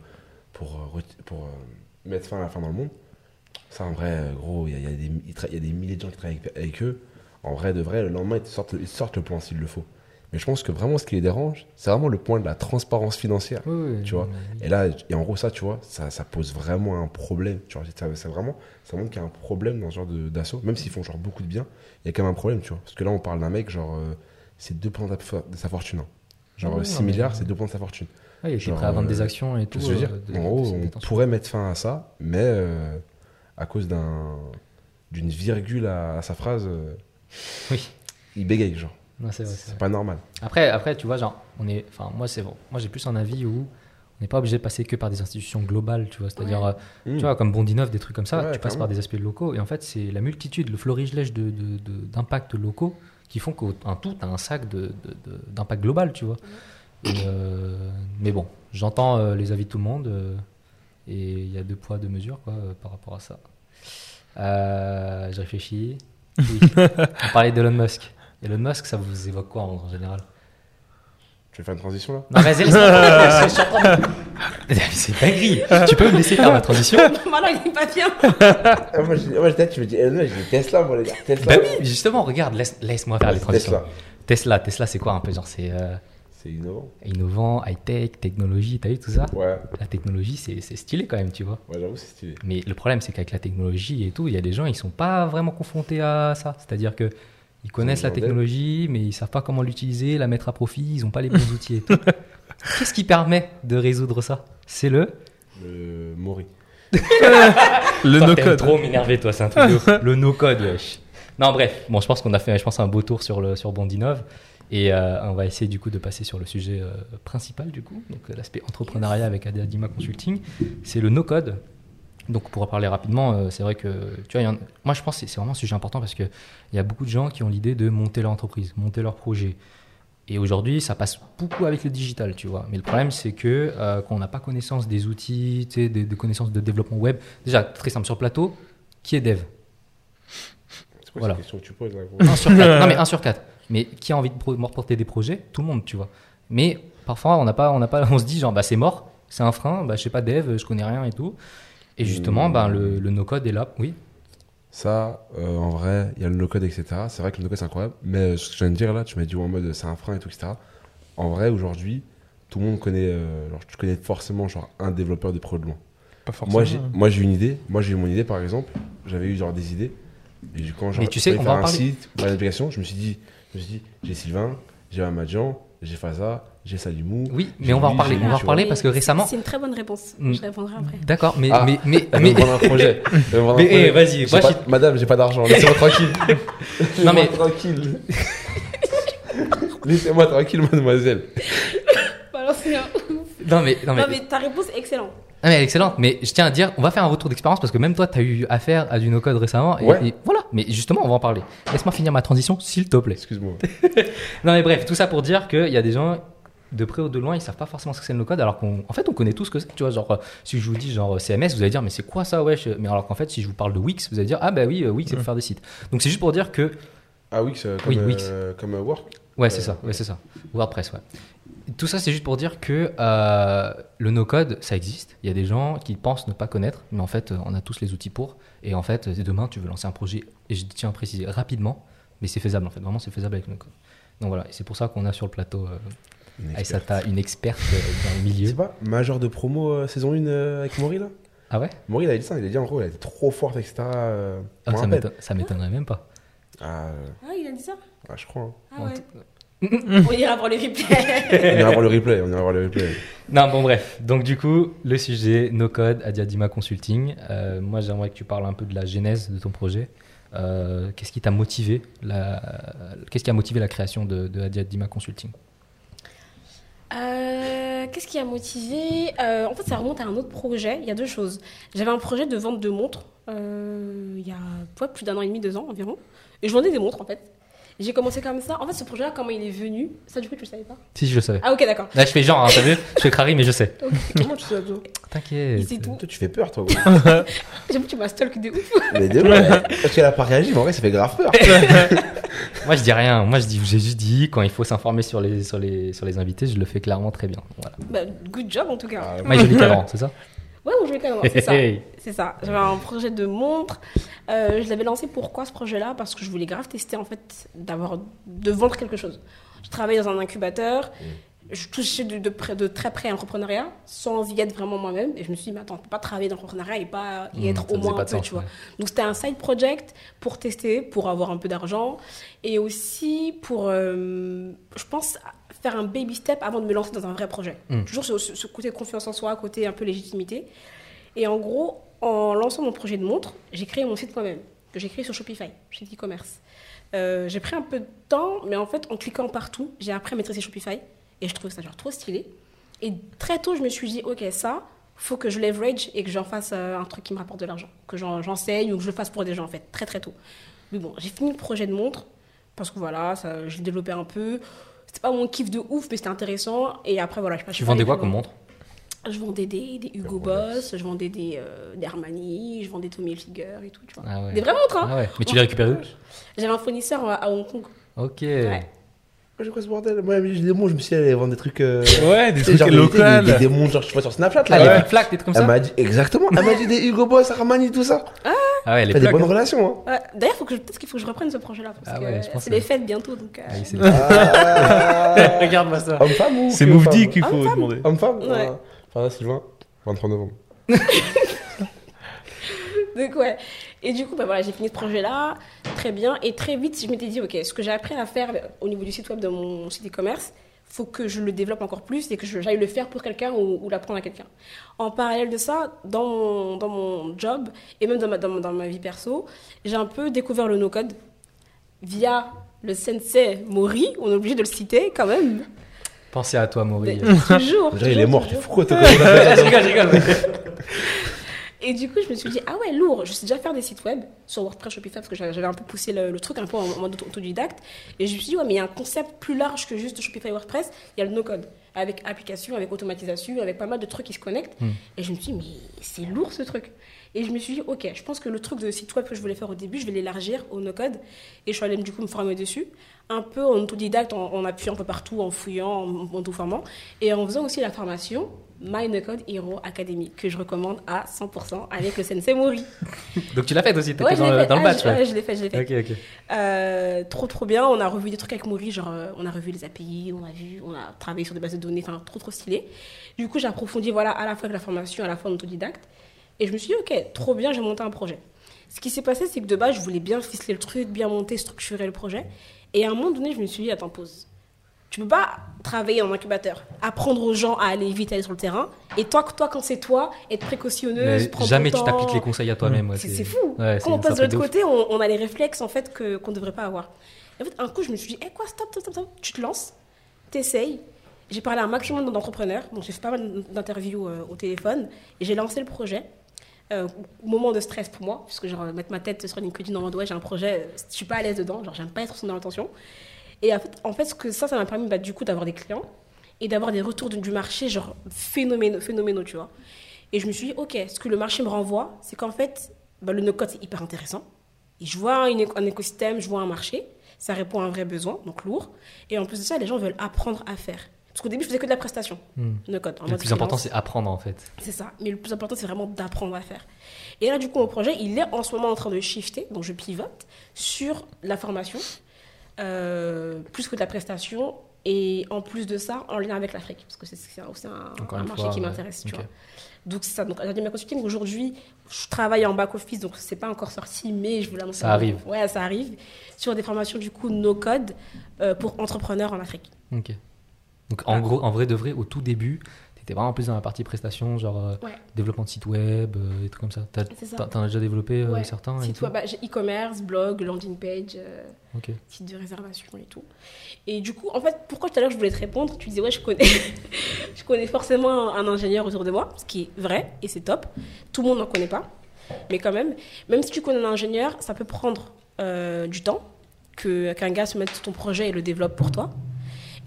pour, pour euh, mettre fin à la fin dans le monde, ça en vrai, gros, il y, y, y a des milliers de gens qui travaillent avec, avec eux, en vrai de vrai, le lendemain, ils te sortent, ils te sortent le plan s'il le faut. Mais je pense que vraiment, ce qui les dérange, c'est vraiment le point de la transparence financière, oui, tu vois, oui. Et là, et en gros, ça, tu vois, ça, ça pose vraiment un problème, tu vois, ça, ça, vraiment, ça montre qu'il y a un problème dans ce genre de, d'assaut, même s'ils font genre beaucoup de bien, il y a quand même un problème, tu vois, parce que là, on parle d'un mec, genre, euh, c'est deux points de sa fortune, hein. Genre, oui, six oui, milliards, oui. C'est deux points de sa fortune. Ouais, il était prêt à vendre euh, des actions et tout. Je veux dire, de, en gros, on attention. Pourrait mettre fin à ça, mais euh, à cause d'un, d'une virgule à, à sa phrase, euh, oui. il bégaye, genre. Non, c'est vrai, c'est, c'est vrai. Pas normal. Après, après, tu vois, genre, on est, enfin, moi, c'est bon. Moi, j'ai plus un avis où on n'est pas obligé de passer que par des institutions globales, tu vois. C'est-à-dire, ouais. euh, mmh. tu vois, comme Bond'Innov, des trucs comme ça, ouais, tu passes même. Par des aspects locaux. Et en fait, c'est la multitude, le florilège de, de, de, d'impacts locaux qui font qu'un tout, t'as un sac de, de, de, d'impact global, tu vois. Mmh. Euh, mais bon, j'entends euh, les avis de tout le monde euh, et il y a deux poids, deux mesures quoi, euh, par rapport à ça. Euh, je réfléchis. Oui. On parlait d'Elon Musk. Elon Musk, ça vous évoque quoi en, en général? Tu veux faire une transition là? Non, vas-y, laisse-moi. C'est pas gris. Tu peux me laisser faire ma transition? Voilà, il est pas bien. Moi, je, moi, je dis, tu me dis Elon Musk, je dis Tesla, moi, les gars. Tesla. Bah oui, justement, regarde, laisse, laisse-moi faire ah, les transitions. Tesla. Tesla, Tesla, c'est quoi un peu genre c'est. Euh... C'est innovant. Innovant, high-tech, technologie, t'as vu tout ça? Ouais. La technologie, c'est, c'est stylé quand même, tu vois. Ouais, j'avoue, c'est stylé. Mais le problème, c'est qu'avec la technologie et tout, il y a des gens, ils sont pas vraiment confrontés à ça. C'est-à-dire que ils connaissent la technologie, mais ils savent pas comment l'utiliser, la mettre à profit, ils ont pas les bons outils et tout. Qu'est-ce qui permet de résoudre ça? C'est le... Le Maury. Le no-code. T'aimes trop m'énerver, toi, c'est un truc de ouf. Le no-code, wesh. Non, bref, bon, je pense qu'on a fait je pense, un beau tour sur, le, sur Bond'Innov. Et euh, on va essayer du coup de passer sur le sujet euh, principal du coup, donc euh, l'aspect entrepreneuriat avec Adiadima Consulting, c'est le no-code. Donc pour en parler rapidement, euh, c'est vrai que tu vois, y en, moi je pense que c'est vraiment un sujet important parce que il y a beaucoup de gens qui ont l'idée de monter leur entreprise, monter leur projet. Et aujourd'hui, ça passe beaucoup avec le digital, tu vois. Mais le problème, c'est que euh, qu'on n'a pas connaissance des outils, tu sais, des, des connaissances de développement web. Déjà très simple sur le plateau, qui est dev? C'est quoi voilà. Cette question que tu poses là, gros. un sur quatre. Non mais un sur quatre. Mais qui a envie de porter des projets? Tout le monde, tu vois. Mais parfois, on n'a pas, on n'a pas, on se dit genre bah c'est mort, c'est un frein, bah je sais pas dev, je connais rien et tout. Et justement, mmh. bah, le, le no-code est là, oui. Ça, euh, en vrai, il y a le no-code, et cetera. C'est vrai que le no-code c'est incroyable. Mais ce que je viens de dire là, tu m'as dit en mode c'est un frein et tout, et cetera. En vrai, aujourd'hui, tout le monde connaît, euh, genre tu connais forcément genre un développeur de pro de loin. Pas forcément. Moi, j'ai, moi j'ai une idée. Moi j'ai eu mon idée par exemple. J'avais eu genre des idées. Et du coup, genre, mais tu sais, on va en parler. Site, une application, je me suis dit. Je me suis dit, j'ai Sylvain, j'ai Mamadjan, j'ai Faza, j'ai Salimou. Oui, mais on va en reparler. On va en reparler parce que récemment. C'est une très bonne réponse. Je répondrai après. D'accord, mais mais mais mais. Un projet. Mais vas-y. Madame, j'ai pas d'argent. Laissez-moi tranquille. Non mais tranquille. Laissez-moi tranquille, mademoiselle. Non mais non mais. Non mais ta réponse est excellente. Ah mais elle est excellente, mais je tiens à dire, on va faire un retour d'expérience parce que même toi, tu as eu affaire à du no-code récemment et, ouais. et voilà. Mais justement, on va en parler. Laisse-moi finir ma transition, s'il te plaît. Excuse-moi. Non mais bref, tout ça pour dire qu'il y a des gens de près ou de loin, ils savent pas forcément ce que c'est le no-code, alors qu'en fait, on connaît tous ce que c'est. Tu vois, genre, si je vous dis genre C M S, vous allez dire mais c'est quoi ça, wesh ? Mais alors qu'en fait, si je vous parle de Wix, vous allez dire ah bah oui, Wix c'est pour faire des sites. Donc c'est juste pour dire que ah Wix comme oui, Wix. Euh, comme uh, Work. Ouais, euh, c'est ça. Ouais, ouais c'est ça. WordPress, ouais. Tout ça, c'est juste pour dire que euh, le no-code, ça existe. Il y a des gens qui pensent ne pas connaître, mais en fait, on a tous les outils pour. Et en fait, demain, tu veux lancer un projet, et je tiens à préciser rapidement, mais c'est faisable en fait. Vraiment, c'est faisable avec le no-code. Donc voilà, et c'est pour ça qu'on a sur le plateau euh, Aïssata, une experte euh, dans le milieu. C'est pas major de promo euh, saison un euh, avec Maury là ? Ah ouais ? Maury, il a dit ça, il a dit en gros, elle était trop forte, et cetera. Euh, ah, ça, m'éton- ça m'étonnerait ah. même pas. Ah, euh... ah, il a dit ça ? Ah, je crois. Hein. Ah ouais. Bon, t- on ira voir le replay. on ira voir le replay, on ira voir le replay. Non, bon bref. Donc du coup, le sujet no-code, Adiadima Consulting. Euh, moi, j'aimerais que tu parles un peu de la genèse de ton projet. Euh, qu'est-ce qui t'a motivé la... Qu'est-ce qui a motivé la création de, de Adiadima Consulting euh, Qu'est-ce qui a motivé euh, En fait, ça remonte à un autre projet. Il y a deux choses. J'avais un projet de vente de montres euh, il y a ouais, plus d'un an et demi, deux ans environ. Et je vendais des montres en fait. J'ai commencé comme ça. En fait, ce projet-là, comment il est venu ? Ça, du coup, tu le savais pas ? Si, je le savais. Ah, ok, d'accord. Là, je fais genre, hein, t'as vu ? Je fais crari, mais je sais. Okay. Comment tu sais, Abdo ? T'inquiète. C'est tout. Toi, tu fais peur, toi. J'aime que tu m'as stalké de ouf. Mais de ouf. Parce qu'elle a pas réagi, mais en vrai, ça fait grave peur. Moi, je dis rien. Moi, je dis, j'ai juste dit, quand il faut s'informer sur les, sur les, sur les invités, je le fais clairement très bien. Voilà. Bah, good job, en tout cas. Ah, moi, je l'ai cadran, c'est ça ? Ouais, bon, je l'ai cadran, c'est ça. C'est ça. J'avais un projet de montre. Euh, je l'avais lancé pourquoi ce projet-là ? Parce que je voulais grave tester en fait d'avoir de vendre quelque chose. Je travaillais dans un incubateur, je touchais de, de, près, de très près à l'entrepreneuriat sans y être vraiment moi-même. Et je me suis dit, mais attends, on ne peut pas travailler dans l'entrepreneuriat et pas y être mmh, au moins un peu, sens, tu vois. Ouais. Donc c'était un side project pour tester, pour avoir un peu d'argent et aussi pour, euh, je pense, faire un baby step avant de me lancer dans un vrai projet. Mmh. Toujours ce, ce côté confiance en soi, côté un peu légitimité. Et en gros, en lançant mon projet de montre, j'ai créé mon site moi-même, que j'ai créé sur Shopify, chez e-commerce. Euh, j'ai pris un peu de temps, mais en fait, en cliquant partout, j'ai appris à maîtriser Shopify. Et je trouvais ça genre trop stylé. Et très tôt, je me suis dit, OK, ça, faut que je leverage et que j'en fasse euh, un truc qui me rapporte de l'argent. Que j'en, j'enseigne ou que je le fasse pour des gens, en fait, très, très tôt. Mais bon, j'ai fini le projet de montre, parce que voilà, ça, je l'ai développé un peu. C'était pas mon kiff de ouf, mais c'était intéressant. Et après, voilà, je sais pas. Tu vendais quoi comme montre ? Je vendais des, des Hugo Boss, je vendais des, euh, des Armani, je vendais Tommy Hilfiger et tout, tu vois. Ah ouais. Des vraies montres, hein. Ah ouais. Mais tu les récupères où ? J'avais un fournisseur à, à Hong Kong. Ok. Ouais. J'ai quoi ce bordel ? Moi, j'ai des montres, je me suis dit, allez vendre des trucs. Euh... Ouais, des trucs locales. Des, des, des montres, genre, je vois sur Snapchat, là. Ah, ouais. Les plaques, des trucs comme ça. Elle m'a dit, exactement. Elle m'a dit des Hugo Boss, Armani, tout ça. Ah, ah ouais, les plaques. T'as des bonnes relations, hein. Ouais. D'ailleurs, faut que je, peut-être qu'il faut que je reprenne ce projet-là. Parce ah ouais, que c'est les fêtes bientôt, donc. Euh... Ah, c'est... Ah, regarde-moi ça. Homme-femme ou ? C'est Moufdi qu'il faut demander. Homme-femme ? Ouais. Ah, Sylvain, vingt-trois novembre. Donc, ouais. Et du coup, bah, voilà, j'ai fini ce projet-là, très bien. Et très vite, je m'étais dit, OK, ce que j'ai appris à faire au niveau du site web de mon site e-commerce, il faut que je le développe encore plus et que je, j'aille le faire pour quelqu'un ou, ou l'apprendre à quelqu'un. En parallèle de ça, dans mon, dans mon job et même dans ma, dans, dans ma vie perso, j'ai un peu découvert le no-code via le sensei Maury. On est obligé de le citer quand même. Pensez à toi, Maury. Toujours. Déjà, il est mort. Tu fous quoi, toi ? Je rigole, je rigole. Et du coup, je me suis dit, ah ouais, lourd. Je sais déjà faire des sites web sur WordPress, Shopify, parce que j'avais un peu poussé le, le truc un peu en mode autodidacte. Et je me suis dit, ouais, mais il y a un concept plus large que juste Shopify et WordPress. Il y a le no-code, avec application, avec automatisation, avec pas mal de trucs qui se connectent. Mm. Et je me suis dit, mais c'est lourd ce truc. Et je me suis dit, ok, je pense que le truc de site web que je voulais faire au début, je vais l'élargir au no-code. Et je suis allée du coup me former dessus. Un peu en autodidacte, en, en appuyant un peu partout, en fouillant, en, en tout formant, et en faisant aussi la formation My No-Code Hero Academy, que je recommande à cent pour cent avec le sensei Maury. Donc tu l'as fait aussi, t'étais ouais, dans, fait. dans ah, le batch. Je, ouais, je l'ai fait, je l'ai fait. Okay, okay. Euh, trop trop bien, on a revu des trucs avec Maury, genre on a revu les A P I, on a vu, on a travaillé sur des bases de données, enfin trop trop stylé. Du coup j'ai approfondi voilà, à la fois avec la formation, à la fois en autodidacte, et je me suis dit ok, trop bien, j'ai monté un projet. Ce qui s'est passé, c'est que de base, je voulais bien ficeler le truc, bien monter, structurer le projet. Et à un moment donné, je me suis dit, attends, pause. Tu peux pas travailler en incubateur, apprendre aux gens à aller vite, aller sur le terrain. Et toi, toi quand c'est toi, être précautionneuse, prendre jamais ton tu temps. T'appliques les conseils à toi-même. Mmh. Ouais, c'est, c'est fou. Ouais, quand c'est, on passe de l'autre côté, on, on a les réflexes en fait que qu'on devrait pas avoir. Et en fait, un coup, je me suis dit, eh hey, quoi, stop, stop, stop, stop. Tu te lances, t'essayes. J'ai parlé à un maximum d'entrepreneurs, donc j'ai fait pas mal d'interviews euh, au téléphone et j'ai lancé le projet. Euh, moment de stress pour moi, parce que genre mettre ma tête sur LinkedIn en mode ouais j'ai un projet, je suis pas à l'aise dedans, genre j'aime pas être dans l'attention. Et en fait, en fait, ce que ça, ça m'a permis bah, du coup d'avoir des clients et d'avoir des retours du marché, genre phénoménaux, phénoménaux, tu vois. Et je me suis dit, ok, ce que le marché me renvoie, c'est qu'en fait, bah, le no-code, c'est hyper intéressant. Et je vois une, un écosystème, je vois un marché, ça répond à un vrai besoin, donc lourd. Et en plus de ça, les gens veulent apprendre à faire. Parce qu'au début, je faisais que de la prestation, mmh. no-code. Le plus freelance. Important, c'est apprendre, en fait. C'est ça. Mais le plus important, c'est vraiment d'apprendre à faire. Et là, du coup, mon projet, il est en ce moment en train de shifter, donc je pivote sur la formation. Euh, plus que de la prestation et en plus de ça en lien avec l'Afrique parce que c'est, c'est aussi un, un marché fois, qui ouais. m'intéresse tu okay. vois. Donc c'est ça, donc Adiadima Consulting aujourd'hui je travaille en back office donc c'est pas encore sorti mais je vous l'annonce ça arrive ouais ça arrive sur des formations du coup no code euh, pour entrepreneurs en Afrique. Ok, donc en ah. gros en vrai de vrai au tout début t'étais vraiment plus dans la partie prestation genre euh, ouais. développement de site web euh, des trucs comme ça. T'as, ça. T'en as déjà développé euh, ouais. certains site web, bah, j'ai e-commerce, blog, landing page, euh, okay. site de réservation et tout. Et du coup en fait pourquoi tout à l'heure je voulais te répondre, tu disais ouais je connais je connais forcément un ingénieur autour de moi, ce qui est vrai et c'est top, tout le monde n'en connaît pas mais quand même, même si tu connais un ingénieur ça peut prendre euh, du temps que, qu'un gars se mette sur ton projet et le développe pour toi.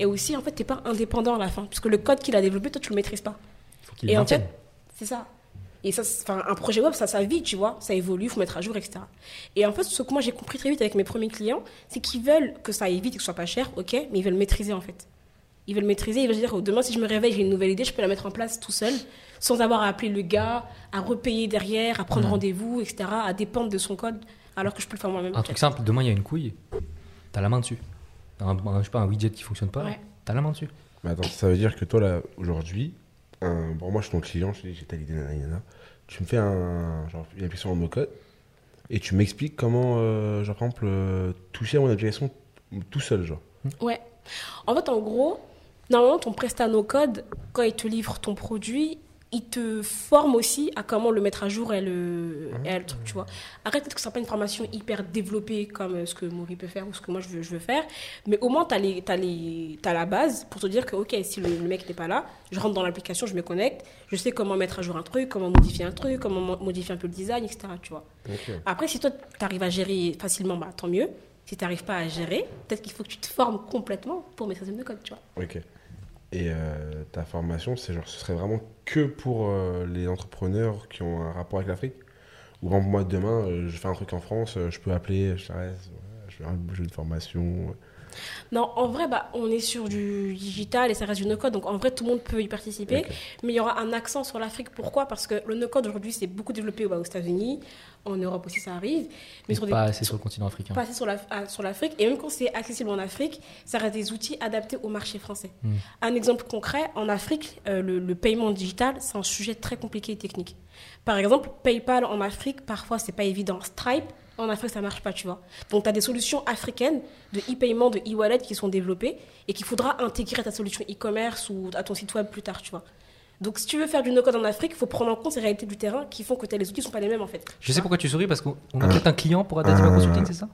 Et aussi, en fait, tu n'es pas indépendant à la fin. Puisque le code qu'il a développé, toi, tu ne le maîtrises pas. Faut qu'il et en fait, c'est ça. Et ça, c'est, un projet web, ça, ça vit, tu vois. Ça évolue, il faut mettre à jour, et cetera. Et en fait, ce que moi, j'ai compris très vite avec mes premiers clients, c'est qu'ils veulent que ça aille vite et que ce soit pas cher, ok, mais ils veulent maîtriser, en fait. Ils veulent maîtriser, ils veulent dire, oh, demain, si je me réveille, j'ai une nouvelle idée, je peux la mettre en place tout seul, sans avoir à appeler le gars, à repayer derrière, à prendre mmh. rendez-vous, et cetera, à dépendre de son code, alors que je peux le faire moi-même. Un truc simple, demain, il y a une couille, tu as la main dessus. Un, un, je sais pas, un widget qui fonctionne pas, ouais. t'as la main dessus. Mais attends, ça veut dire que toi là aujourd'hui, un, bon moi je suis ton client, je dis j'ai telle idée, nanana, tu me fais un genre une application en no code et tu m'expliques comment, euh, genre par exemple euh, toucher à mon application tout seul genre. Ouais. En fait en gros, normalement ton presta no code quand il te livre ton produit, il te forme aussi à comment le mettre à jour et le, mmh. et le truc, tu vois. Arrête peut-être que ce n'est pas une formation hyper développée comme ce que Maury peut faire ou ce que moi je veux, je veux faire, mais au moins tu as la base pour te dire que ok, si le, le mec n'est pas là, je rentre dans l'application, je me connecte, je sais comment mettre à jour un truc, comment modifier un truc, comment modifier un peu le design, et cetera. Tu vois. Okay. Après, si toi tu arrives à gérer facilement, bah, tant mieux. Si tu n'arrives pas à gérer, peut-être qu'il faut que tu te formes complètement pour mettre ça en code, tu vois. Ok. Et euh, ta formation, c'est genre, ce serait vraiment que pour euh, les entrepreneurs qui ont un rapport avec l'Afrique? Ou en moi, demain, euh, je fais un truc en France, euh, je peux appeler, je t'arrête, je fais un jeu de formation. Non, en vrai, bah, on est sur du digital et ça reste du no-code, donc en vrai, tout le monde peut y participer. Okay. Mais il y aura un accent sur l'Afrique. Pourquoi ? Parce que le no-code, aujourd'hui, c'est beaucoup développé bah, aux États-Unis, en Europe aussi, ça arrive. Mais, mais sur pas des... assez sur le continent africain. Pas assez sur, la... ah, sur l'Afrique. Et même quand c'est accessible en Afrique, ça reste des outils adaptés au marché français. Mmh. Un exemple concret, en Afrique, euh, le, le paiement digital, c'est un sujet très compliqué et technique. Par exemple, PayPal en Afrique, parfois, c'est pas évident. Stripe, en Afrique, ça ne marche pas, tu vois. Donc, tu as des solutions africaines de e-paiement, de e-wallet qui sont développées et qu'il faudra intégrer à ta solution e-commerce ou à ton site web plus tard, tu vois. Donc, si tu veux faire du no-code en Afrique, il faut prendre en compte ces réalités du terrain qui font que les outils ne sont pas les mêmes, en fait. Je sais pourquoi tu souris, parce qu'on a peut-être un client pour Adiadima Consulting, c'est ça ?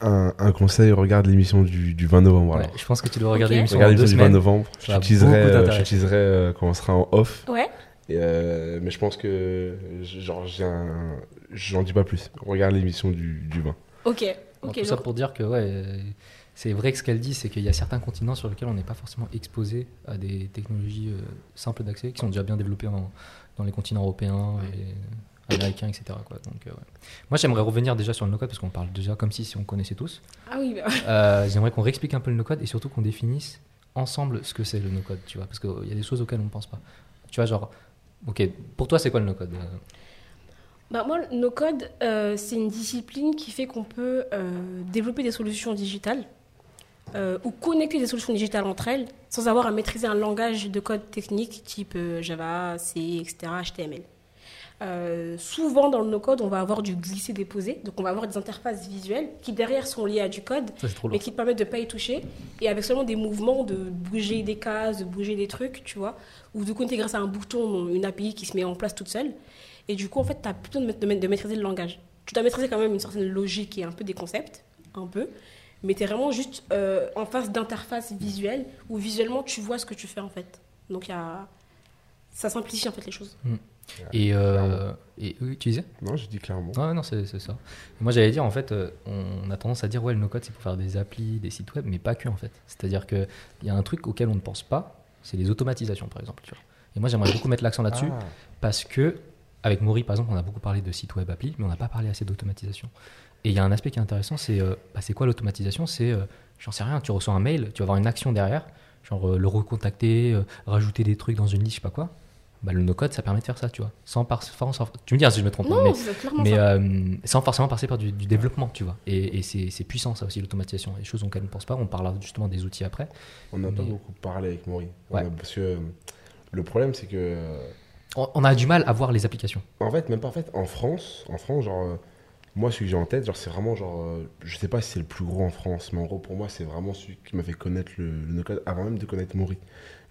Un, un conseil, regarde l'émission du, du vingt novembre. Ouais, je pense que tu dois regarder okay. l'émission, regarde l'émission du vingt novembre. J'utiliserai, j'utiliserai euh, quand on sera en off. Ouais. Et euh, mais je pense que genre, j'ai un... j'en dis pas plus. Regarde l'émission du, du vin. Ok. Alors, okay tout donc... ça pour dire que ouais, c'est vrai que ce qu'elle dit, c'est qu'il y a certains continents sur lesquels on n'est pas forcément exposé à des technologies euh, simples d'accès qui sont déjà bien développées en, dans les continents européens et américains, et cetera. Quoi. Donc, euh, ouais. Moi, j'aimerais revenir déjà sur le no-code parce qu'on parle déjà comme si, si on connaissait tous. Ah oui. Bah... Euh, j'aimerais qu'on réexplique un peu le no-code et surtout qu'on définisse ensemble ce que c'est le no-code, tu vois, parce qu'il euh, y a des choses auxquelles on ne pense pas. Tu vois, genre. Ok, pour toi, c'est quoi le no-code ? Bah, moi, le no-code, euh, c'est une discipline qui fait qu'on peut euh, développer des solutions digitales euh, ou connecter des solutions digitales entre elles sans avoir à maîtriser un langage de code technique type euh, Java, C, et cetera, H T M L. Euh, souvent dans le no-code, on va avoir du glisser-déposer, donc on va avoir des interfaces visuelles qui derrière sont liées à du code, ça, mais qui te permettent de ne pas y toucher, et avec seulement des mouvements de bouger des cases, de bouger des trucs, tu vois, ou du coup t'es grâce à un bouton, une A P I qui se met en place toute seule, et du coup en fait t'as plutôt de, ma- de maîtriser le langage. Tu dois maîtriser quand même une certaine logique et un peu des concepts, un peu, mais t'es vraiment juste euh, en face d'interfaces visuelles où visuellement tu vois ce que tu fais en fait. Donc y a... ça simplifie en fait les choses. Mm. Et, euh, et oui, tu disais ? Non, j'ai dit clairement. Ah, non, c'est, c'est ça. Moi, j'allais dire, en fait, on a tendance à dire, ouais, le no-code, c'est pour faire des applis, des sites web, mais pas que, en fait. C'est-à-dire qu'il y a un truc auquel on ne pense pas, c'est les automatisations, par exemple. Tu vois. Et moi, j'aimerais beaucoup mettre l'accent là-dessus, ah. parce que, avec Maury, par exemple, on a beaucoup parlé de sites web, applis, mais on n'a pas parlé assez d'automatisation. Et il y a un aspect qui est intéressant, c'est, euh, bah, c'est quoi l'automatisation ? C'est, euh, j'en sais rien, tu reçois un mail, tu vas avoir une action derrière, genre euh, le recontacter, euh, rajouter des trucs dans une liste, je sais pas quoi. Bah, le no-code, ça permet de faire ça, tu vois. Sans par... enfin, sans... Tu me dis si je me trompe, non, mais, mais euh, sans forcément passer par du, du développement, tu vois. Et, et c'est, c'est puissant, ça aussi, l'automatisation. Les choses auxquelles on ne pense pas, on parlera justement des outils après. On n'a mais... pas beaucoup parlé avec Maury. Ouais. A... Parce que le problème, c'est que... On, on a du mal à voir les applications. En fait, même pas en fait. En France, en France genre, euh, moi, celui que j'ai en tête, genre, c'est vraiment, genre, euh, je ne sais pas si c'est le plus gros en France, mais en gros, pour moi, c'est vraiment celui qui m'a fait connaître le, le no-code avant même de connaître Maury.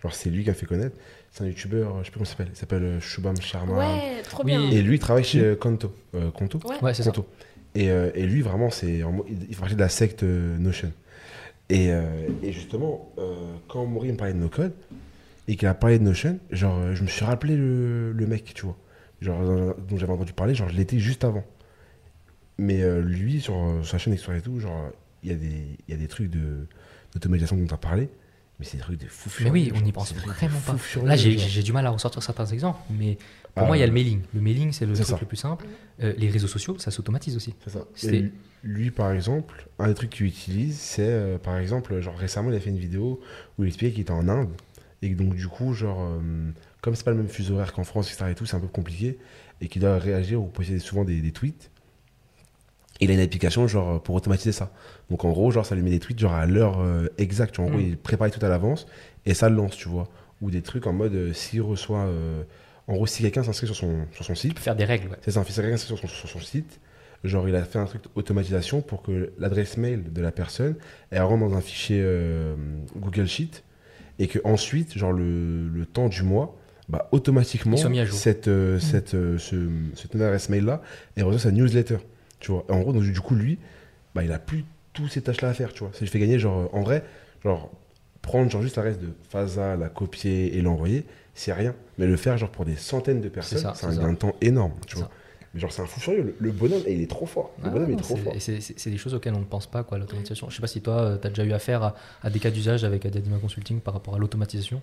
Genre, c'est lui qui a fait connaître. C'est un youtubeur, je sais plus comment il s'appelle. Il s'appelle Shubham Sharma. Ouais, trop bien. Oui. Et lui, il travaille chez Kanto. Euh, Kanto ouais. ouais, c'est Kanto. Ça. Et, euh, et lui, vraiment, c'est en, il fait partie de la secte euh, Notion. Et, euh, et justement, euh, quand Maury me parlait de no-code et qu'il a parlé de Notion, genre, je me suis rappelé le, le mec, tu vois. Genre, dont j'avais entendu parler, genre, je l'étais juste avant. Mais euh, lui, sur, sur sa chaîne Explore et tout, genre, il y a des, il y a des trucs de, d'automatisation dont tu as parlé. Mais c'est des trucs de fou furieux. Mais oui, on n'y pense vraiment pas. Là, j'ai, j'ai du mal à ressortir certains exemples, mais pour ah, moi, il y a le mailing. Le mailing, c'est le c'est truc ça. le plus simple. Euh, les réseaux sociaux, ça s'automatise aussi. C'est ça. Lui, lui, par exemple, un des trucs qu'il utilise, c'est, euh, par exemple, genre récemment, il a fait une vidéo où il expliquait qu'il était en Inde. Et donc, du coup, genre, euh, comme c'est pas le même fuseau horaire qu'en France, et cetera et tout, c'est un peu compliqué. Et qu'il doit réagir ou poster souvent des, des tweets. Il a une application genre pour automatiser ça. Donc en gros, genre ça lui met des tweets genre à l'heure euh, exacte. Tu vois, en mmh. gros, il prépare tout à l'avance et ça le lance, tu vois. Ou des trucs en mode euh, s'il reçoit, euh, en gros, si quelqu'un s'inscrit sur son sur son site, faire des règles. Ouais. C'est ça. Si quelqu'un s'inscrit sur son, sur son site, genre il a fait un truc d'automatisation pour que l'adresse mail de la personne elle rentre dans un fichier euh, Google Sheet et que ensuite, genre le le temps du mois, bah automatiquement cette euh, mmh. cette euh, ce cette adresse mail là, elle reçoit sa newsletter. Tu vois, en gros, donc, du coup, lui, bah, il a plus toutes ces tâches-là à faire, tu vois. Ça lui fait gagner, genre, en vrai, genre, prendre, genre, juste la reste de Fasa, la copier et l'envoyer, c'est rien. Mais le faire, genre, pour des centaines de personnes, c'est, ça, c'est un gain de temps énorme, tu c'est vois. Ça. Mais genre, c'est un fou furieux. Le, le bonhomme, il est trop fort. Le ah, bonhomme, il est trop c'est, fort. Et c'est, c'est, c'est des choses auxquelles on ne pense pas, quoi, l'automatisation. Je sais pas si toi, t'as déjà eu affaire à, à des cas d'usage avec Adiadima Consulting par rapport à l'automatisation.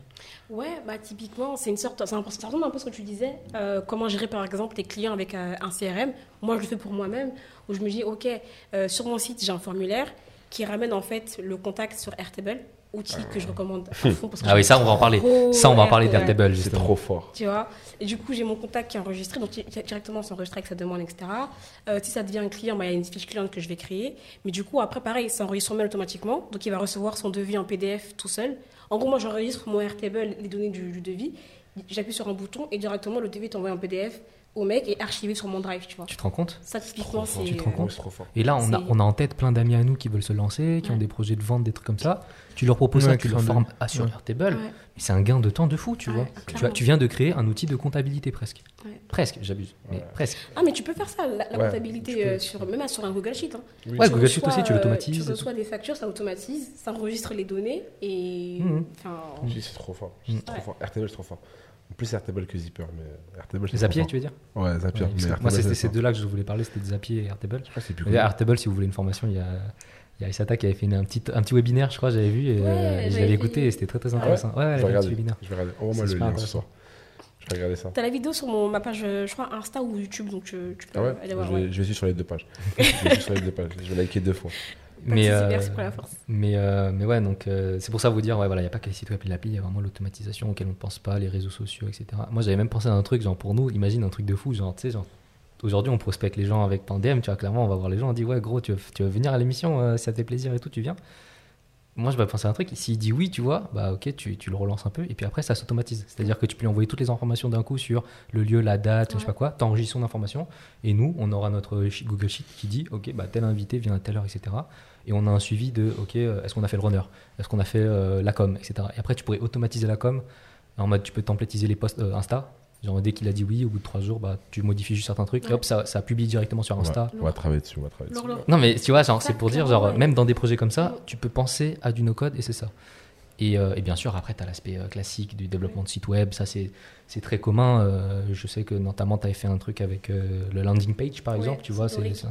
Ouais, bah, typiquement, c'est une sorte, ça ressemble un peu à ce que tu disais. Euh, comment gérer, par exemple, tes clients avec euh, un C R M. Moi, je le fais pour moi-même, où je me dis, OK, euh, sur mon site, j'ai un formulaire qui ramène, en fait, le contact sur Airtable. Outil que je recommande à fond parce que ah oui ça on va en parler ça on va en parler d'Airtable, c'est trop fort tu vois, et du coup j'ai mon contact qui est enregistré, donc directement on s'enregistre avec sa demande, etc. euh, si ça devient un client, il bah, y a une fiche cliente que je vais créer, mais du coup après pareil ça enregistre son mail automatiquement, donc il va recevoir son devis en P D F tout seul. En gros moi j'enregistre mon Airtable, les données du, du devis, j'appuie sur un bouton et directement le devis est envoyé en P D F au mec et archivé sur mon drive, tu vois. Tu te rends compte ? Ça, typiquement, c'est... Tu te rends compte ? C'est trop fort. Et là, on a, on a en tête plein d'amis à nous qui veulent se lancer, qui ouais. ont des projets de vente, des trucs comme ça. Tu leur proposes ouais, ça, tu leur formes à sur Airtable. Ouais. Mais c'est un gain de temps de fou, tu ouais, vois. Tu, vois. Tu viens de créer un outil de comptabilité, presque. Ouais. Presque, j'abuse, mais ouais. presque. Ah, mais tu peux faire ça, la, la ouais, comptabilité, euh, sur, même sur un Google Sheet. Hein. Oui. Ouais, tu Google reçois, Sheet aussi, tu l'automatises. Tu reçois des factures, ça automatise, ça enregistre les données et... Mmh. Enfin, mmh. C'est trop fort. Airtable, c'est trop fort. Plus Airtable que Zipper, mais Airtable, c'est Zapier, tu veux dire ? Ouais, Zapier. Ouais, mais moi, c'était ces deux-là que je voulais parler, c'était de Zapier et Airtable. Je crois que c'est plus cool. Airtable, si vous voulez une formation, il y a, il y a Aïssata qui avait fait une, un, petit, un petit webinaire, je crois, j'avais vu, et, ouais, euh, et j'avais écouté, et c'était très, très intéressant. Ah ouais, ouais, je, ouais je, vais je vais regarder. Envoie-moi oh, le lien ce soir. Je vais regarder ça. T'as la vidéo sur mon, ma page, je crois, Insta ou YouTube, donc tu, tu peux ah ouais aller voir. Je, ouais. je vais suivre sur les deux pages. Je vais suivre sur les deux pages. Je vais liker deux fois. Mais, euh, merci pour la force. Mais, euh, mais ouais, donc euh, c'est pour ça vous dire, ouais, voilà, il n'y a pas que les sites web et l'appli, il y a vraiment l'automatisation auquel on ne pense pas, les réseaux sociaux, et cetera. Moi, j'avais même pensé à un truc, genre pour nous, imagine un truc de fou, genre, tu sais, genre, aujourd'hui, on prospecte les gens avec Pandem, tu vois, clairement, on va voir les gens, on dit, ouais, gros, tu veux, tu veux venir à l'émission, euh, ça te fait plaisir et tout, tu viens. moi je vais penser à un truc, s'il dit oui, tu vois, bah ok, tu, tu le relances un peu et puis après ça s'automatise, c'est-à-dire que tu peux lui envoyer toutes les informations d'un coup sur le lieu, la date, ouais. je sais pas quoi, t'enregistres son information et nous on aura notre Google Sheet qui dit ok, bah tel invité vient à telle heure, et cetera. Et on a un suivi de ok, est-ce qu'on a fait le runner, est-ce qu'on a fait euh, la com, et cetera. Et après tu pourrais automatiser la com en mode tu peux templatiser les posts euh, Insta. Genre dès qu'il a dit oui, au bout de trois jours, bah, tu modifies juste certains trucs, ouais. et hop, ça, ça publie directement sur Insta. Ouais, on va travailler dessus, on va travailler dessus. Non, mais tu vois, genre, c'est pour dire, genre, même dans des projets comme ça, tu peux penser à du no-code et c'est ça. Et, euh, et bien sûr, après, tu as l'aspect classique du développement de site web, ça, c'est, c'est très commun. Euh, je sais que notamment, tu avais fait un truc avec euh, le landing page, par ouais, exemple, tu vois, c'est, Doric. C'est,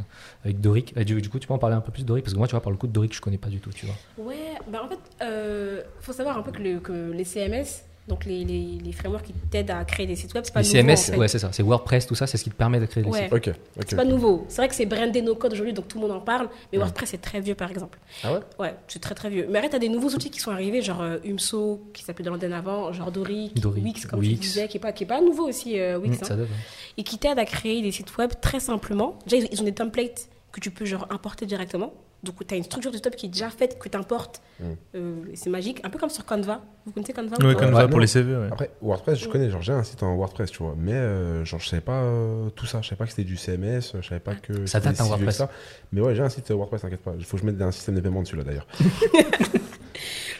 avec Doric. Et du, du coup, tu peux en parler un peu plus de Doric, parce que moi, tu vois, par le coup, de Doric, je ne connais pas du tout, tu vois. Ouais, bah en fait, il euh, faut savoir un peu que, le, que les C M S, donc les, les, les frameworks qui t'aident à créer des sites web, c'est pas les nouveau. Les C M S, en fait. Ouais, c'est ça, c'est WordPress, tout ça, c'est ce qui te permet de créer des ouais. sites. Okay, okay. C'est pas nouveau. C'est vrai que c'est brandé no-code aujourd'hui, donc tout le monde en parle, mais ouais. WordPress c'est très vieux, par exemple. Ah ouais. Ouais, c'est très très vieux. Mais arrête, t'as des nouveaux outils qui sont arrivés, genre euh, Umso, qui s'appelait dans l'antenne avant, genre Doric, Doric Wix, comme Wix. Tu disais, qui est pas, qui est pas nouveau aussi, euh, Wix. Mmh, hein. Ça donne, ouais. Et qui t'aident à créer des sites web très simplement. Déjà, ils, ils ont des templates que tu peux genre importer directement. Donc, tu as une structure de top qui est déjà faite, que tu importes. Mm. Euh, c'est magique. Un peu comme sur Canva. Vous connaissez Canva? Oui, Canva ouais, pour non. les C V. Ouais. Après, WordPress, je connais. Genre, j'ai un site en WordPress, tu vois. Mais euh, genre, je ne savais pas euh, tout ça. Je ne savais pas que c'était du C M S. Je ne savais pas que. Ça date un WordPress. Ça. Mais ouais, j'ai un site WordPress, t'inquiète pas. Il faut que je mette un système de paiement dessus, là, d'ailleurs.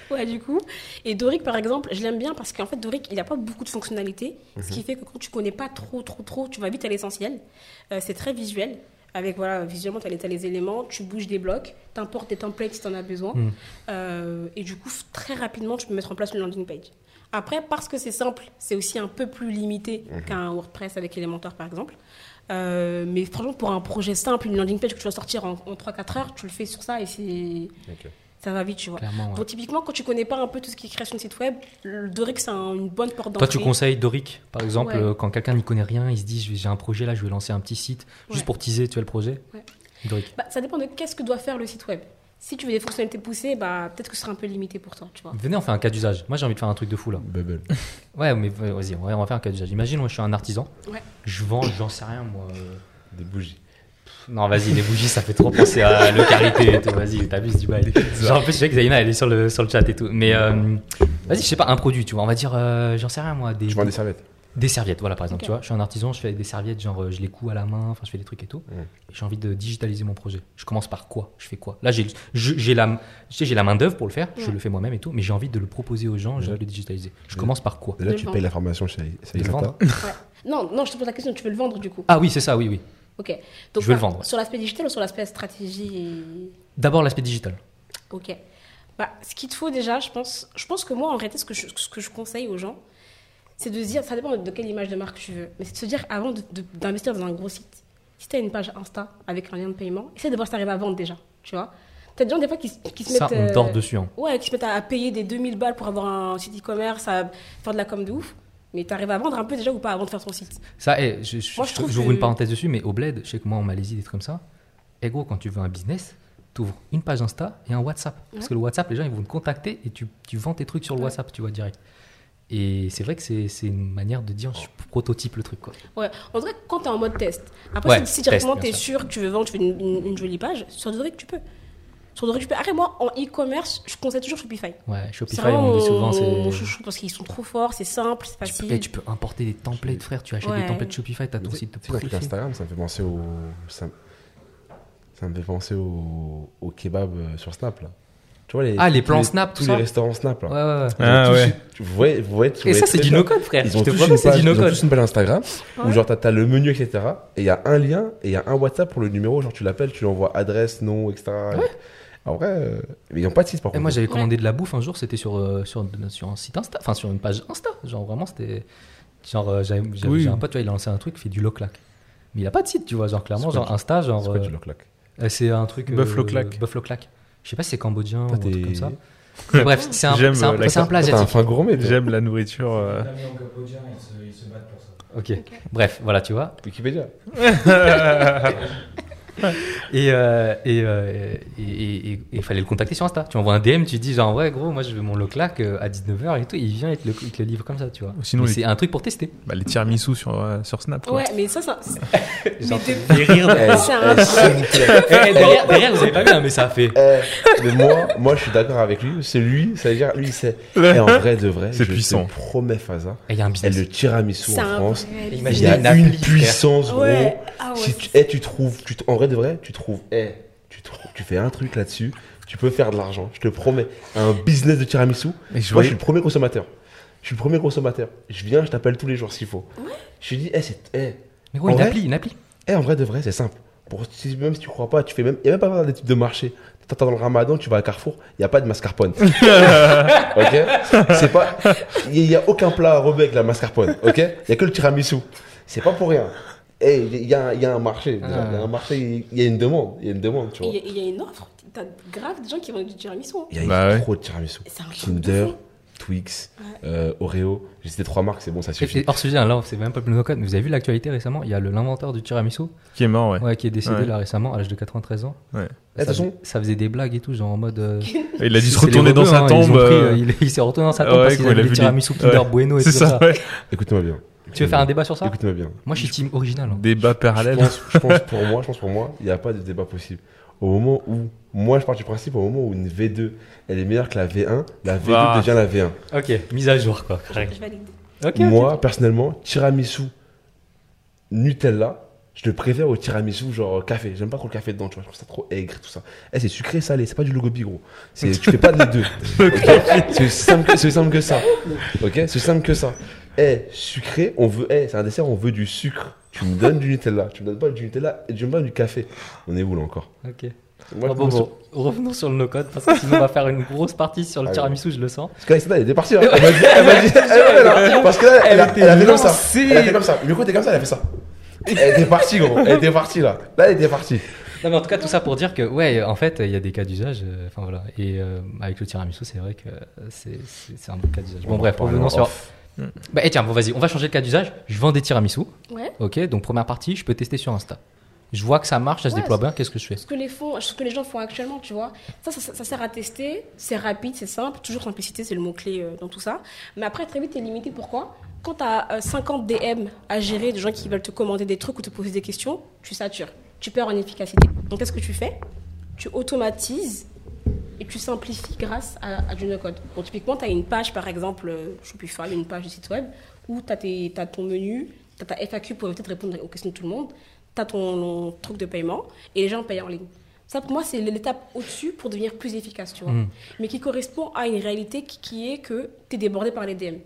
Ouais, du coup. Et Doric, par exemple, je l'aime bien parce qu'en fait, Doric, il n'a pas beaucoup de fonctionnalités. Mm-hmm. Ce qui fait que quand tu ne connais pas trop, trop, trop, tu vas vite à l'essentiel. Euh, c'est très visuel. Avec, voilà, visuellement, tu as les, t'as les éléments, tu bouges des blocs, tu importes des templates si tu en as besoin. Mm. Euh, et du coup, très rapidement, tu peux mettre en place une landing page. Après, parce que c'est simple, c'est aussi un peu plus limité mm-hmm. qu'un WordPress avec Elementor, par exemple. Euh, mais franchement, pour un projet simple, une landing page que tu vas sortir en, en trois à quatre heures, tu le fais sur ça et c'est... Okay. Ça va vite, tu vois. Ouais. Donc, typiquement, quand tu connais pas un peu tout ce qui est création de site web, le Doric, c'est un, une bonne porte d'entrée. Toi, tu conseilles Doric, par exemple, ouais. euh, quand quelqu'un n'y connaît rien, il se dit j'ai un projet là, je vais lancer un petit site ouais. juste pour teaser, tu as le projet ouais. Doric. Bah, ça dépend de qu'est-ce que doit faire le site web. Si tu veux des fonctionnalités poussées, bah, peut-être que ce sera un peu limité pour toi, tu vois. Venez, on fait un cas d'usage. Moi, j'ai envie de faire un truc de fou là. Bubble. Ouais, mais vas-y, on va faire un cas d'usage. Imagine, moi, je suis un artisan. Ouais. Je vends, j'en sais rien, moi, euh, des bougies. Non, vas-y, les bougies, ça fait trop penser à le carité et tout. Vas-y, t'abuses du bail. Genre, en plus, je sais que Zaina, elle est sur le, sur le chat et tout. Mais euh, vas-y, je sais pas, un produit, tu vois. On va dire, euh, j'en sais rien, moi. Des, je vends des serviettes. Des serviettes, voilà, par exemple. Okay. Tu vois, je suis un artisan, je fais des serviettes, genre, je les couds à la main, enfin, je fais des trucs et tout. Mm. Et j'ai envie de digitaliser mon projet. Je commence par quoi? Je fais quoi? Là, j'ai, je, j'ai, la, je sais, j'ai la main-d'œuvre pour le faire, mm. je le fais moi-même et tout, mais j'ai envie de le proposer aux gens, mm. j'ai envie de le digitaliser. Je mm. commence par quoi? Et là, tu payes la formation chez Aïssata. Non, non, je te pose la question, tu veux le vendre du coup? Ah oui, c'est ça, oui, oui. Okay. Donc, je veux le vendre. Sur l'aspect digital ou sur l'aspect stratégie et... D'abord l'aspect digital. Ok. Bah, ce qu'il te faut déjà, je pense, je pense que moi, en réalité, ce que, je, ce que je conseille aux gens, c'est de se dire, ça dépend de quelle image de marque tu veux, mais c'est de se dire, avant de, de, d'investir dans un gros site, si tu as une page Insta avec un lien de paiement, essaie de voir si tu arrives à vendre déjà, tu vois. T'as des gens des fois qui, qui se ça, mettent... Ça, on dort euh, dessus. Hein. Ouais, qui se mettent à, à payer des deux mille balles pour avoir un site e-commerce, à faire de la com de ouf. Mais t'arrives à vendre un peu déjà ou pas avant de faire ton site? Ça, eh, je, je, moi, je, je j'ouvre que... une parenthèse dessus, mais au bled, je sais que moi en Malaisie, des trucs comme ça, et gros, quand tu veux un business, t'ouvres une page Insta et un WhatsApp. Ouais. Parce que le WhatsApp, les gens, ils vont te contacter et tu, tu vends tes trucs sur le ouais. WhatsApp, tu vois, direct. Et c'est vrai que c'est, c'est une manière de dire, je prototype le truc, quoi. Ouais, en vrai, quand t'es en mode test, après, ouais, si directement test, t'es sûr que tu veux vendre, tu fais une, une, une jolie page, sur le Doric, tu peux. Sur Doric, tu peux. Arrête, moi, en e-commerce, je conseille toujours Shopify. Ouais, Shopify, vraiment, on dit souvent, c'est... Mon chouchou, parce qu'ils sont trop forts, c'est simple, c'est facile. Et tu peux importer des templates, frère. Tu achètes ouais. des templates Shopify, t'as ton site de profil. Instagram, ça me fait penser au... Ça, ça me fait penser au, au kebab sur Snap, là. Tu vois, les, ah, les plans les, Snap, tous ça. Les restaurants Snap, là. Ouais, ouais, ouais. Ah, ouais. Tous, vous voyez, vous voyez, vous et ça, c'est du no-code, frère. Ils ont tous une page Instagram où, genre, t'as le menu, et cetera. Et il y a un lien et il y a un WhatsApp pour le numéro. Genre, tu l'appelles, tu lui envoies adresse, nom, et cetera. En vrai, euh, ils n'ont pas de site par contre. Et moi, j'avais commandé ouais. de la bouffe un jour, c'était sur, euh, sur, sur un site Insta, enfin sur une page Insta. Genre vraiment, c'était. Genre, euh, j'avais, j'avais, oui. j'ai un pote, tu vois, il a lancé un truc, il fait du low-clac. Mais il n'a pas de site, tu vois, genre clairement, c'est genre Insta, genre. C'est quoi du low-clac? euh, C'est un truc. Euh, Buff low-clac. Buff low-clac. Je sais pas si c'est cambodgien ah, ou un truc comme ça. Bref, c'est un, c'est un, c'est un plat asiatique. C'est un fin gourmet. J'aime la nourriture. Euh... Les amis en cambodgien, ils se, ils se battent pour ça. Ok. okay. Bref, voilà, tu vois. Wikipédia. Et euh, et il euh, et, et, et fallait le contacter sur Insta. Tu envoies un D M, tu dis genre ouais gros, moi je veux mon loclac à dix-neuf heures et tout. Et il vient et te le, te le livre comme ça, tu vois. Sinon, les... c'est un truc pour tester. Bah, les tiramisu sur euh, sur Snap. Quoi. Ouais, mais ça ça. Genre les rires derrière, derrière vous avez pas vu hein, mais ça a fait. Euh, mais moi moi je suis d'accord avec lui. C'est lui, ça veut dire lui c'est. Et en vrai de vrai, c'est je puissant. Te promets Faza. Il y a un business. Et le tiramisu c'est en France. Il y a une puissance gros. Ouais. Ah ouais, si tu, hey, tu trouves, tu, en vrai de vrai, tu trouves, hey, tu, trouves, tu fais un truc là-dessus, tu peux faire de l'argent. Je te promets, un business de tiramisu. Mais je moi, je suis le premier consommateur. Je suis le premier consommateur. Je viens, je t'appelle tous les jours s'il faut. Ouais. Je te dis, hey, c'est, hey. Mais ouais, une appli, une appli. Hey, en vrai de vrai, c'est simple. Pour, même si tu crois pas, tu fais même, il y a même pas des types de marché. T'attends le Ramadan, tu vas à Carrefour, il y a pas de mascarpone. Ok, c'est pas, il y a aucun plat rebelle avec la mascarpone. Ok, il y a que le tiramisu. C'est pas pour rien. Il hey, y, y a un marché, il ah. y a un marché, il y a une demande, il y a une demande, tu vois. Il y, y a une offre, t'as grave des gens qui vendent du tiramisu. Il y a bah ouais. trop de tiramisu. Kinder, Twix, ouais. euh, Oreo, j'ai cité trois marques, c'est bon, ça suffit. Et, et hors sujet, là, c'est même pas plus code. Vous avez vu l'actualité récemment? Il y a le, l'inventeur du tiramisu qui est mort, ouais. Ouais, qui est décédé ouais. là récemment à l'âge de quatre-vingt-treize ans. Ouais. Ça, ça, faisait, ça faisait des blagues et tout, genre en mode. Euh, il a dû se retourner dans sa tombe. Il s'est retourné dans sa tombe parce qu'il avait des tiramisu Kinder Bueno et tout ça. Écoutez-moi bien. Tu veux faire un débat sur ça? Écoute-moi bien. Moi, je suis team original. Hein. Débat parallèle. Je pense, je pense pour moi, je pense pour moi, il n'y a pas de débat possible. Au moment où, moi, je pars du principe, au moment où une V deux, elle est meilleure que la V un, la V deux ah. devient la V un. Ok, mise à jour, quoi. Correct. Okay, moi, okay. personnellement, tiramisu, Nutella, je le préfère au tiramisu, genre café. J'aime pas trop le café dedans, tu vois. Je trouve ça trop aigre, tout ça. Eh, c'est sucré, salé. C'est pas du Logobi, gros. C'est, tu fais pas les deux. Okay. C'est simple que, c'est simple que ça. Ok, c'est simple que ça. Eh, hey, sucré, on veut, eh, hey, c'est un dessert, on veut du sucre. Tu me donnes du Nutella, tu me donnes pas du Nutella, et tu me donnes du café. On est où là encore? Ok. Moi, bon, bon, sur... Revenons sur le no-code, parce que sinon on va faire une grosse partie sur le ah, tiramisu, je le sens. Parce que là, Aïssata, elle était partie, hein. Elle m'a dit, elle m'a dit, elle m'a dit, parce que là, elle, elle, elle avait comme ça. Elle était comme ça. Le coup était comme ça, elle a fait ça. Elle était partie, gros. Elle était partie là. Là, elle était partie. Non, mais en tout cas, tout ça pour dire que, ouais, en fait, il y a des cas d'usage. Enfin, euh, voilà. Et euh, avec le tiramisu, c'est vrai que c'est, c'est, c'est un bon cas d'usage. Bon, bref, revenons sur. Bah, et tiens, bon, vas-y, on va changer le cas d'usage. Je vends des tiramisu. Ouais. Ok, donc première partie, je peux tester sur Insta. Je vois que ça marche, ça ouais, se déploie bien. Qu'est-ce que je fais? Ce que les font, ce que les gens font actuellement, tu vois, ça, ça, ça sert à tester. C'est rapide, c'est simple. Toujours simplicité, c'est le mot clé euh, dans tout ça. Mais après, très vite, t'es limité. Pourquoi? Quand t'as euh, cinquante D M à gérer, de gens qui veulent te commander des trucs ou te poser des questions, tu satures, tu perds en efficacité. Donc, qu'est-ce que tu fais? Tu automatises. Et tu simplifies grâce à, à du no-code. Bon, typiquement, tu as une page, par exemple, Shopify, une page du site web, où tu as ton menu, tu as ta F A Q pour peut-être répondre aux questions de tout le monde, tu as ton, ton truc de paiement, et les gens payent en ligne. Ça, pour moi, c'est l'étape au-dessus pour devenir plus efficace, tu vois. Mmh. Mais qui correspond à une réalité qui, qui est que tu es débordé par les D M,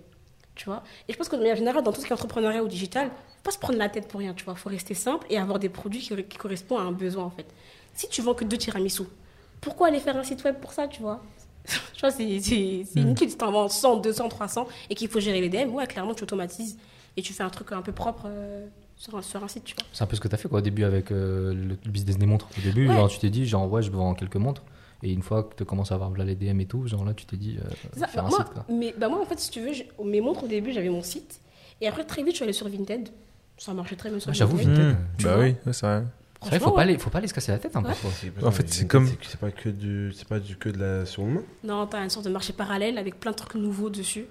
tu vois. Et je pense que de manière générale, dans tout ce qui est entrepreneuriat ou digital, il ne faut pas se prendre la tête pour rien, tu vois. Il faut rester simple et avoir des produits qui, qui correspondent à un besoin, en fait. Si tu vends que deux tiramisu, pourquoi aller faire un site web pour ça, tu vois? Tu vois, c'est, c'est, c'est inutile. Si t'en vends cent, deux cents, trois cents et qu'il faut gérer les D M, ouais, clairement, tu automatises et tu fais un truc un peu propre euh, sur, un, sur un site, tu vois. C'est un peu ce que t'as fait, quoi, au début avec euh, le business des montres. Au début, ouais. genre, tu t'es dit, genre, ouais, je vends quelques montres. Et une fois que tu commences à avoir là, les D M et tout, genre, là, tu t'es dit, euh, faire bah, un moi, site, quoi. Mais, bah, moi, en fait, si tu veux, je, mes montres, au début, j'avais mon site. Et après, très vite, je suis allée sur Vinted. Ça marchait très bien sur ah, Vinted. J'avoue, Vinted. Mmh, bah oui, c'est vrai. C'est vrai, faut pas aller, faut pas aller se casser la tête un peu. Ouais. En fait, c'est, c'est comme c'est, c'est pas que du, c'est pas du que de la surhumain. Non, t'as une sorte de marché parallèle avec plein de trucs nouveaux dessus.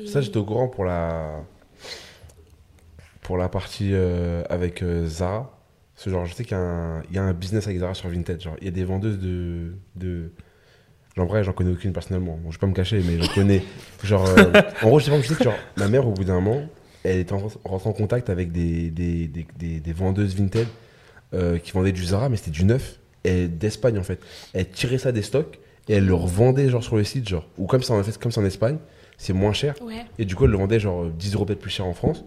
Et... Ça, j'étais au courant pour la, pour la partie euh, avec euh, Zara. Ce genre, je sais qu'il y a, un, il y a un business avec Zara sur Vinted. Genre, il y a des vendeuses de, de, genre en vrai, j'en connais aucune personnellement. Bon, je vais pas me cacher, mais j'en connais. Genre, euh, en gros, je sais pas, je sais que genre, ma mère au bout d'un moment, elle est rentrée en contact avec des, des, des, des, des vendeuses Vinted. Euh, qui vendaient du Zara, mais c'était du neuf, et d'Espagne en fait. Elle tirait ça des stocks et elle le revendait genre sur le site, genre. Ou comme ça en fait, comme c'est en Espagne, c'est moins cher. Ouais. Et du coup, elle le vendait genre dix euros peut-être plus cher en France.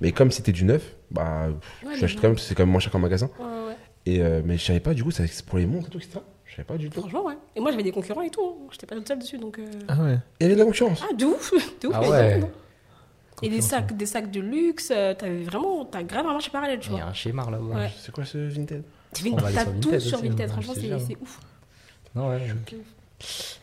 Mais comme c'était du neuf, bah, ouais, j'achète quand même, c'est quand même moins cher qu'en magasin. Ouais, ouais. Et euh, mais je savais pas du coup, ça, c'est pour les montres et tout, et cetera. Je savais pas du tout. Franchement, ouais. Et moi, j'avais des concurrents et tout. Hein. J'étais pas toute seule dessus, donc. Euh... Ah ouais. Il y avait de la concurrence. Ah, de ouf, de ouf. Ah ouais. Et des sacs, des sacs de luxe, t'avais vraiment, t'as grave un marché parallèle, tu vois. Il y a un schéma là-bas. Ouais. C'est quoi ce Vinted? Vinted, t'as tout sur Vinted, franchement, c'est, c'est, c'est ouf. Non, ouais, je... okay.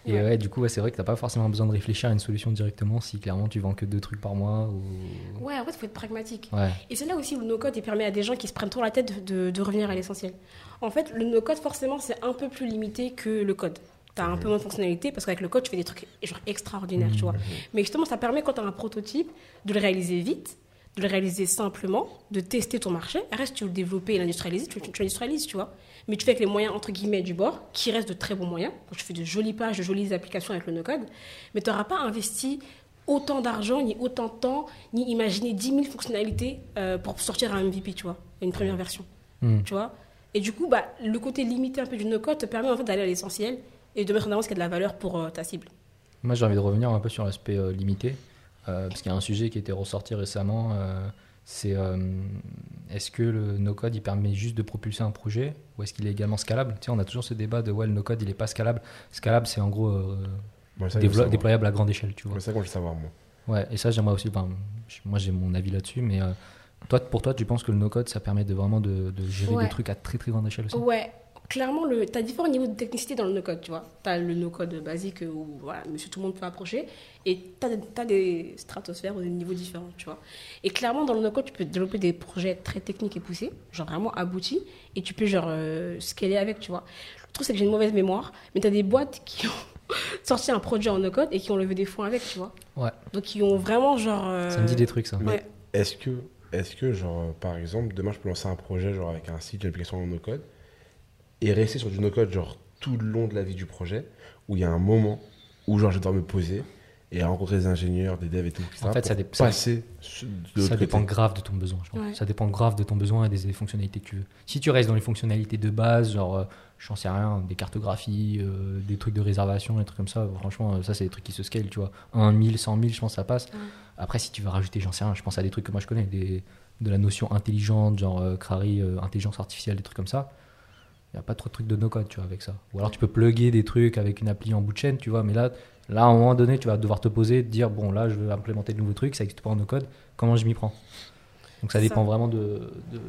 Et ouais, ouais du coup, ouais, c'est vrai que t'as pas forcément besoin de réfléchir à une solution directement si clairement tu vends que deux trucs par mois. Ou... Ouais, en fait, il faut être pragmatique. Ouais. Et c'est là aussi où le no-code permet à des gens qui se prennent trop la tête de, de, de revenir à l'essentiel. En fait, le no-code, forcément, c'est un peu plus limité que le code. T'as un peu moins de fonctionnalités parce qu'avec le code, tu fais des trucs genre extraordinaires, mmh, tu vois. Mmh. Mais justement, ça permet quand t'as un prototype de le réaliser vite, de le réaliser simplement, de tester ton marché. Reste, tu veux le développer et l'industrialiser, tu, tu, tu l'industrialises, tu vois. Mais tu fais avec les moyens, entre guillemets, du bord, qui restent de très bons moyens. Donc, tu fais de jolies pages, de jolies applications avec le no-code, mais t'auras pas investi autant d'argent, ni autant de temps, ni imaginer dix mille fonctionnalités euh, pour sortir un M V P, tu vois, une première version, mmh. tu vois. Et du coup, bah, le côté limité un peu du no-code te permet en fait d'aller à l'essentiel et de mettre en avant ce qui a de la valeur pour euh, ta cible. Moi, j'ai envie de revenir un peu sur l'aspect euh, limité, euh, parce qu'il y a un sujet qui était ressorti récemment, euh, c'est euh, est-ce que le no-code, il permet juste de propulser un projet, ou est-ce qu'il est également scalable ? Tu sais, on a toujours ce débat de, ouais, le no-code, il n'est pas scalable. Scalable, c'est en gros euh, bon, ça, déplo- déployable à grande échelle, tu vois. C'est ça qu'on veut savoir, moi. Ouais, et ça, j'aimerais aussi, ben, moi, j'ai mon avis là-dessus, mais... Euh, Toi, pour toi, tu penses que le no-code, ça permet de vraiment de, de gérer ouais. des trucs à très très grande échelle aussi ? Ouais, clairement, le, t'as différents niveaux de technicité dans le no-code, tu vois. T'as le no-code basique où voilà, monsieur tout le monde peut approcher, et t'as, t'as des stratosphères ou des niveaux différents, tu vois. Et clairement, dans le no-code, tu peux développer des projets très techniques et poussés, genre vraiment aboutis, et tu peux genre euh, scaler avec, tu vois. Le truc, c'est que j'ai une mauvaise mémoire, mais t'as des boîtes qui ont sorti un produit en no-code et qui ont levé des fonds avec, tu vois. Ouais. Donc, qui ont vraiment genre... Euh... Ça me dit des trucs, ça. Ouais. Est-ce que... Est-ce que, genre, par exemple, demain, je peux lancer un projet genre, avec un site, une application en no-code et rester sur du no-code genre, tout le long de la vie du projet où il y a un moment où genre, je dois me poser et rencontrer des ingénieurs, des devs et tout, et cetera. En fait, ça, dé- passer ça, de ça dépend grave de ton besoin. Je crois. Ouais. Ça dépend grave de ton besoin et des, des fonctionnalités que tu veux. Si tu restes dans les fonctionnalités de base, genre, euh, j'en sais rien, des cartographies, euh, des trucs de réservation, des trucs comme ça, franchement, ça, c'est des trucs qui se scalent, tu vois. un mille, cent mille, je pense que ça passe. Ouais. Après, si tu veux rajouter, j'en sais rien, je pense à des trucs que moi je connais, des, de la notion intelligente, genre euh, Crary, euh, intelligence artificielle, des trucs comme ça. Il n'y a pas trop de trucs de no-code, tu vois, avec ça. Ou alors tu peux plugger des trucs avec une appli en bout de chaîne, tu vois, mais là, là à un moment donné, tu vas devoir te poser, te dire, bon, là, je veux implémenter de nouveaux trucs, ça n'existe pas en no-code, comment je m'y prends ? Donc ça dépend ça. vraiment de... de...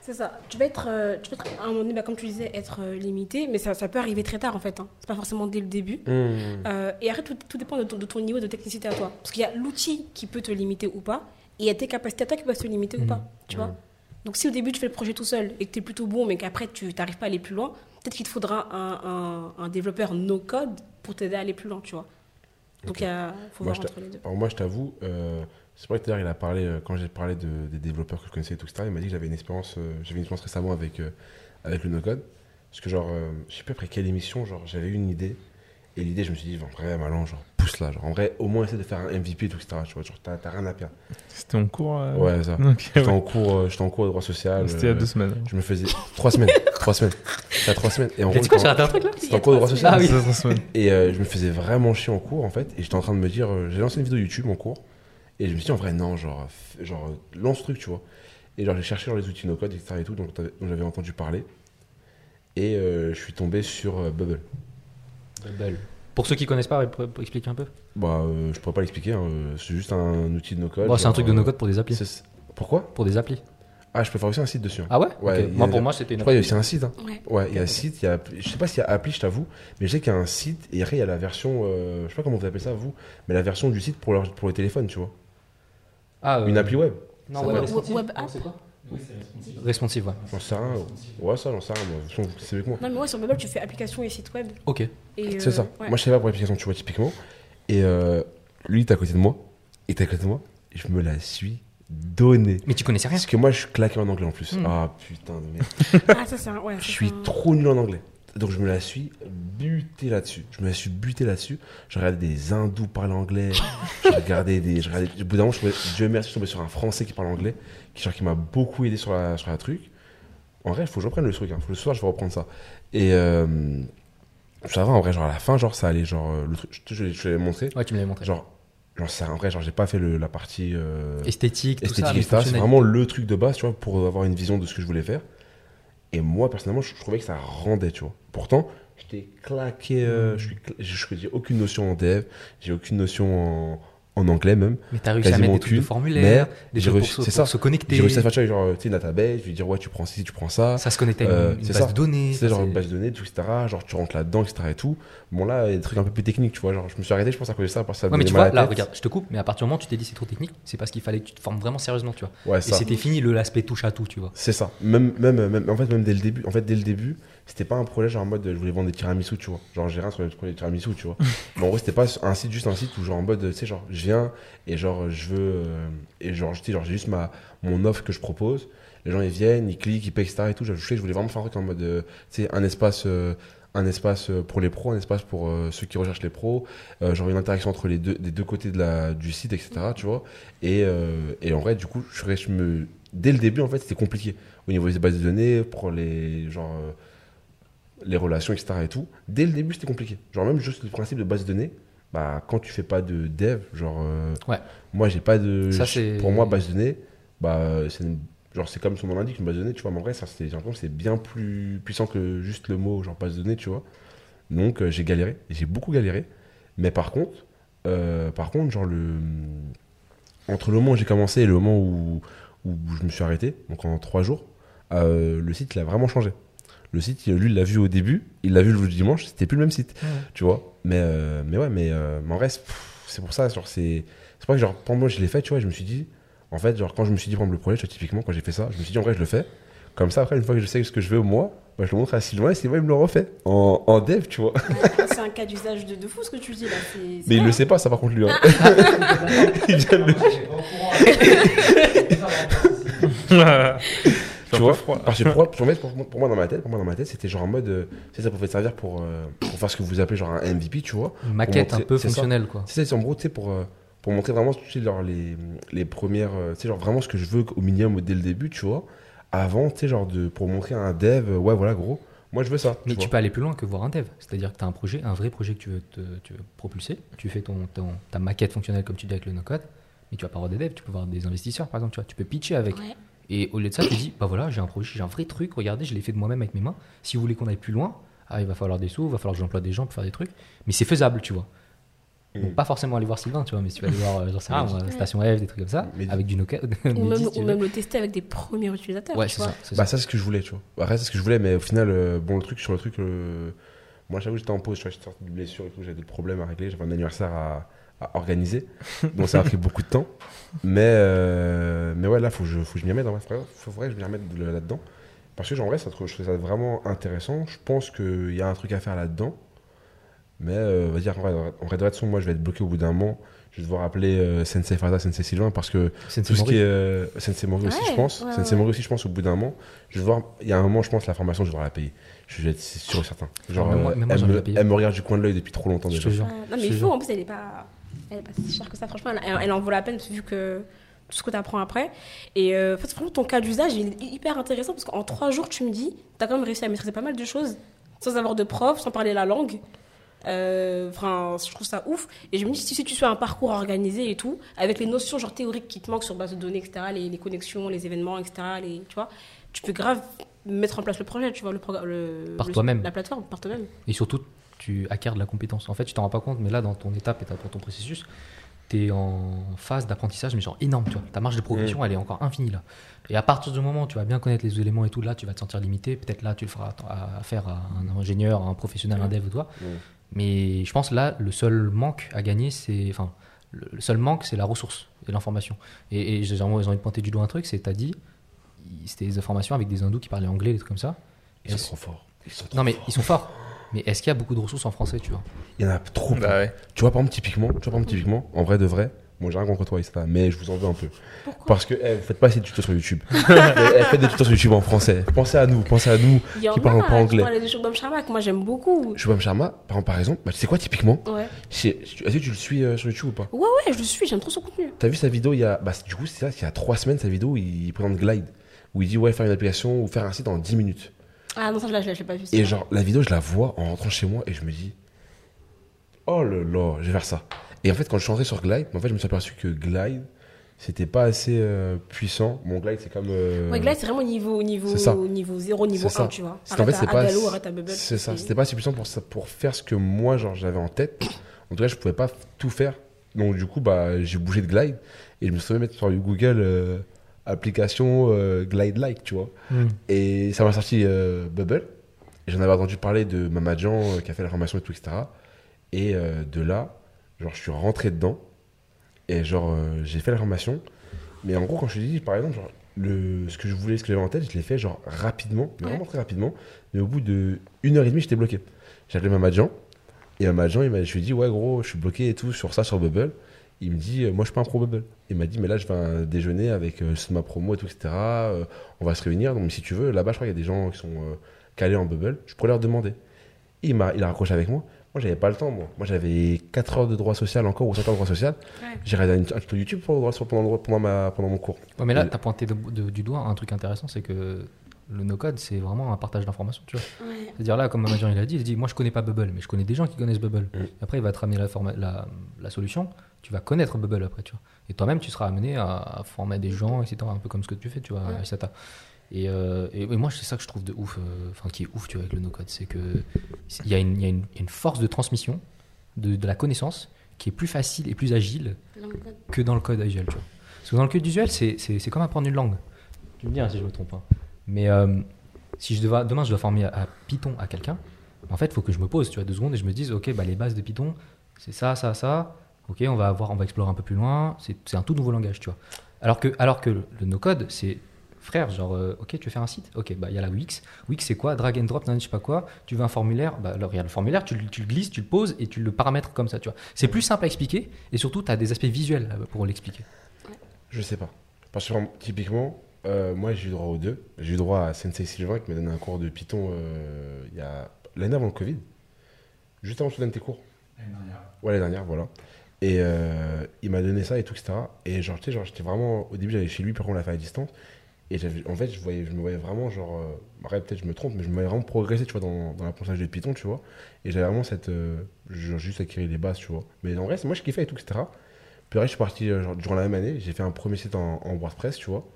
C'est ça. Tu vas être, euh, tu vas être à un moment donné, bah, comme tu disais, être euh, limité, mais ça, ça peut arriver très tard en fait. Hein. C'est pas forcément dès le début. Mmh. Euh, et après, tout, tout dépend de ton, de ton niveau de technicité à toi. Parce qu'il y a l'outil qui peut te limiter ou pas, et il y a tes capacités à toi qui peuvent te limiter mmh. ou pas. Tu mmh. vois. Donc si au début tu fais le projet tout seul et que tu es plutôt bon, mais qu'après tu n'arrives pas à aller plus loin, peut-être qu'il te faudra un, un, un développeur no-code pour t'aider à aller plus loin. Tu vois. Donc il okay. faut moi, voir entre les deux. Alors moi je t'avoue. Euh... C'est vrai que d'ailleurs, il a parlé, euh, quand j'ai parlé de, des développeurs que je connaissais et tout, et cetera, il m'a dit que j'avais une expérience, euh, j'avais une expérience récemment avec, euh, avec le no-code. Parce que, genre, euh, je sais plus après quelle émission, genre, j'avais eu une idée. Et l'idée, je me suis dit, en vrai, Malan, genre, pousse là. Genre, en vrai, au moins, essaie de faire un M V P et tout, et cetera. Tu vois, genre, t'as, t'as rien à perdre. C'était en cours euh... Ouais, ça. Okay, j'étais, ouais. En cours, euh, j'étais en cours de droit social. C'était il y a deux semaines. Je me faisais. Trois semaines. Trois semaines. T'as trois semaines. Et en gros, quoi, j'ai raté un truc là. C'était en cours de droit social. Ah oui, trois semaines. Et euh, je me faisais vraiment chier en cours, en fait. Et j'étais en train de me dire, euh, j'ai lancé une vidéo YouTube en cours. Et je me suis dit, en vrai, non, genre, genre lance ce truc, tu vois. Et genre, j'ai cherché genre, les outils no-code, et cetera et tout, dont, dont j'avais entendu parler. Et euh, je suis tombé sur euh, Bubble. Bubble. Pour ceux qui ne connaissent pas, pour, pour expliquer un peu. Bah, euh, je pourrais pas l'expliquer, hein. C'est juste un outil de no-code. Bon, genre, c'est un truc de no-code pour des applis. C'est... Pourquoi ? Pour des applis. Ah, je peux faire aussi un site dessus. Hein. Ah ouais, ouais okay. a, Moi, pour moi, c'était une appli. Je crois qu'il y a aussi un site. Hein. Ouais, il ouais, okay, y a un okay. site. Y a, je sais pas s'il y a appli, je t'avoue, mais je sais qu'il y a un site et après, il y a la version, euh, je sais pas comment vous appelez ça, vous, mais la version du site pour, leur, pour les téléphones, tu vois. Ah, euh, une appli web. Non, web, web, web app. C'est quoi ? Oui, c'est responsive, ouais. J'en sais rien. Ouais, ça, j'en sais rien. Moi. C'est avec moi. Non, mais moi, ouais, sur Bubble, tu fais application et site web. Ok. Et c'est euh, ça. Ouais. Moi, je sais pas pour l'application, tu vois, typiquement. Et euh, lui, il est à côté de moi. Il est à côté de moi. Je me la suis donnée. Mais tu connaissais rien ? Parce que moi, je suis claqué en anglais en plus. Mm. Ah, putain de merde. Ah, ça, c'est un. Ouais, je suis un... trop nul en anglais. Donc, je me la suis butée là-dessus. Je me la suis butée là-dessus. Je regardais des hindous parler anglais. je regardais des. Je regardais, au bout d'un moment, je trouvais, Dieu merci, je tombais sur un français qui parle anglais, qui, genre, qui m'a beaucoup aidé sur la, sur la truc. En vrai, il faut que je reprenne le truc. Hein. Faut, le soir, je vais reprendre ça. Et euh, ça va, en vrai, genre à la fin, genre ça allait. Genre, le truc, je, je, je te l'avais montré. Ouais, tu me l'avais montré. Genre, genre ça, en vrai, genre, j'ai pas fait le, la partie euh, esthétique, esthétique, tout ça. Et ça c'est vraiment le truc de base, tu vois, pour avoir une vision de ce que je voulais faire. Et moi, personnellement, je trouvais que ça rendait, tu vois. Pourtant, j'étais claqué, euh, je n'ai aucune notion en dev, j'ai aucune notion en, en anglais même. Mais t'as réussi à mettre des trucs de formulaire, des choses pour, pour, pour se connecter. J'ai réussi à faire, tu vois, genre, tu sais, une database, je lui dire, ouais, tu prends ci, tu prends ça. Ça se connecte à une, euh, une base ça. de données. C'est genre une base de données, tout, et cetera. Genre, tu rentres là-dedans, et cetera. Et tout. Bon, là, il y a des trucs un peu plus techniques, tu vois. Genre, je me suis arrêté, je pense, à cause de ça. Parce que ça ouais, mais tu vois, là, regarde, je te coupe, mais à partir du moment où tu t'es dit c'est trop technique, c'est parce qu'il fallait que tu te formes vraiment sérieusement, tu vois. Ouais, et c'était fini l'aspect touche à tout, tu vois. C'est ça. Même, même, même, en fait, même dès le début, en fait, dès le début, c'était pas un projet genre en mode je voulais vendre des tiramisu, tu vois. Genre, j'ai rien sur le projet des tiramisu, tu vois. Mais en gros, c'était pas un site, juste un site où, genre, en mode, tu sais, genre, je viens et genre, je veux. Euh, et genre, tu sais, genre, j'ai juste ma, mon offre que je propose. Les gens, ils viennent, ils cliquent, ils payent, et cetera. Et tout. Je, je, sais, je voulais vraiment faire un truc en mode, euh, tu sais, un espace. Euh, un espace pour les pros, un espace pour euh, ceux qui recherchent les pros, euh, genre une interaction entre les deux, des deux côtés de la, du site, et cetera. Tu vois et, euh, et en vrai, du coup, je, je me... dès le début, en fait, c'était compliqué au niveau des bases de données, pour les, genre, euh, les relations, et cetera. Et tout. Dès le début, c'était compliqué. Genre même juste le principe de base de données, bah, quand tu fais pas de dev, genre, euh, ouais. moi, j'ai pas de... Ça, pour moi, base de données, bah, c'est une... Genre, c'est comme son nom l'indique, une base de données, tu vois. Mais en vrai, ça, c'est, c'est bien plus puissant que juste le mot, genre, base de données, tu vois. Donc, euh, j'ai galéré, j'ai beaucoup galéré. Mais par contre, euh, par contre, genre, le... entre le moment où j'ai commencé et le moment où, où je me suis arrêté, donc en trois jours, euh, le site, il a vraiment changé. Le site, lui, il l'a vu au début, il l'a vu le dimanche, c'était plus le même site, ouais. tu vois. Mais, euh, mais ouais, mais, euh, mais en vrai, c'est pour ça, genre, c'est... c'est pas que, genre, pendant que je l'ai fait, tu vois, je me suis dit... En fait, genre, quand je me suis dit prendre le projet, typiquement, quand j'ai fait ça, je me suis dit, en vrai, je le fais. Comme ça, après, une fois que je sais ce que je veux, moi, bah, je le montre à Sylvain et Sylvain, il me le refait en, en dev, tu vois. C'est un cas d'usage de, de fou, ce que tu dis là. C'est, c'est mais il le sait pas, ça, par contre, lui. Hein. Il vient de le... tu vois, parce que pour, pour, pour, pour moi dans ma tête, pour moi dans ma tête, c'était genre en mode, euh, c'est ça pouvait servir pour, euh, pour faire ce que vous appelez genre un M V P, tu vois. Une maquette montrer, un peu fonctionnelle, ça. quoi. C'est ça, en gros, tu sais, pour... Euh, pour montrer vraiment tu sais, genre, les, les premières, tu sais, genre vraiment ce que je veux au minimum dès le début, tu vois, avant, tu sais, genre de, pour montrer à un dev, ouais, voilà, gros, moi je veux ça. Mais tu, tu peux aller plus loin que voir un dev, c'est-à-dire que tu as un projet, un vrai projet que tu veux, te, tu veux propulser, tu fais ton, ton, ta maquette fonctionnelle comme tu dis avec le no-code, mais tu vas pas voir des devs, tu peux voir des investisseurs par exemple, tu vois, tu peux pitcher avec. Ouais. Et au lieu de ça, tu dis, bah voilà, j'ai un projet, j'ai un vrai truc, regardez, je l'ai fait de moi-même avec mes mains, si vous voulez qu'on aille plus loin, ah, il va falloir des sous, il va falloir que j'emploie des gens pour faire des trucs, mais c'est faisable, tu vois. Bon, pas forcément aller voir Sylvain, tu vois, mais si tu vas aller voir genre, ah, moi, Station F, des trucs comme ça, mais avec du no-code. Ou même, si même le tester avec des premiers utilisateurs. Ouais, tu c'est vois. ça. C'est bah, ça, c'est ce que je voulais, tu vois. Après, c'est ce que je voulais, mais au final, euh, bon, le truc, sur le truc, euh, moi, j'avoue, j'étais en pause, j'étais sorti de blessure et tout, j'avais des problèmes à régler, j'avais un anniversaire à, à organiser, donc ça a pris beaucoup de temps. Mais, euh, mais ouais, là, faut que je, faut que je m'y remette, hein, faut vrai que je m'y remette là-dedans. Parce que, genre, en vrai, ça, je trouve ça vraiment intéressant. Je pense qu'il y a un truc à faire là-dedans. Mais euh, on va dire, en vrai de façon, moi je vais être bloqué au bout d'un moment. Je vais devoir appeler euh, Sensei Farda, Sensei Sylvain, parce que Sensei tout ce Maury. qui est. Euh, Sensei Maury ouais, aussi, je pense. Ouais, Sensei ouais. Maury aussi, je pense, au bout d'un moment. Je vais devoir. Il y a un moment, je pense, la formation, je vais devoir la payer. Je vais être sûr et certain. Genre, moi, euh, moi, elle, me, elle me regarde du coin de l'œil depuis trop longtemps déjà. Euh, non, mais il faut, en plus, elle n'est pas, pas si chère que ça, franchement. Elle, elle en vaut la peine, vu que. Tout ce que tu apprends après. Et euh, franchement, ton cas d'usage est hyper intéressant, parce qu'en trois jours, tu me dis, tu as quand même réussi à maîtriser pas mal de choses, sans avoir de prof, sans parler la langue. Enfin, euh, je trouve ça ouf. Et je me dis, si, si tu fais un parcours organisé et tout, avec les notions genre théoriques qui te manquent sur base de données, et cetera, les, les connexions, les événements, et cetera, les, tu vois, tu peux grave mettre en place le projet, tu vois, le programme, par toi-même, la plateforme, par toi-même. Et surtout, tu acquiers de la compétence. En fait, tu t'en rends pas compte, mais là, dans ton étape et dans ton processus, t'es en phase d'apprentissage, mais genre énorme, tu vois. Ta marge de progression, mmh. elle est encore infinie là. Et à partir du moment où tu vas bien connaître les éléments et tout, là, tu vas te sentir limité. Peut-être là, tu le feras à, à faire à un ingénieur, à un professionnel, mmh. un dev ou toi. Mmh. Mais je pense là, le seul manque à gagner, c'est, enfin, le seul manque, c'est la ressource et l'information. Et, et j'ai envie de pointer du doigt un truc, c'est t'as dit, c'était des informations avec des hindous qui parlaient anglais, des trucs comme ça. Ils sont trop forts. Ils sont trop non mais forts. ils sont forts. Mais est-ce qu'il y a beaucoup de ressources en français, tu vois ? Il y en a trop. Bah ouais. Tu vois, par exemple, typiquement, tu vois, par exemple, typiquement, en vrai de vrai, moi, j'ai rien contre toi, Aïssata, mais je vous en veux un peu. Pourquoi ? Parce que, hey, faites pas ces tutos sur YouTube. hey, faites des tutos sur YouTube en français. Pensez à nous, pensez à nous qui parlons pas anglais. Il y en a, je parlais de Shubham Sharma, que moi, j'aime beaucoup. Shubham Sharma, par exemple, bah, tu sais quoi, typiquement ? Ouais. Est-ce que tu le suis euh, sur YouTube ou pas ? Ouais, ouais, je le suis, j'aime trop son contenu. T'as vu sa vidéo il y a. Bah, du coup, c'est ça, il y a trois semaines, sa vidéo, il présente Glide, où il dit, ouais, faire une application ou faire un site en dix minutes. Ah non, ça je l'ai, je l'ai pas vu. Et genre, la vidéo, je la vois en rentrant chez moi et je me dis, oh là là, je vais faire ça. Et en fait, quand je suis rentré sur Glide, en fait, je me suis aperçu que Glide, c'était pas assez euh, puissant. Mon Glide, c'est comme. Euh... Ouais, Glide, c'est vraiment au niveau, niveau, niveau zéro, niveau un, tu vois. Arrête en fait, c'est pas. Adalo, arrête à Bubble. C'est ça, c'était pas assez puissant pour, pour faire ce que moi, genre, j'avais en tête. En tout cas, je pouvais pas tout faire Donc du coup, bah, j'ai bougé de Glide et je me suis fait mettre sur Google euh, application euh, Glide like, tu vois. Mm. Et ça m'a sorti euh, Bubble. J'en avais entendu parler de Mamadjan euh, qui a fait la formation et tout, et cetera. Et euh, de là, genre, je suis rentré dedans et genre, euh, j'ai fait la formation. Mais en gros, quand je te dis, par exemple, genre, le, ce que je voulais, ce que j'avais en tête, je l'ai fait genre rapidement, mais ouais. vraiment très rapidement. Mais au bout d'une heure et demie, j'étais bloqué. J'ai appelé Mamadjan. Et un Mamadjan, il m'a, je lui ai dit, ouais, gros, je suis bloqué et tout sur ça, sur Bubble. Il me dit, moi, je suis pas un pro Bubble. Il m'a dit, mais là, je vais un déjeuner avec euh, ma promo et tout, et cetera. Euh, on va se réunir. Donc, si tu veux, là-bas, je crois qu'il y a des gens qui sont euh, calés en Bubble. Je pourrais leur demander. Et il m'a, il a raccroché avec moi. Moi, j'avais pas le temps, moi. Moi, j'avais quatre heures de droit social encore, ou cinq heures de droit social. Ouais. J'ai regardé un tuto YouTube pour le droit, pendant, le, pendant, ma, pendant mon cours. Ouais, mais là, et... tu as pointé de, de, du doigt un truc intéressant, c'est que. Le no-code, c'est vraiment un partage d'informations, tu vois. Ouais. C'est-à-dire là, comme Mamadjan il a dit, il dit, moi je connais pas Bubble, mais je connais des gens qui connaissent Bubble. Mm. Après, il va te ramener la, forma- la, la solution, tu vas connaître Bubble après, tu vois. Et toi-même, tu seras amené à former des gens, et cetera. Un peu comme ce que tu fais, tu vois, ouais. Aïssata. Et, euh, et, et moi, c'est ça que je trouve de ouf, enfin euh, qui est ouf, tu vois, avec le no-code, c'est que il y, y, y a une force de transmission de, de la connaissance qui est plus facile et plus agile dans que dans le code usuel, tu vois. Parce que dans le code usuel, c'est, c'est, c'est comme apprendre une langue. Tu me dis hein, si je me trompe, hein. Mais euh, si je devais, demain je dois former à, à Python à quelqu'un, en fait il faut que je me pose, tu vois, deux secondes et je me dise ok bah les bases de Python c'est ça ça ça, ok on va avoir, on va explorer un peu plus loin, c'est, c'est un tout nouveau langage, tu vois. Alors que alors que le, le no-code c'est frère genre euh, ok tu veux faire un site, ok bah il y a la Wix, Wix c'est quoi, drag and drop, non, je sais pas quoi, tu veux un formulaire, bah alors il y a le formulaire, tu, tu le glisses, tu le poses et tu le paramètres comme ça, tu vois. C'est plus simple à expliquer et surtout tu as des aspects visuels pour l'expliquer. Je sais pas parce que typiquement Euh, moi, j'ai eu droit aux deux. J'ai eu droit à Sensei Sylvain qui m'a donné un cours de Python euh, il y a... l'année avant le Covid. Juste avant que tu donnes tes cours. L'année dernière. Ouais, l'année dernière, voilà. Et euh, il m'a donné ça et tout, et cetera. Et genre, tu sais, genre, j'étais vraiment... Au début, j'allais chez lui, par contre, on l'a fait à distance. Et j'avais... en fait, je, voyais... je me voyais vraiment, genre... Euh... Ouais, peut-être je me trompe, mais je me voyais vraiment progresser, tu vois, dans, dans l'apprentissage de Python, tu vois. Et j'avais vraiment cette... Euh... Genre, juste acquérir les bases, tu vois. Mais en vrai, c'est moi, je kiffais et tout, et cetera. Puis après, je suis parti, genre, durant la même année, j'ai fait un premier site en, en WordPress, tu vois.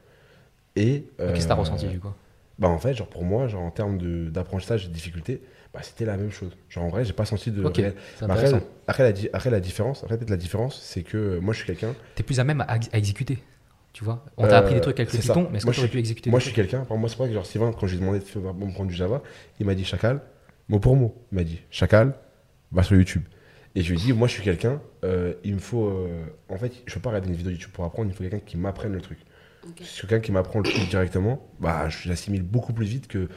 Et euh, qu'est-ce que t'as ressenti du coup ? Bah en fait genre pour moi genre en termes de d'apprentissage et de difficulté bah c'était la même chose, genre en vrai j'ai pas senti de okay, réel... après, après, la, après la différence après peut-être la différence c'est que moi je suis quelqu'un t'es plus à même à, à exécuter, tu vois, on t'a euh, appris des trucs avec le Python mais est-ce moi, que t'aurais pu exécuter moi je suis quelqu'un par moi c'est vrai que genre Sylvain quand je lui ai demandé de faire, me prendre du Java il m'a dit chacal mot pour mot, il m'a dit chacal va sur YouTube et je lui ai dit moi je suis quelqu'un euh, il me faut euh, en fait je peux pas regarder une vidéo YouTube pour apprendre, il faut quelqu'un qui m'apprenne le truc. Okay. C'est quelqu'un qui m'apprend le truc directement, bah j'assimile beaucoup plus vite que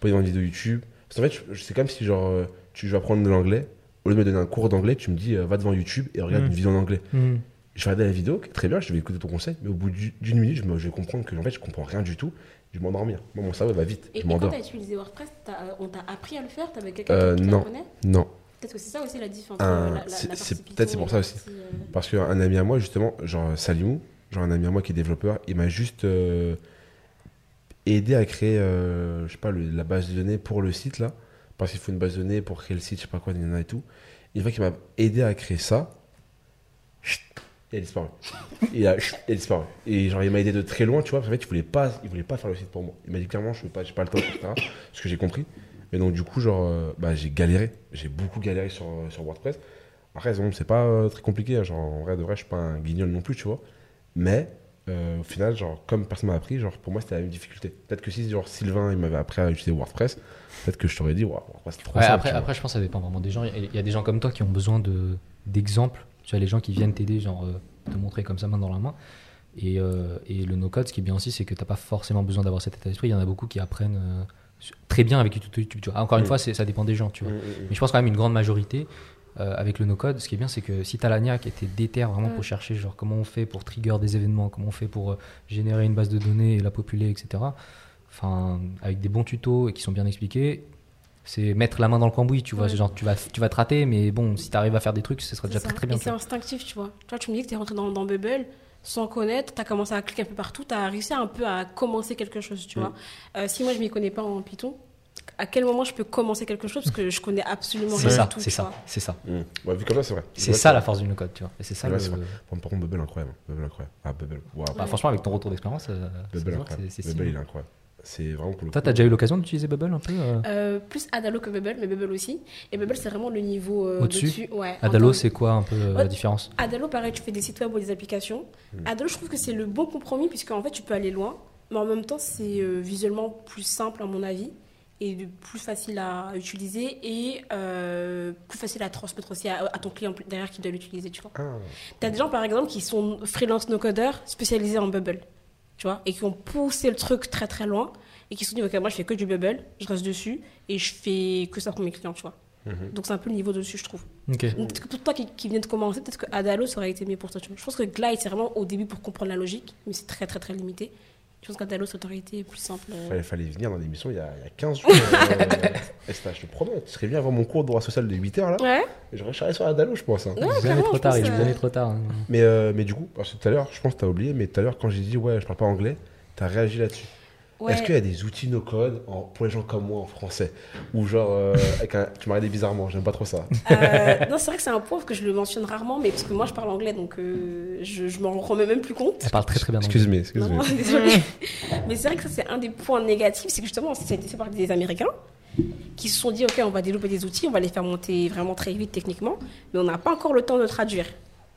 pendant une vidéo YouTube. Parce qu'en fait, c'est comme si genre tu veux apprendre de l'anglais, au lieu de me donner un cours d'anglais, tu me dis va devant YouTube et regarde mmh. une vidéo en anglais. Mmh. Je vais regarder la vidéo, très bien, je vais écouter ton conseil, mais au bout d'une minute, je, me, je vais comprendre que en fait, je comprends rien du tout. Je vais m'endormir. Moi, mon cerveau va vite. Et, je et quand tu as utilisé WordPress, t'as, on t'a appris à le faire, t'avais quelqu'un euh, qui t'apprenait ? Non. Peut-être que c'est ça aussi la différence. Un, la, la, c'est, la c'est, peut-être c'est pour ça aussi. Partie, euh... Parce qu'un ami à moi, justement, genre Salimou, genre un ami à moi qui est développeur, il m'a juste euh, aidé à créer, euh, je sais pas, le, la base de données pour le site là, parce qu'il faut une base de données pour créer le site, je sais pas quoi, il y en a et tout. Une fois qu'il m'a aidé à créer ça, chut, il a disparu. Il a, chut, il a disparu. Et genre il m'a aidé de très loin, tu vois, parce qu'en fait il voulait pas, il voulait pas faire le site pour moi. Il m'a dit clairement, je veux pas, j'ai pas le temps, et cetera. Ce que j'ai compris. Mais donc du coup genre, euh, bah j'ai galéré, j'ai beaucoup galéré sur sur WordPress. Après bon, c'est pas euh, très compliqué, hein, genre en vrai de vrai, je suis pas un guignol non plus, tu vois. Mais euh, au final, genre, comme personne m'a appris, genre, pour moi, c'était la même difficulté. Peut-être que si genre, Sylvain il m'avait appris à utiliser WordPress, peut-être que je t'aurais dit, wow, WordPress, c'est trop ouais, simple. Après, après je pense que ça dépend vraiment des gens. Il y a des gens comme toi qui ont besoin de, d'exemples. Tu as les gens qui viennent t'aider, genre, te montrer comme ça, main dans la main. Et, euh, et le no-code, ce qui est bien aussi, c'est que tu n'as pas forcément besoin d'avoir cet état d'esprit. Il y en a beaucoup qui apprennent euh, très bien avec YouTube. Tu vois. Ah, encore une mmh. fois, c'est, ça dépend des gens, tu vois. Mmh, mmh. Mais je pense quand même une grande majorité. Euh, avec le no-code, ce qui est bien, c'est que si t'as la niaque et t'es déter vraiment ouais. pour chercher genre comment on fait pour trigger des événements, comment on fait pour euh, générer une base de données et la populer, et cetera. Enfin, avec des bons tutos et qui sont bien expliqués, c'est mettre la main dans le cambouis, tu vois. Ouais. Genre, tu vas, tu vas te rater, mais bon, si t'arrives à faire des trucs, ce sera c'est déjà ça. Très, très bien. Et c'est instinctif, tu vois. Toi, tu me dis que t'es rentré dans, dans Bubble. Sans connaître, tu as commencé à cliquer un peu partout, tu as réussi un peu à commencer quelque chose, tu ouais. vois. Euh, si moi, je m'y connais pas en Python, à quel moment je peux commencer quelque chose parce que je connais absolument rien du tout. C'est ça, c'est ça. Mmh. Ouais, vu comme ça, c'est vrai. C'est, c'est vrai, ça c'est la force du no-code, tu vois. Et c'est ça. Ouais, le... c'est par contre, Bubble incroyable, Bubble incroyable. Ah Bubble. Wow. Bah, ouais. Franchement, avec ton retour d'expérience, euh, Bubble, c'est incroyable. C'est, c'est Bubble, il est incroyable. C'est vraiment cool. Toi, t'as déjà eu l'occasion d'utiliser Bubble un peu euh... Euh, plus Adalo que Bubble, mais Bubble aussi. Et Bubble, c'est vraiment le niveau euh, au-dessus. Dessus, ouais, Adalo, c'est quoi un peu euh, la différence? Adalo, pareil, tu fais des sites web ou des applications. Hmm. Adalo, je trouve que c'est le bon compromis, puisque en fait, tu peux aller loin, mais en même temps, c'est euh, visuellement plus simple, à mon avis, et plus facile à utiliser et euh, plus facile à transmettre aussi à, à ton client derrière qui doit l'utiliser, tu vois. Ah. T'as des gens, par exemple, qui sont freelance no-codeurs spécialisés en Bubble. Tu vois, et qui ont poussé le truc très très loin et qui se sont dit ok, moi je fais que du Bubble, je reste dessus et je fais que ça pour mes clients, tu vois. Mm-hmm. Donc c'est un peu le niveau dessus, je trouve. Okay. Donc, peut-être que pour toi qui, qui viens de commencer, peut-être que Adalo ça aurait été mieux pour toi, tu vois. Je pense que Glide c'est vraiment au début pour comprendre la logique, mais c'est très très très limité. Je pense qu'Adalo ça aurait été plus simple. Euh... Il fallait venir dans l'émission il y a, il y a quinze jours. euh, je te promets, tu serais venu avant mon cours de droit social de huit heures là. Ouais. Et j'aurais chargé sur Adalo, je pense. Hein. Ouais, je venais trop tard, il venait trop tard. Hein. Mais, euh, mais du coup, parce que tout à l'heure, je pense que tu as oublié, mais tout à l'heure quand j'ai dit ouais, je parle pas anglais, tu as réagi là-dessus. Ouais. Est-ce qu'il y a des outils no-code en, pour les gens comme moi en français? Ou genre, euh, avec un, tu m'as regardé bizarrement, j'aime pas trop ça. Euh, non, c'est vrai que c'est un point que je le mentionne rarement, mais parce que moi je parle anglais, donc euh, je, je m'en remets même plus compte. Elle parle très très bien anglais. Excuse-moi, excuse-moi. Désolée. Mais c'est vrai que ça, c'est un des points négatifs, c'est que justement, ça a été fait par des Américains qui se sont dit, ok, on va développer des outils, on va les faire monter vraiment très vite techniquement, mais on n'a pas encore le temps de traduire.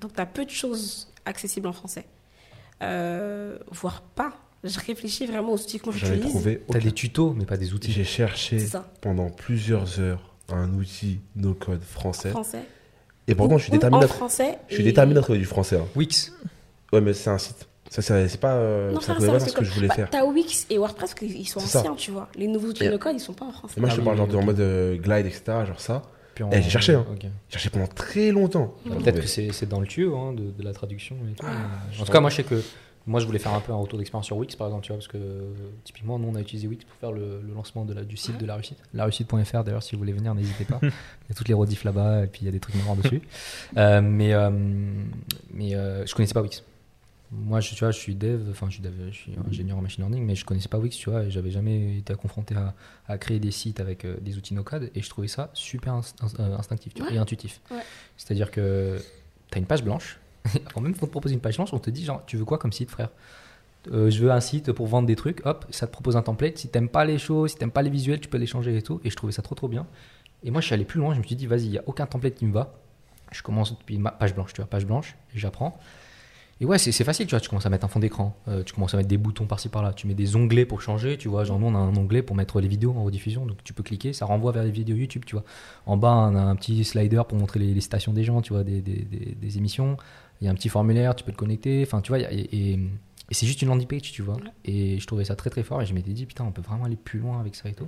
Donc t'as peu de choses accessibles en français, euh, voire pas. Je réfléchis vraiment aux outils que moi j'utilise. Trouvé... T'as des tutos, mais pas des outils. J'ai cherché pendant plusieurs heures un outil no-code français. Français. Et pourtant, je suis déterminé. En français. Je suis déterminé à trouver du français. Hein. Wix. Ouais, mais c'est un site. Ça, c'est, c'est pas. Euh, non, ça, ça, ça, pas ça, c'est ce que, que je voulais bah, faire. T'as Wix et WordPress, ils sont c'est anciens, ça. Tu vois. Les nouveaux outils no-code, ils sont pas en français. Et moi, ah, je te oui, parle oui, genre oui. en mode euh, Glide, et cetera. Genre ça. Puis en... Et j'ai cherché, hein. Okay. J'ai cherché pendant très longtemps. Peut-être que c'est dans le tuyau de la traduction. En tout cas, moi, je sais que. Moi, je voulais faire un peu un retour d'expérience sur Wix, par exemple, tu vois, parce que typiquement, nous, on a utilisé Wix pour faire le, le lancement de la, du site de la Ruessite. La Ruessite.fr, d'ailleurs, si vous voulez venir, n'hésitez pas. Il y a toutes les rediffs là-bas, et puis il y a des trucs marrants dessus. Euh, mais euh, mais euh, je connaissais pas Wix. Moi, je, tu vois, je suis dev, enfin, je suis dev, je suis ingénieur en machine learning, mais je connaissais pas Wix, tu vois, et j'avais jamais été confronté à, à créer des sites avec euh, des outils no-code, et je trouvais ça super inst- instinctif, tu vois, ouais. et intuitif. Ouais. C'est-à-dire que t'as une page blanche. Avant même qu'on te propose une page blanche, on te dit genre, tu veux quoi comme site, frère? euh, Je veux un site pour vendre des trucs, hop, ça te propose un template. Si t'aimes pas les choses, si t'aimes pas les visuels, tu peux les changer et tout. Et je trouvais ça trop trop bien. Et moi, je suis allé plus loin, je me suis dit, vas-y, il n'y a aucun template qui me va. Je commence depuis ma page blanche, tu vois, page blanche, j'apprends. Et ouais, c'est, c'est facile, tu vois, tu commences à mettre un fond d'écran, euh, tu commences à mettre des boutons par-ci par-là, tu mets des onglets pour changer, tu vois, genre nous on a un onglet pour mettre les vidéos en rediffusion, donc tu peux cliquer, ça renvoie vers les vidéos YouTube, tu vois. En bas, on a un petit slider pour montrer les, les stations des gens, tu vois, des, des, des, des émissions, il y a un petit formulaire, tu peux te connecter, enfin tu vois, y a, et, et, et c'est juste une landing page, tu vois. Et je trouvais ça très très fort et je m'étais dit, putain, on peut vraiment aller plus loin avec ça et tout.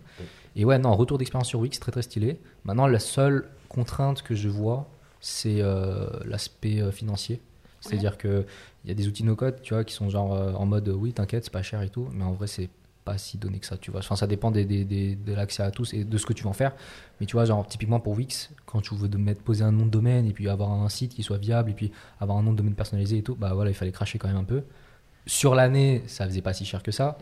Et ouais, non, retour d'expérience sur Wix, très très stylé. Maintenant, la seule contrainte que je vois, c'est euh, l'aspect euh, financier. C'est-à-dire qu'il y a des outils no-code, tu vois, qui sont genre euh, en mode oui, t'inquiète, c'est pas cher et tout, mais en vrai, c'est pas si donné que ça, tu vois. Enfin, ça dépend des, des, des, de l'accès à tous et de ce que tu veux en faire. Mais tu vois, genre, typiquement pour Wix, quand tu veux de mettre, poser un nom de domaine et puis avoir un site qui soit viable et puis avoir un nom de domaine personnalisé et tout, bah voilà, il fallait cracher quand même un peu. Sur l'année, ça faisait pas si cher que ça,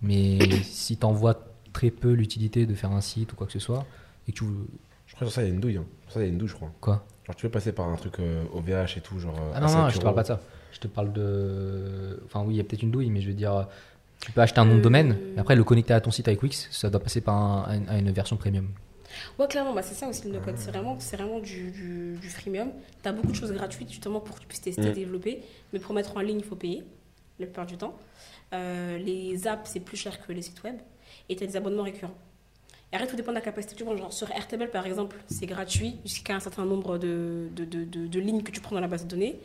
mais si t'en vois très peu l'utilité de faire un site ou quoi que ce soit, et que tu veux. Je crois que sur ça, il y a une douille, hein. Sur ça, il y a une douille, je crois. Quoi ? Genre, tu veux passer par un truc euh, O V H et tout, genre. Ah non, non, je te parle pas de ça. Je te parle de. Enfin, oui, il y a peut-être une douille, mais je veux dire, tu peux acheter un nom de domaine, mais après le connecter à ton site avec Wix, ça doit passer par un, à une version premium. Ouais, clairement, bah, c'est ça aussi le no-code. C'est vraiment, c'est vraiment du, du, du freemium. T'as beaucoup de choses gratuites, justement, pour que tu puisses tester, mmh. développer, mais pour mettre en ligne, il faut payer, la plupart du temps. Euh, les apps, c'est plus cher que les sites web, et t'as des abonnements récurrents. Et après, tout dépend de la capacité. Tu vois, genre sur Airtable, par exemple, c'est gratuit jusqu'à un certain nombre de, de, de, de, de lignes que tu prends dans la base de données.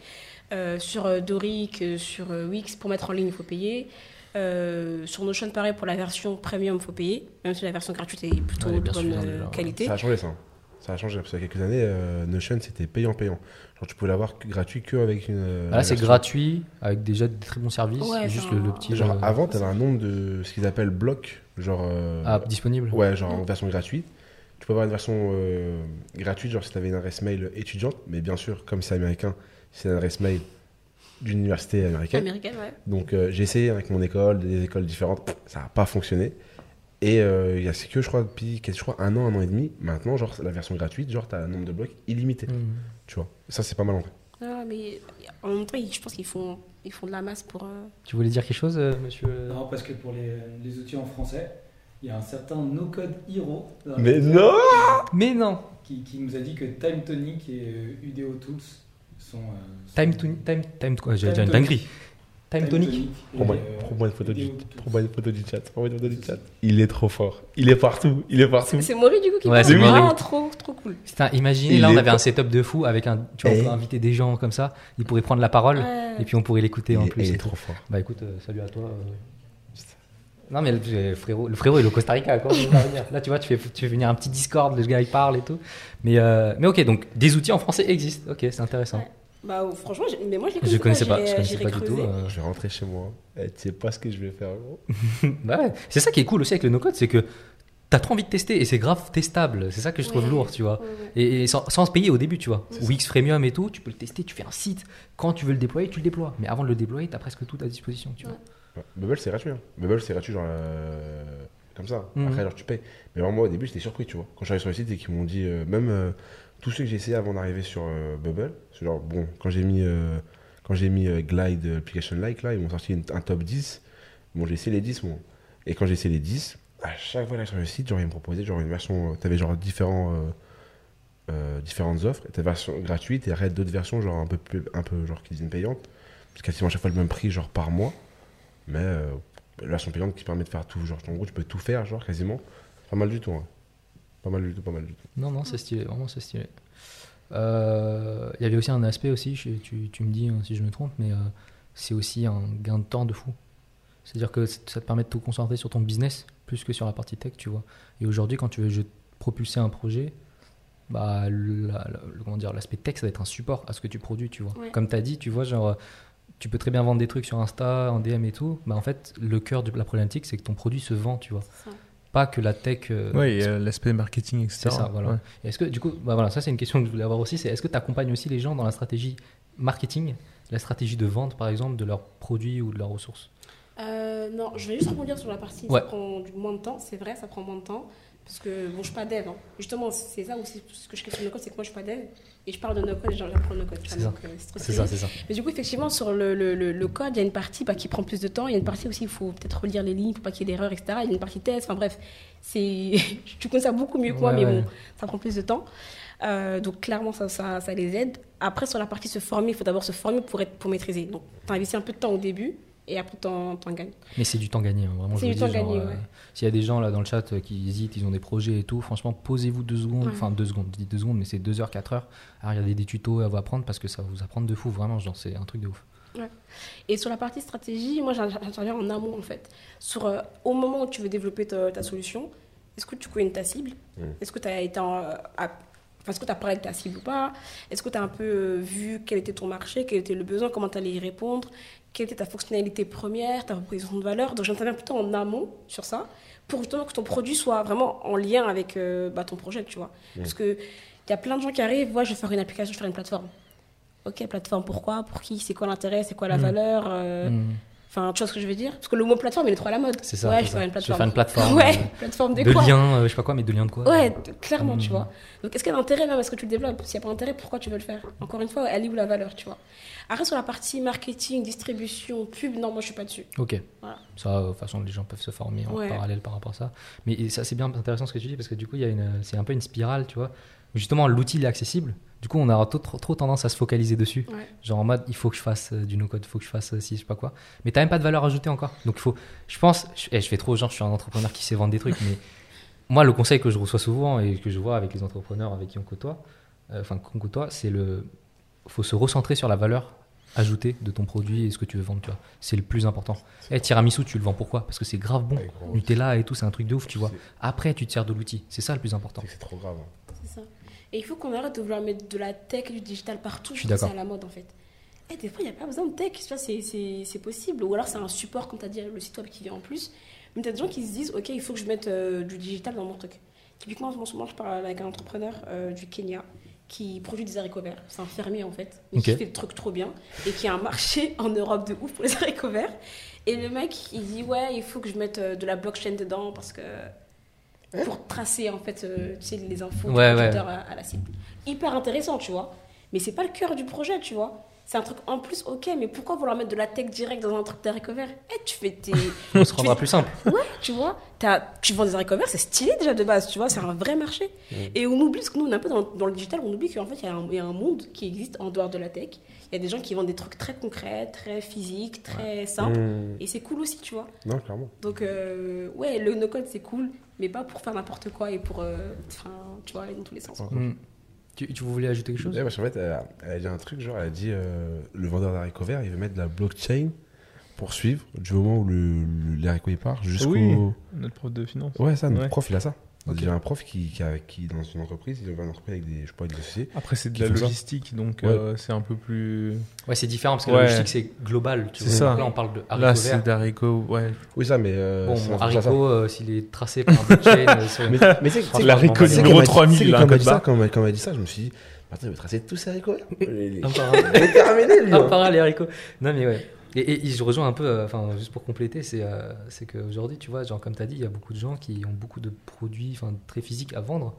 Euh, sur Doric, sur Wix, pour mettre en ligne, il faut payer. Euh, sur Notion, pareil, pour la version premium, il faut payer, même si la version gratuite est plutôt ouais, de bonne sûr, qualité. Ça a changé, ça. Ça a changé, parce qu'il y a quelques années, euh, Notion, c'était payant-payant. Genre, tu pouvais l'avoir gratuit qu'avec une... Euh, ah là, c'est version. Gratuit, avec déjà des très bons services, ouais, juste enfin, le, le petit... Genre, euh, avant, t'avais un nombre de ce qu'ils appellent blocs, genre... Euh, ah, disponible. Ouais, genre en version gratuite. Tu peux avoir une version euh, gratuite, genre si t'avais une adresse mail étudiante, mais bien sûr, comme c'est américain, c'est une adresse mail d'une université américaine. Américaine, ouais. Donc, euh, j'ai essayé avec mon école, des écoles différentes, ça n'a pas fonctionné. Et euh, il y a c'est que je crois depuis je crois un an un an et demi maintenant genre la version gratuite genre t'as un nombre de blocs illimité mmh. tu vois ça c'est pas mal en vrai. Ah mais en même temps je pense qu'ils font ils font de la masse pour... Euh... Tu voulais dire quelque chose, euh, monsieur? Non, parce que pour les, les outils en français, il y a un certain no-code hero. Mais non Mais non qui, qui nous a dit que TimeTonic et euh, U D O Tools sont... Euh, sont... Time, to, time, time, quoi, j'ai déjà une dinguerie. TimeTonic. Prends-moi une photo du chat. chat. Il est trop fort. Il est partout. Il est partout. C'est Maury du coup qui ouais, parle. Ah, trop, trop cool. Putain, imaginez, là on avait un setup de fou avec un. Tu vois, on peut inviter des gens comme ça. Ils pourraient prendre la parole ouais. et puis on pourrait l'écouter en plus. Il est trop fort. Bah écoute, euh, salut à toi. Euh... Non mais le frérot, le frérot il est au Costa Rica. Quoi, là tu vois, tu fais, tu fais venir un petit Discord, le gars il parle et tout. Mais euh, mais ok, donc des outils en français existent. Ok, c'est intéressant. Ouais. Bah franchement, mais moi je les connaissais pas. Je connaissais pas, je connaissais pas du tout. Euh... Je vais rentrer chez moi. Et tu sais pas ce que je vais faire, gros. Bah ouais. C'est ça qui est cool aussi avec le no-code, c'est que t'as trop envie de tester et c'est grave testable. C'est ça que je trouve ouais. lourd, tu vois. Ouais, ouais. Et, et sans, sans se payer au début, tu vois. Ouais. Wix Premium et tout, tu peux le tester, tu fais un site. Quand tu veux le déployer, tu le déploies. Mais avant de le déployer, t'as presque tout à disposition, tu ouais. vois. Bubble c'est gratuit. Hein. Bubble c'est gratuit genre euh, comme ça. Après mm-hmm. alors tu payes. Mais vraiment moi au début j'étais surpris, tu vois. Quand j'arrive sur le site et qu'ils m'ont dit euh, même. Euh, Tous ceux que j'ai essayé avant d'arriver sur euh, Bubble, c'est genre, bon, quand j'ai mis, euh, quand j'ai mis euh, Glide euh, Application Like, là, ils m'ont sorti une, un top dix. Bon, j'ai essayé les dix, moi. Et quand j'ai essayé les dix, à chaque fois que j'arrive sur le site, genre, ils me proposaient genre une version. Euh, t'avais genre différents, euh, euh, différentes offres, t'avais version gratuite et après d'autres versions, genre un peu, un peu genre qui disent payantes. Parce qu'à chaque fois le même prix, genre par mois. Mais euh, la version payante qui permet de faire tout. Genre, en gros, tu peux tout faire, genre quasiment. Pas mal du tout, hein. Pas mal du tout, pas mal du tout. Non, non, c'est stylé, vraiment c'est stylé. Il euh, y avait aussi un aspect aussi, je, tu, tu me dis hein, si je me trompe, mais euh, c'est aussi un gain de temps de fou. C'est-à-dire que ça te permet de te concentrer sur ton business plus que sur la partie tech, tu vois. Et aujourd'hui, quand tu veux je, propulser un projet, bah, le, la, le, comment dire, l'aspect tech, ça va être un support à ce que tu produis, tu vois. Ouais. Comme tu as dit, tu vois, genre, tu peux très bien vendre des trucs sur Insta, en D M et tout. Bah, en fait, le cœur de la problématique, c'est que ton produit se vend, tu vois. Pas que la tech... Euh, oui, et, euh, l'aspect marketing, et cetera. C'est ça, voilà. Ouais. Et est-ce que, du coup, bah voilà, ça c'est une question que je voulais avoir aussi, c'est est-ce que tu accompagnes aussi les gens dans la stratégie marketing, la stratégie de vente, par exemple, de leurs produits ou de leurs ressources? euh, Non, je vais juste rebondir sur la partie ouais. ça prend du moins de temps. C'est vrai, ça prend moins de temps, parce que, bon, je ne suis pas dev. Hein. Justement, c'est ça aussi, ce que je crée sur no-code, c'est que moi, je ne suis pas dev, et je parle de no-code, et j'apprends le no-code. C'est, ça. Donc, euh, c'est, c'est ça, c'est ça. Mais du coup, effectivement, sur le, le, le, le code, il y a une partie bah, qui prend plus de temps, il y a une partie aussi, il faut peut-être relire les lignes pour pas qu'il y ait d'erreurs, et cetera. Il y a une partie test, enfin bref, c'est... tu connais ça beaucoup mieux que moi, ouais, mais ouais. bon, ça prend plus de temps. Euh, donc, clairement, ça, ça, ça les aide. Après, sur la partie se former, il faut d'abord se former pour, être, pour maîtriser. Donc, tu investis un peu de temps au début. Et après, t'en, t'en gagnes. Mais c'est du temps gagné, hein, vraiment. C'est je du temps dis, gagné, genre, ouais. euh, s'il y a des gens là dans le chat qui hésitent, ils ont des projets et tout, franchement, posez-vous deux secondes, enfin ouais. deux secondes, je dis deux secondes, mais c'est deux heures, quatre heures, à regarder des tutos, à vous apprendre, parce que ça va vous apprendre de fou, vraiment, genre, c'est un truc de ouf. Ouais. Et sur la partie stratégie, moi, j'interviens en amont, en fait. Sur, euh, au moment où tu veux développer ta, ta solution, est-ce que tu connais ta cible ? mmh. Est-ce que tu as été en... À, Enfin, est-ce que tu as parlé de ta cible ou pas ? Est-ce que tu as un peu euh, vu quel était ton marché, quel était le besoin, comment tu allais y répondre ? Quelle était ta fonctionnalité première, ta proposition de valeur ? Donc, j'interviens plutôt en amont sur ça, pour justement que ton produit soit vraiment en lien avec euh, bah, ton projet, tu vois. Mmh. Parce qu'il y a plein de gens qui arrivent, ouais, je vais faire une application, je vais faire une plateforme. Ok, plateforme, pourquoi ? Pour qui ? C'est quoi l'intérêt ? C'est quoi la mmh. valeur ? euh, mmh. Enfin, tu vois ce que je veux dire ? Parce que le mot plateforme, il est trop à la mode. C'est ça. Ouais, c'est je vais faire une plateforme. Je vais faire une plateforme. Ouais, euh, plateforme de, de quoi ? De liens, euh, je sais pas quoi, mais de liens de quoi ? Ouais, de, clairement, mmh. tu vois. Donc, est-ce qu'il y a un intérêt même à ce que tu le développes ? S'il n'y a pas d'intérêt, pourquoi tu veux le faire ? Encore une fois, elle est où la valeur, tu vois ? Après, sur la partie marketing, distribution, pub, non, moi, je suis pas dessus. Ok. Voilà. Ça, de toute façon, les gens peuvent se former en ouais. parallèle par rapport à ça. Mais ça, c'est bien intéressant ce que tu dis, parce que du coup, il y a une, c'est un peu une spirale, tu vois. Justement, l'outil il est accessible. Du coup, on a trop, trop, trop tendance à se focaliser dessus. Ouais. Genre en mode, il faut que je fasse euh, du no-code, il faut que je fasse euh, si, je sais pas quoi. Mais t'as même pas de valeur ajoutée encore. Donc, il faut. Je pense. Je, eh, je fais trop genre, je suis un entrepreneur qui sait vendre des trucs. Mais moi, le conseil que je reçois souvent et que je vois avec les entrepreneurs avec qui on côtoie, euh, enfin, qu'on côtoie, c'est le. Faut se recentrer sur la valeur ajoutée de ton produit et ce que tu veux vendre, tu vois. C'est le plus important. Eh, hey, tiramisu, tu le vends pourquoi ? Parce que c'est grave bon. Ouais, Nutella et tout, c'est un truc de ouf, tu vois. Après, tu te sers de l'outil. C'est ça le plus important. C'est trop grave. Hein. C'est ça. Et il faut qu'on arrête de vouloir mettre de la tech et du digital partout. Je, je suis d'accord. C'est à la mode en fait. Et des fois, il n'y a pas besoin de tech. C'est, c'est, c'est possible. Ou alors, c'est un support, comme tu as dit, le site web qui vient en plus. Mais tu as des gens qui se disent, ok, il faut que je mette euh, du digital dans mon truc. Typiquement, en ce moment, je parle avec un entrepreneur euh, du Kenya qui produit des haricots verts. C'est un fermier en fait. Mais okay. qui fait le truc trop bien. Et qui a un marché en Europe de ouf pour les haricots verts. Et le mec, il dit, ouais, il faut que je mette euh, de la blockchain dedans parce que. Pour tracer en fait euh, tu sais, les infos ouais, du ouais. à, à la cible. Hyper intéressant, tu vois. Mais c'est pas le cœur du projet, tu vois. C'est un truc en plus, ok, mais pourquoi vouloir mettre de la tech direct dans un truc d'haricots verts? Eh, tu fais tes... On se rendra fais... plus simple. Ouais, tu vois, t'as... tu vends des haricots verts, c'est stylé déjà de base, tu vois, c'est un vrai marché. Mmh. Et on oublie, parce que nous, on est un peu dans, dans le digital, on oublie qu'en fait, il y a un, il y a un monde qui existe en dehors de la tech. Il y a des gens qui vendent des trucs très concrets, très physiques, très ouais. simples. Mmh. Et c'est cool aussi, tu vois. Non, clairement. Donc, euh, ouais, le no-code, c'est cool, mais pas pour faire n'importe quoi et pour, euh, tu vois, aller dans tous les sens. Quoi. Mmh. Tu, tu voulais ajouter quelque chose? Ouais, parce qu'en fait, elle a, elle a dit un truc, genre, elle a dit euh, le vendeur d'haricots verts, il veut mettre de la blockchain pour suivre du moment où le, le, l'haricot il part jusqu'au... Oui, notre prof de finance. Ouais, ça, notre ouais. prof, il a ça. Okay. Il y a un prof qui, qui, a, qui dans une entreprise, il va une entreprise avec des, je sais pas, des associés. Après, c'est de la logistique, ça. donc ouais. euh, c'est un peu plus... Ouais, c'est différent, parce que ouais. la logistique, c'est global. Tu c'est vois. Ça. Donc là, on parle de haricots verts. Là, c'est d'haricots, ouais. Oui, ça, mais... Euh, bon, mon haricot, euh, s'il est tracé par blockchain... euh, mais, mais c'est que... L'haricot, c'est gros trois mille, là, un code barre. Quand on m'a dit ça, je me suis dit, attends, il va tracer tous ces haricots, là. Il est terminé, lui. Un par un, les haricots. Non, mais ouais. Et, et je rejoins un peu, enfin euh, juste pour compléter, c'est, euh, c'est qu'aujourd'hui, tu vois, genre comme tu as dit, il y a beaucoup de gens qui ont beaucoup de produits très physiques à vendre.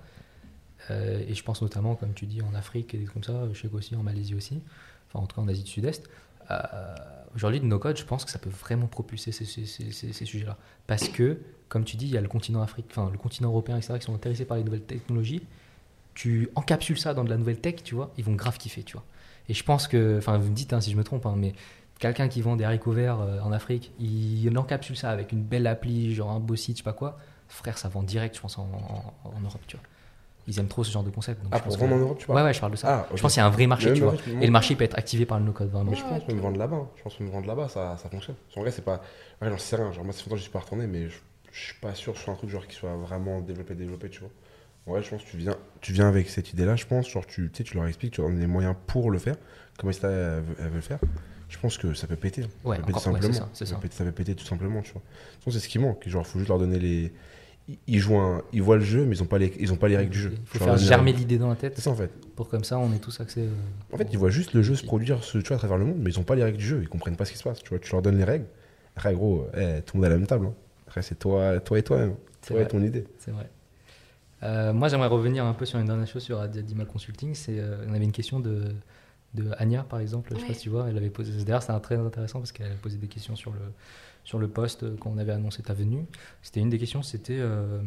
Euh, et je pense notamment, comme tu dis, en Afrique et des trucs comme ça, je sais qu'aussi, en Malaisie aussi, enfin en tout cas en Asie du Sud-Est. Euh, aujourd'hui, de no-code, je pense que ça peut vraiment propulser ces, ces, ces, ces, ces sujets-là. Parce que, comme tu dis, il y a le continent Afrique, enfin le continent européen, et cetera, qui sont intéressés par les nouvelles technologies. Tu encapsules ça dans de la nouvelle tech, tu vois, ils vont grave kiffer, tu vois. Et je pense que, enfin vous me dites hein, si je me trompe, hein, mais... Quelqu'un qui vend des haricots verts en Afrique, il encapsule ça avec une belle appli, genre un beau site, je sais pas quoi. Frère, ça vend direct, je pense, en, en, en Europe, tu vois. Ils aiment trop ce genre de concept. Donc ah, je pense pour vendre que... en Europe, tu parles? Ouais, ouais, je parle de ça. Ah, okay. Je pense qu'il y a un vrai marché, le tu vois. Et le marché peut être activé par le no-code, vraiment. Mais je pense qu'on me vendre là-bas. Je pense qu'on me vendre là-bas, ça, ça fonctionne. En vrai, c'est pas. Ouais, j'en sais rien. Genre, moi, c'est longtemps que je suis pas retourné, mais je, je suis pas sûr sur un truc genre qui soit vraiment développé, développé, tu vois. En vrai, je pense que tu viens, tu viens avec cette idée-là, je pense. Genre, tu, tu sais, tu leur expliques, tu leur donnes les moyens pour le faire. Comment ça, elle veut le faire. Je pense que ça peut péter. Ouais, ça peut péter simplement. Ouais, c'est ça, c'est ça. Ça, peut péter, ça peut péter tout simplement, tu vois. Je pense que c'est ce qui manque. Genre, faut juste leur donner les. Ils jouent, un... ils voient le jeu, mais ils ont pas les, ils ont pas les règles du jeu. Il faut faire germer l'idée dans la tête. C'est ça en fait. Pour comme ça, on est tous axés. En fait, ils voient juste le jeu se produire, ce, tu vois, à travers le monde, mais ils ont pas les règles du jeu. Ils comprennent pas ce qui se passe. Tu vois, tu leur donnes les règles. Après, gros, hey, tout le monde est à la même table. Hein. Après, c'est toi, toi et toi-même. Toi et ton idée. C'est vrai. Euh, moi, j'aimerais revenir un peu sur une dernière chose sur Adiadima Consulting. C'est, euh, on avait une question de. de Anya par exemple, ouais. Je sais pas si tu vois, elle avait posé d'ailleurs c'était très intéressant parce qu'elle avait posé des questions sur le sur le post quand on avait annoncé ta venue. C'était une des questions, c'était euh,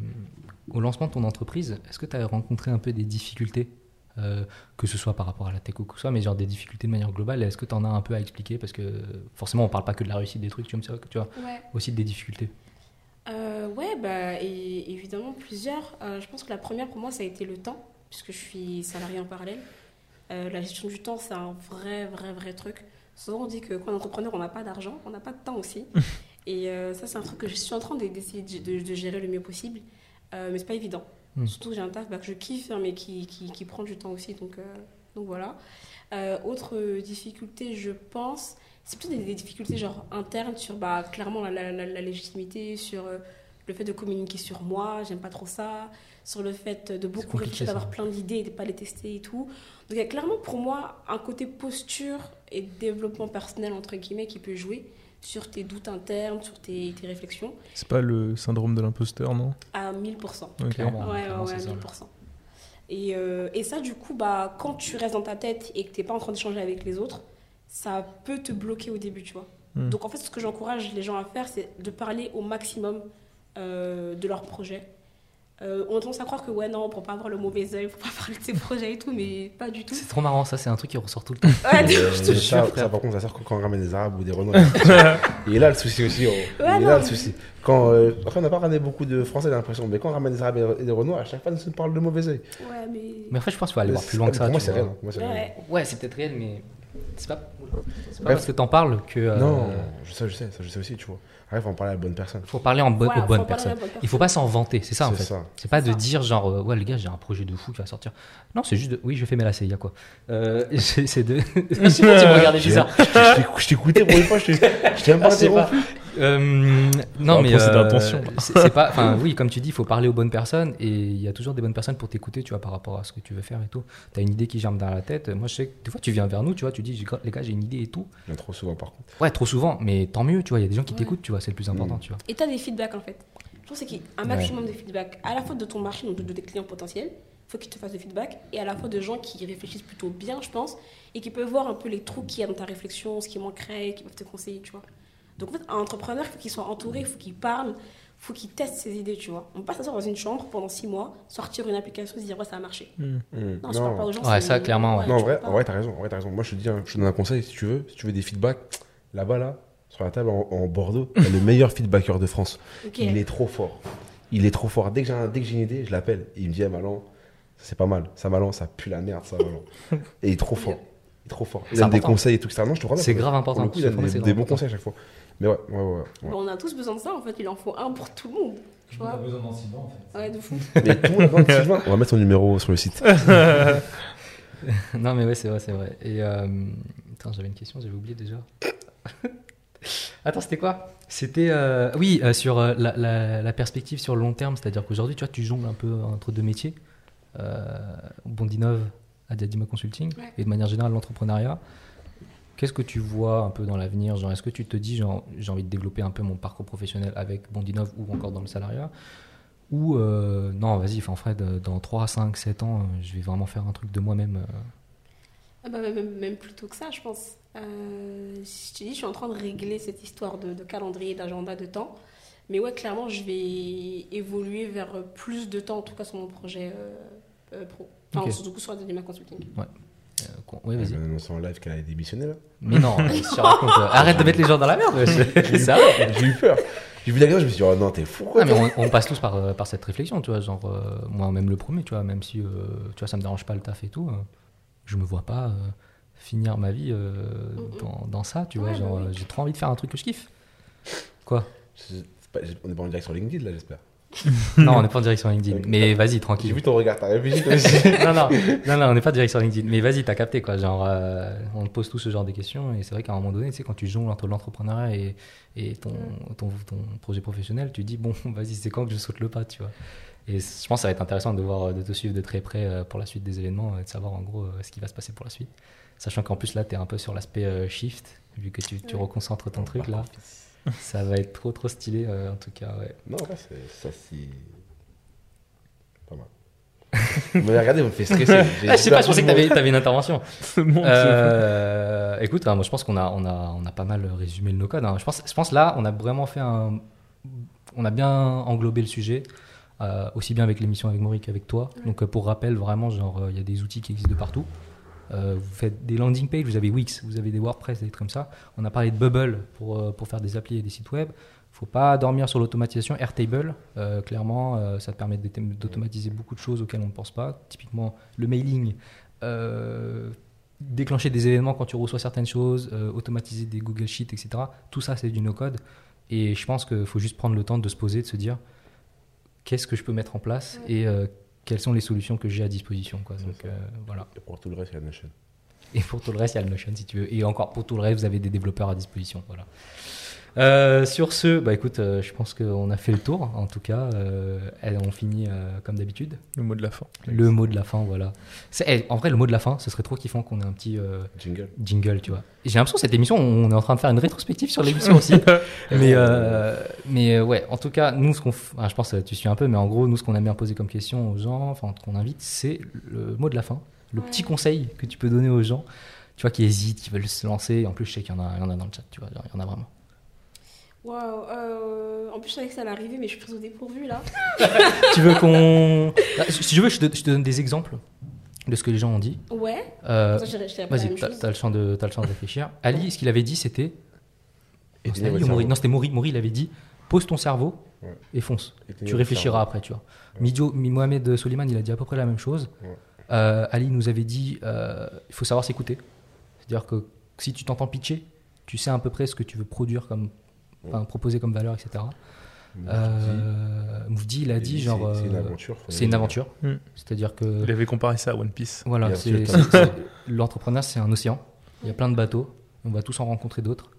au lancement de ton entreprise, est-ce que tu as rencontré un peu des difficultés euh, que ce soit par rapport à la tech ou que ce soit, mais genre des difficultés de manière globale, est-ce que tu en as un peu à expliquer parce que forcément on parle pas que de la réussite des trucs, tu vois, tu vois ouais. aussi des difficultés. Euh, ouais bah et, évidemment plusieurs, euh, je pense que la première pour moi ça a été le temps puisque je suis salariée en parallèle. Euh, la gestion du temps, c'est un vrai, vrai, vrai truc. Souvent, on dit que quand on est entrepreneur, on n'a pas d'argent, on n'a pas de temps aussi. Et euh, ça, c'est un truc que je suis en train d'essayer de, de, de gérer le mieux possible. Euh, mais c'est pas évident. Mmh. Surtout que j'ai un taf bah, que je kiffe, mais qui, qui, qui prend du temps aussi. Donc, euh, donc voilà. Euh, autre difficulté, je pense, c'est plutôt des, des difficultés genre, internes sur bah, clairement la, la, la, la légitimité, sur euh, le fait de communiquer sur moi. J'aime pas trop ça. Sur le fait de beaucoup réfléchir, d'avoir plein d'idées et de ne pas les tester et tout. Donc il y a clairement pour moi un côté posture et développement personnel entre guillemets qui peut jouer sur tes doutes internes, sur tes, tes réflexions. C'est pas le syndrome de l'imposteur, non ? À mille pour cent. Okay. Clairement. Ouais, clairement, ouais, ouais, à mille pour cent. Ça. Et, euh, et ça, du coup, bah, quand tu restes dans ta tête et que tu n'es pas en train d'échanger avec les autres, ça peut te bloquer au début, tu vois. Hmm. Donc en fait, ce que j'encourage les gens à faire, c'est de parler au maximum euh, de leur projet. Euh, on a tendance à croire que ouais non pour pas avoir le mauvais œil, pour pas parler de ses projets et tout, mais pas du tout. C'est trop marrant, ça c'est un truc qui ressort tout le temps. Ouais, je te jure, ça, ça par contre ça sert quand on ramène des Arabes ou des Renois. Il est là le souci aussi. Oh. Ouais, il est là le souci. Quand euh, après on n'a pas ramené beaucoup de Français, j'ai l'impression, mais quand on ramène des Arabes et des Renois, à chaque fois on se parle de mauvais œil. Ouais, mais. Mais après je pense qu'il faut aller voir plus loin que ça. Pour moi c'est réel. Moi, c'est ouais. réel. Ouais, c'est peut-être réel, mais c'est pas. C'est pas Bref. Parce que t'en parles que. Euh... Non, ça je sais, ça je sais aussi, tu vois. Il faut en parler à la bonne personne. Il faut parler en bo- ouais, aux bonnes parler personnes. Bonne personne. Il ne faut pas s'en vanter, c'est ça en c'est fait. Ça. C'est pas c'est de ça. Dire genre, euh, ouais, les gars, j'ai un projet de fou qui va sortir. Non, c'est juste de, oui, je fais mes lacets, il y a quoi euh, c'est, c'est de. Je sais pas si vous regardez bizarre. Je t'écoutais pour une fois, je t'ai même pas interrompu. Euh, non, mais. Euh, c'est, c'est pas. Enfin, oui, comme tu dis, il faut parler aux bonnes personnes et il y a toujours des bonnes personnes pour t'écouter, tu vois, par rapport à ce que tu veux faire et tout. Tu as une idée qui germe dans la tête. Moi, je sais que des fois, tu viens vers nous, tu vois, tu dis, les gars, j'ai une idée et tout. Mais trop souvent, par contre. Ouais, trop souvent, mais tant mieux, tu vois, il y a des gens qui ouais. t'écoutent, tu vois, c'est le plus important, mmh. tu vois. Et tu as des feedbacks, en fait. Je pense que c'est qu'il y a un maximum ouais. de feedbacks, à la fois de ton marché, donc de, de tes clients potentiels, il faut qu'ils te fassent du feedback, et à la fois de gens qui réfléchissent plutôt bien, je pense, et qui peuvent voir un peu les trous qu'il y a dans ta réflexion, ce qui manquerait, qui peuvent te conseiller, tu vois. Donc en fait, un entrepreneur, il faut qu'il soit entouré, il faut qu'il parle, il faut qu'il teste ses idées, tu vois. On passe à ça dans une chambre pendant six mois, sortir une application, se dire ouais, ça a marché. Mmh. Non, non, je parle pas aux gens. Ouais, ça, clairement. Ouais. Non, en vrai, en vrai, t'as raison, en vrai, t'as raison. Moi, je te dis, je te donne un conseil si tu veux, si tu veux des feedbacks là-bas, là, sur la table en, en Bordeaux, t'as le meilleur feedbacker de France. Okay. Il est trop fort. Il est trop fort. Dès que j'ai, un, dès que j'ai une idée, je l'appelle. Et il me dit, eh, Malan, c'est pas mal. Ça, Malan, ça pue la merde, ça, Malan. Et il est trop fort. Il est trop fort. Il donne des conseils et tout, et cetera. Non, je te crois pas. C'est grave important. Pour le coup, il donne des, des bons conseils à chaque fois. Mais ouais, ouais, ouais, ouais. Bon, on a tous besoin de ça, en fait. Il en faut un pour tout le monde. Tu vois. On a besoin d'un Sylvain, en fait. Ouais, de fou. Mais tout le monde a besoin d'un Sylvain. On va mettre son numéro sur le site. Non, mais ouais, c'est vrai, c'est vrai. Et euh... attends, j'avais une question, j'avais oublié déjà. Attends, c'était quoi ? C'était euh, oui euh, sur euh, la, la, la perspective sur le long terme, c'est-à-dire qu'aujourd'hui, tu vois, tu jongles un peu entre deux métiers, euh, Bond'Innov, Adiadima Consulting, ouais. Et de manière générale l'entrepreneuriat. Qu'est-ce que tu vois un peu dans l'avenir ? Genre, est-ce que tu te dis, genre, j'ai envie de développer un peu mon parcours professionnel avec Bond'Innov ou encore dans le salariat ? Ou euh, non, vas-y, enfin Fred, dans trois, cinq, sept ans, je vais vraiment faire un truc de moi-même. Euh... Ah bah, même, même plus tôt que ça, je pense. Euh, je te dis, je suis en train de régler cette histoire de, de calendrier, d'agenda, de temps. Mais ouais, clairement, je vais évoluer vers plus de temps, en tout cas sur mon projet euh, euh, pro. Enfin, okay. Surtout sur Adiadima Consulting. Ouais. Euh, con... Oui, vas-y. Elle m'a annoncé en live qu'elle allait démissionner, là. Mais non, je te raconte. Arrête de mettre les gens dans la merde. J'ai, ça. J'ai eu peur. J'ai vu la gueule, je me suis dit, oh non, t'es fou. Quoi, ah, mais on, on passe tous par, par cette réflexion, tu vois. Genre, euh, moi, même le premier, tu vois, même si euh, tu vois, ça me dérange pas le taf et tout, euh, je me vois pas. Euh, finir ma vie euh, mm-hmm. dans, dans ça, tu vois, ouais, genre, bah oui. J'ai trop envie de faire un truc que je kiffe. Quoi je, pas, on n'est pas en direct sur LinkedIn, là, j'espère. Non, on n'est pas en direct sur LinkedIn, mais vas-y, tranquille. J'ai vu ton regard, t'as réfléchi toi aussi. non, non, non, non, on n'est pas en direct sur LinkedIn, mais vas-y, t'as capté, quoi, genre, euh, on te pose tout ce genre de questions, et c'est vrai qu'à un moment donné, tu sais, quand tu jongles entre l'entrepreneuriat et, et ton, ton, ton projet professionnel, tu dis, bon, vas-y, c'est quand que je saute le pas, tu vois. Et je pense que ça va être intéressant de, voir, de te suivre de très près pour la suite des événements, et de savoir, en gros, ce qui va se passer pour la suite. Sachant qu'en plus, là, tu es un peu sur l'aspect euh, shift, vu que tu, tu ouais. reconcentres ton truc, là. Ça va être trop, trop stylé, euh, en tout cas, ouais. Non, en vrai, c'est, ça, c'est pas mal. Vous m'avez regardé, vous me faites stresser. Ah, je sais pas, je pensais que t'avais, t'avais une intervention. Bon, euh, écoute, hein, moi, je pense qu'on a, on a, on a pas mal résumé le no-code. Hein. Je pense, je pense, là, on a vraiment fait un... On a bien englobé le sujet. Euh, aussi bien avec l'émission avec Maury qu'avec toi. Ouais. Donc, euh, pour rappel, vraiment, genre, il euh, y a des outils qui existent de partout. Euh, vous faites des landing pages, vous avez Wix, vous avez des WordPress, des trucs comme ça. On a parlé de Bubble pour, euh, pour faire des applis et des sites web. Il ne faut pas dormir sur l'automatisation. Airtable, euh, clairement, euh, ça te permet d'automatiser beaucoup de choses auxquelles on ne pense pas. Typiquement, le mailing, euh, déclencher des événements quand tu reçois certaines choses, euh, automatiser des Google Sheets, et cetera. Tout ça, c'est du no-code. Et je pense qu'il faut juste prendre le temps de se poser, de se dire qu'est-ce que je peux mettre en place et euh, quelles sont les solutions que j'ai à disposition, quoi. Donc, euh, voilà. Et pour tout le reste, il y a Notion. Et pour tout le reste, il y a Notion, si tu veux. Et encore, pour tout le reste, vous avez des développeurs à disposition. Voilà. Euh, sur ce, bah, écoute, euh, je pense qu'on a fait le tour. En tout cas, euh, on finit euh, comme d'habitude. Le mot de la fin. Le mot de la fin, voilà. C'est, eh, en vrai, le mot de la fin, ce serait trop kiffant qu'on ait un petit euh, jingle. jingle, tu vois. Et j'ai l'impression que cette émission, on est en train de faire une rétrospective sur l'émission aussi. mais, euh, mais ouais, en tout cas, nous, ce qu'on, f... enfin, je pense que tu suis un peu, mais en gros, nous, ce qu'on a bien posé comme question aux gens, enfin, qu'on invite, c'est le mot de la fin, le ouais. petit conseil que tu peux donner aux gens, tu vois, qui hésitent, qui veulent se lancer. En plus, je sais qu'il y en a, il y en a dans le chat, tu vois, genre, il y en a vraiment. Waouh, en plus je savais que ça allait arriver, mais je suis prise au dépourvu là. Tu veux qu'on. Ah, si tu veux, je te, je te donne des exemples de ce que les gens ont dit. Ouais. Euh, ça, je, je vas-y, t'as, t'as, le champ de, t'as le champ de réfléchir. Ali, ce qu'il avait dit, c'était. Et non, c'était Ali ou Maury ? Non, c'était Maury. Maury, il avait dit pose ton cerveau ouais. et fonce. Et tu réfléchiras après, tu vois. Ouais. Midio, Mohamed Soliman, il a dit à peu près la même chose. Ouais. Euh, Ali nous avait dit euh, il faut savoir s'écouter. C'est-à-dire que si tu t'entends pitcher, tu sais à peu près ce que tu veux produire comme. Enfin, proposer comme valeur, et cetera. Euh, Moufdi, il a dit, dit genre... C'est, c'est une aventure. C'est une aventure. Mmh. C'est-à-dire que... Il avait comparé ça à One Piece. Voilà, c'est, c'est, c'est, l'entrepreneuriat, c'est un océan. Il y a plein de bateaux. On va tous en rencontrer d'autres.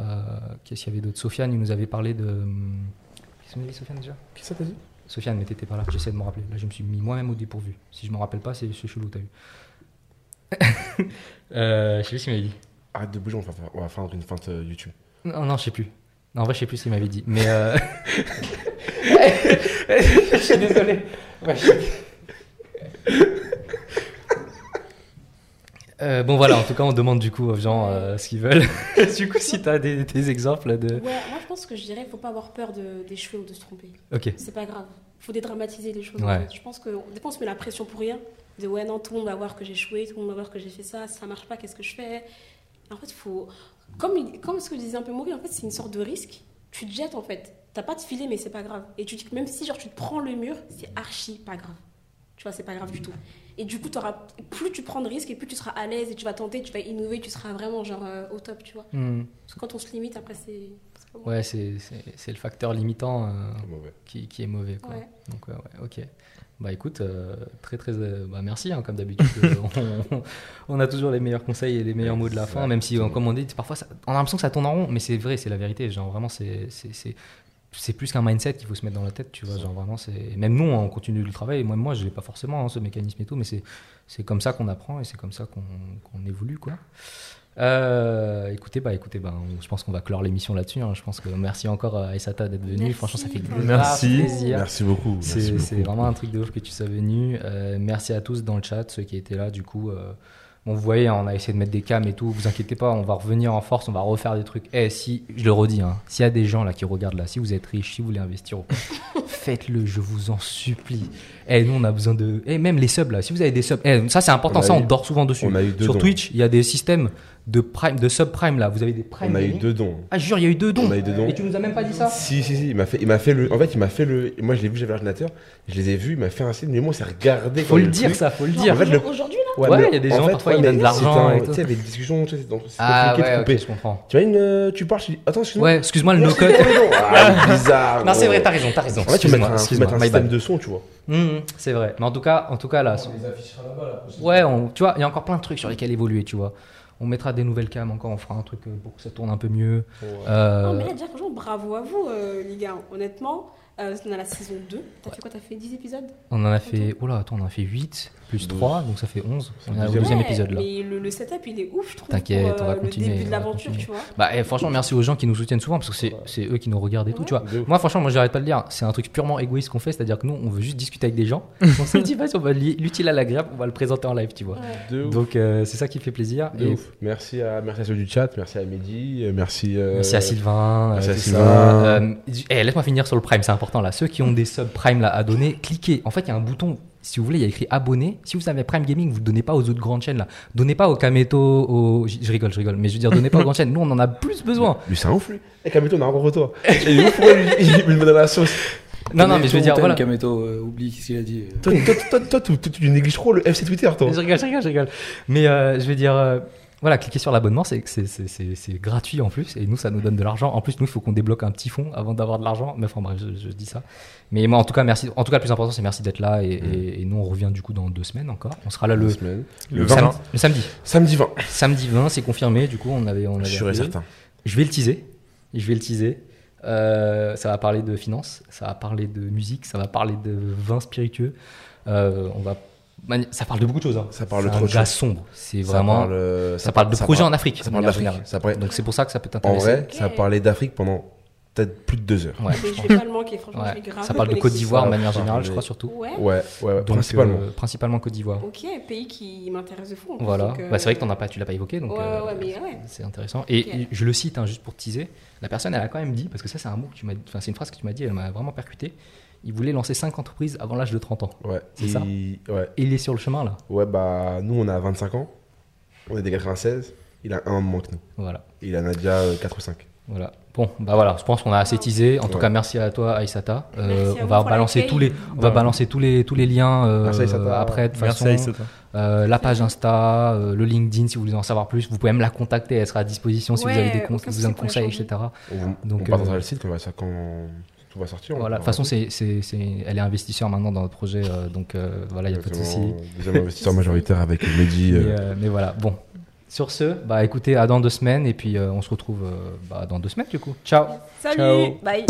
Euh, qu'est-ce qu'il y avait d'autre ? Sofiane, il nous avait parlé de... Qu'est-ce qu'il nous avait dit, Sofiane, déjà ? Qu'est-ce que t'as dit ? Sofiane, mais t'étais par là. J'essaie de m'en rappeler. Là, je me suis mis moi-même au dépourvu. Si je m'en rappelle pas, c'est ce chelou, t'as vu. euh, je sais plus ce qu'il m'avait dit. Arrête de bouger, on va, on va faire une feinte YouTube. Non, non, je sais plus. En vrai, je sais plus ce qu'il m'avait dit, mais euh... je suis désolé. Ouais, je... Euh, bon voilà, en tout cas on demande du coup aux gens euh, ce qu'ils veulent. Du coup si tu as des, des exemples de... Ouais, moi je pense que je dirais qu'il ne faut pas avoir peur de, des cheveux ou de se tromper. Ok. C'est pas grave, il faut dédramatiser les choses. Ouais. En fait. Je pense que des fois on se met la pression pour rien, de ouais non tout le monde va voir que j'ai échoué, tout le monde va voir que j'ai fait ça, si ça ne marche pas qu'est-ce que je fais. En fait il faut, comme, il... comme ce que disait un peu Maury, en fait c'est une sorte de risque, tu te jettes en fait, t'as pas de filet mais c'est pas grave. Et tu dis que même si genre tu te prends le mur, c'est archi pas grave. Tu vois, c'est pas grave du tout. Et du coup, t'auras... plus tu prends de risques et plus tu seras à l'aise et tu vas tenter, tu vas innover, tu seras vraiment genre euh, au top, tu vois. Mmh. Parce que quand on se limite, après, c'est... c'est pas bon. Ouais, c'est, c'est, c'est le facteur limitant euh, qui, qui est mauvais, quoi. Ouais. Donc, ouais, ouais, ok. Bah écoute, euh, très très... Euh, bah merci, hein, comme d'habitude. on, on a toujours les meilleurs conseils et les meilleurs ouais, mots de la fin, vrai, même si, comme on dit, parfois, ça, on a l'impression que ça tourne en rond, mais c'est vrai, c'est la vérité. Genre, vraiment, c'est... c'est, c'est... c'est plus qu'un mindset qu'il faut se mettre dans la tête, tu vois, genre vraiment c'est... Même nous, on continue le travail, moi, moi je l'ai pas forcément, hein, ce mécanisme et tout, mais c'est, c'est comme ça qu'on apprend et c'est comme ça qu'on, qu'on évolue, quoi. Euh, écoutez, bah, écoutez bah, on, je pense qu'on va clore l'émission là-dessus, hein, je pense que merci encore à Aïssata d'être venue, merci. Franchement ça fait merci. plaisir. Merci beaucoup. C'est, merci beaucoup. C'est vraiment un truc de ouf que tu sois venu, euh, merci à tous dans le chat, ceux qui étaient là, du coup... Euh, Bon, vous voyez, on a essayé de mettre des cams et tout. Vous inquiétez pas, on va revenir en force, on va refaire des trucs. Eh, si, je le redis, hein, s'il y a des gens là qui regardent là, si vous êtes riches, si vous voulez investir, faites-le, je vous en supplie. Eh, nous on a besoin de. Eh, même les subs là, si vous avez des subs, eh, ça c'est important, on ça eu... on dort souvent dessus. On a eu deux Sur dons. Twitch, il y a des systèmes de prime, de sub prime là. Vous avez des primes. On a eu deux dons. Ah, je jure, il y a eu deux dons. On a eu deux dons. Et tu nous as même pas dit ça ? Si, si, si. Il m'a fait, il m'a fait le. En fait, il m'a fait le. Moi, je l'ai vu, j'avais l'ordinateur, je les ai vus, il m'a fait un site, mais moi, ça regardait. Faut le dire, ça, faut le dire. Aujourd'hui là. Ouais, il y a des gens parfois. Il donne de l'argent et tout. Tu sais, il y avait des discussions, tu sais, c'est compliqué de couper. Je comprends. Tu vois, une, tu parles, tu dis, attends, excuse-moi. Ouais, excuse-moi, le no-code. Ah, bizarre. Non, c'est vrai, t'as raison, t'as raison. En fait, tu mets un système de son, tu vois. Mmh, c'est vrai. Mais en tout cas, en tout cas là. On les affichera là-bas, là. Ouais, on, tu vois, il y a encore plein de trucs sur lesquels évoluer, tu vois. On mettra des nouvelles cams encore, on fera un truc pour que ça tourne un peu mieux. Ouais. Euh... Non, mais là, déjà, franchement, bravo à vous, euh, les gars. Honnêtement, euh, on a la saison deux. T'as ouais. fait quoi ? T'as fait dix épisodes ? On en a fait. Oula, attends, on en a fait huit. Plus trois, donc ça fait onze. On est au deuxième épisode là. Mais le, le setup il est ouf, je trouve. T'inquiète, on va continuer. Le début de l'aventure, tu vois. Bah, et franchement, merci aux gens qui nous soutiennent souvent parce que c'est, c'est eux qui nous regardent et ouais. tout, tu vois. Moi, franchement, moi j'arrête pas de le dire. C'est un truc purement égoïste qu'on fait, c'est-à-dire que nous on veut juste discuter avec des gens. On s'est dit, vas-y, on va l'utile à l'agréable, on va le présenter en live, tu vois. Ouais. Donc euh, c'est ça qui fait plaisir. Et ouf. Merci à, merci à ceux du chat, merci à Mehdi, merci. Euh... Merci à Sylvain. Merci à Sylvain. Euh, eh, laisse-moi finir sur le Prime, c'est important là. Ceux qui ont des sub Prime là à donner, cliquez. En fait, il y a un bouton. Si vous voulez, il y a écrit abonné. Si vous avez Prime Gaming, vous ne donnez pas aux autres grandes chaînes là. Donnez pas aux Kameto, aux... Je rigole, je rigole. Mais je veux dire, donnez pas aux grandes chaînes. Nous, on en a plus besoin. Mais c'est un ouf, lui. Eh, Kameto, on a encore pour toi. Il est ouf, il me donne la sauce. Non, Kameto, non, mais je veux dire, voilà. Kameto, euh, oublie ce qu'il a dit. Toi, toi, toi, toi, toi tu, tu négliges trop le F C Twitter, toi. Je rigole, je rigole, je rigole. Mais euh, je veux dire... Euh... Voilà, cliquez sur l'abonnement, c'est, c'est, c'est, c'est, c'est gratuit en plus, et nous, ça nous donne de l'argent. En plus, nous, il faut qu'on débloque un petit fonds avant d'avoir de l'argent. Mais enfin, bref, je, je dis ça. Mais moi, en tout cas, merci. En tout cas, le plus important, c'est merci d'être là. Et, mmh. et, et nous, on revient du coup dans deux semaines encore. On sera là le, le, le, sam- le samedi. Samedi vingt. Samedi vingt, c'est confirmé. Du coup, on avait. On avait je suis certain. Je vais le teaser. Je vais le teaser. Euh, ça va parler de finances, ça va parler de musique, ça va parler de vin spiritueux. Euh, on va. Ça parle de beaucoup de choses. Hein. Ça parle de trop de choses. C'est un gars sombre. C'est vraiment. Ça parle, ça ça parle de ça projets parle, en Afrique. Ça parle d'Afrique. Ça parle... Donc c'est pour ça que ça peut t'intéresser. En vrai, okay. Ça parlait d'Afrique pendant peut-être plus de deux heures. Ouais, je, je vais pas le manquer, franchement. Ouais. Grave ça parle de Côte d'Ivoire de manière générale, je crois surtout. Ouais, ouais, ouais, ouais. Donc, principalement. Euh, principalement Côte d'Ivoire. Ok, pays qui m'intéresse de fond. Voilà. Que... Bah, c'est vrai que t'en as pas, tu l'as pas évoqué, donc. Ouais, euh, ouais, mais ouais. C'est intéressant. Et okay. je le cite hein, juste pour teaser. La personne, elle a quand même dit, parce que ça, c'est un mot que tu m'as, enfin, c'est une phrase que tu m'as dit, elle m'a vraiment percuté. Il voulait lancer cinq entreprises avant l'âge de trente ans. Ouais. C'est ça. Ouais. Et il est sur le chemin, là. Ouais, bah, nous, on a vingt-cinq ans. On est des quatre-vingt-seize. Il a un an de moins que nous. Voilà. Et il en a déjà quatre ou cinq. Voilà. Bon, bah voilà, je pense qu'on a assez teasé. En ouais. tout cas, merci à toi, Aïssata. Euh, on va balancer tous les, on va ouais. balancer tous les, tous les liens euh, merci, après de toute façon. Euh, la page Insta, euh, le LinkedIn, si vous voulez en savoir plus, vous pouvez même la contacter. Elle sera à disposition si ouais, vous avez des comptes, si vous avez des conseils, et cetera. On, Donc, on partagera euh, le site comme ça quand. On va sortir. Voilà, de toute façon, c'est, c'est, c'est, elle est investisseur maintenant dans notre projet, euh, donc euh, voilà, il n'y a pas de souci. Deuxième investisseur majoritaire avec Mehdi. Euh... Mais, euh, mais voilà, bon. Sur ce, bah écoutez, à dans deux semaines, et puis euh, on se retrouve euh, bah, dans deux semaines du coup. Ciao. Salut. Ciao. Bye.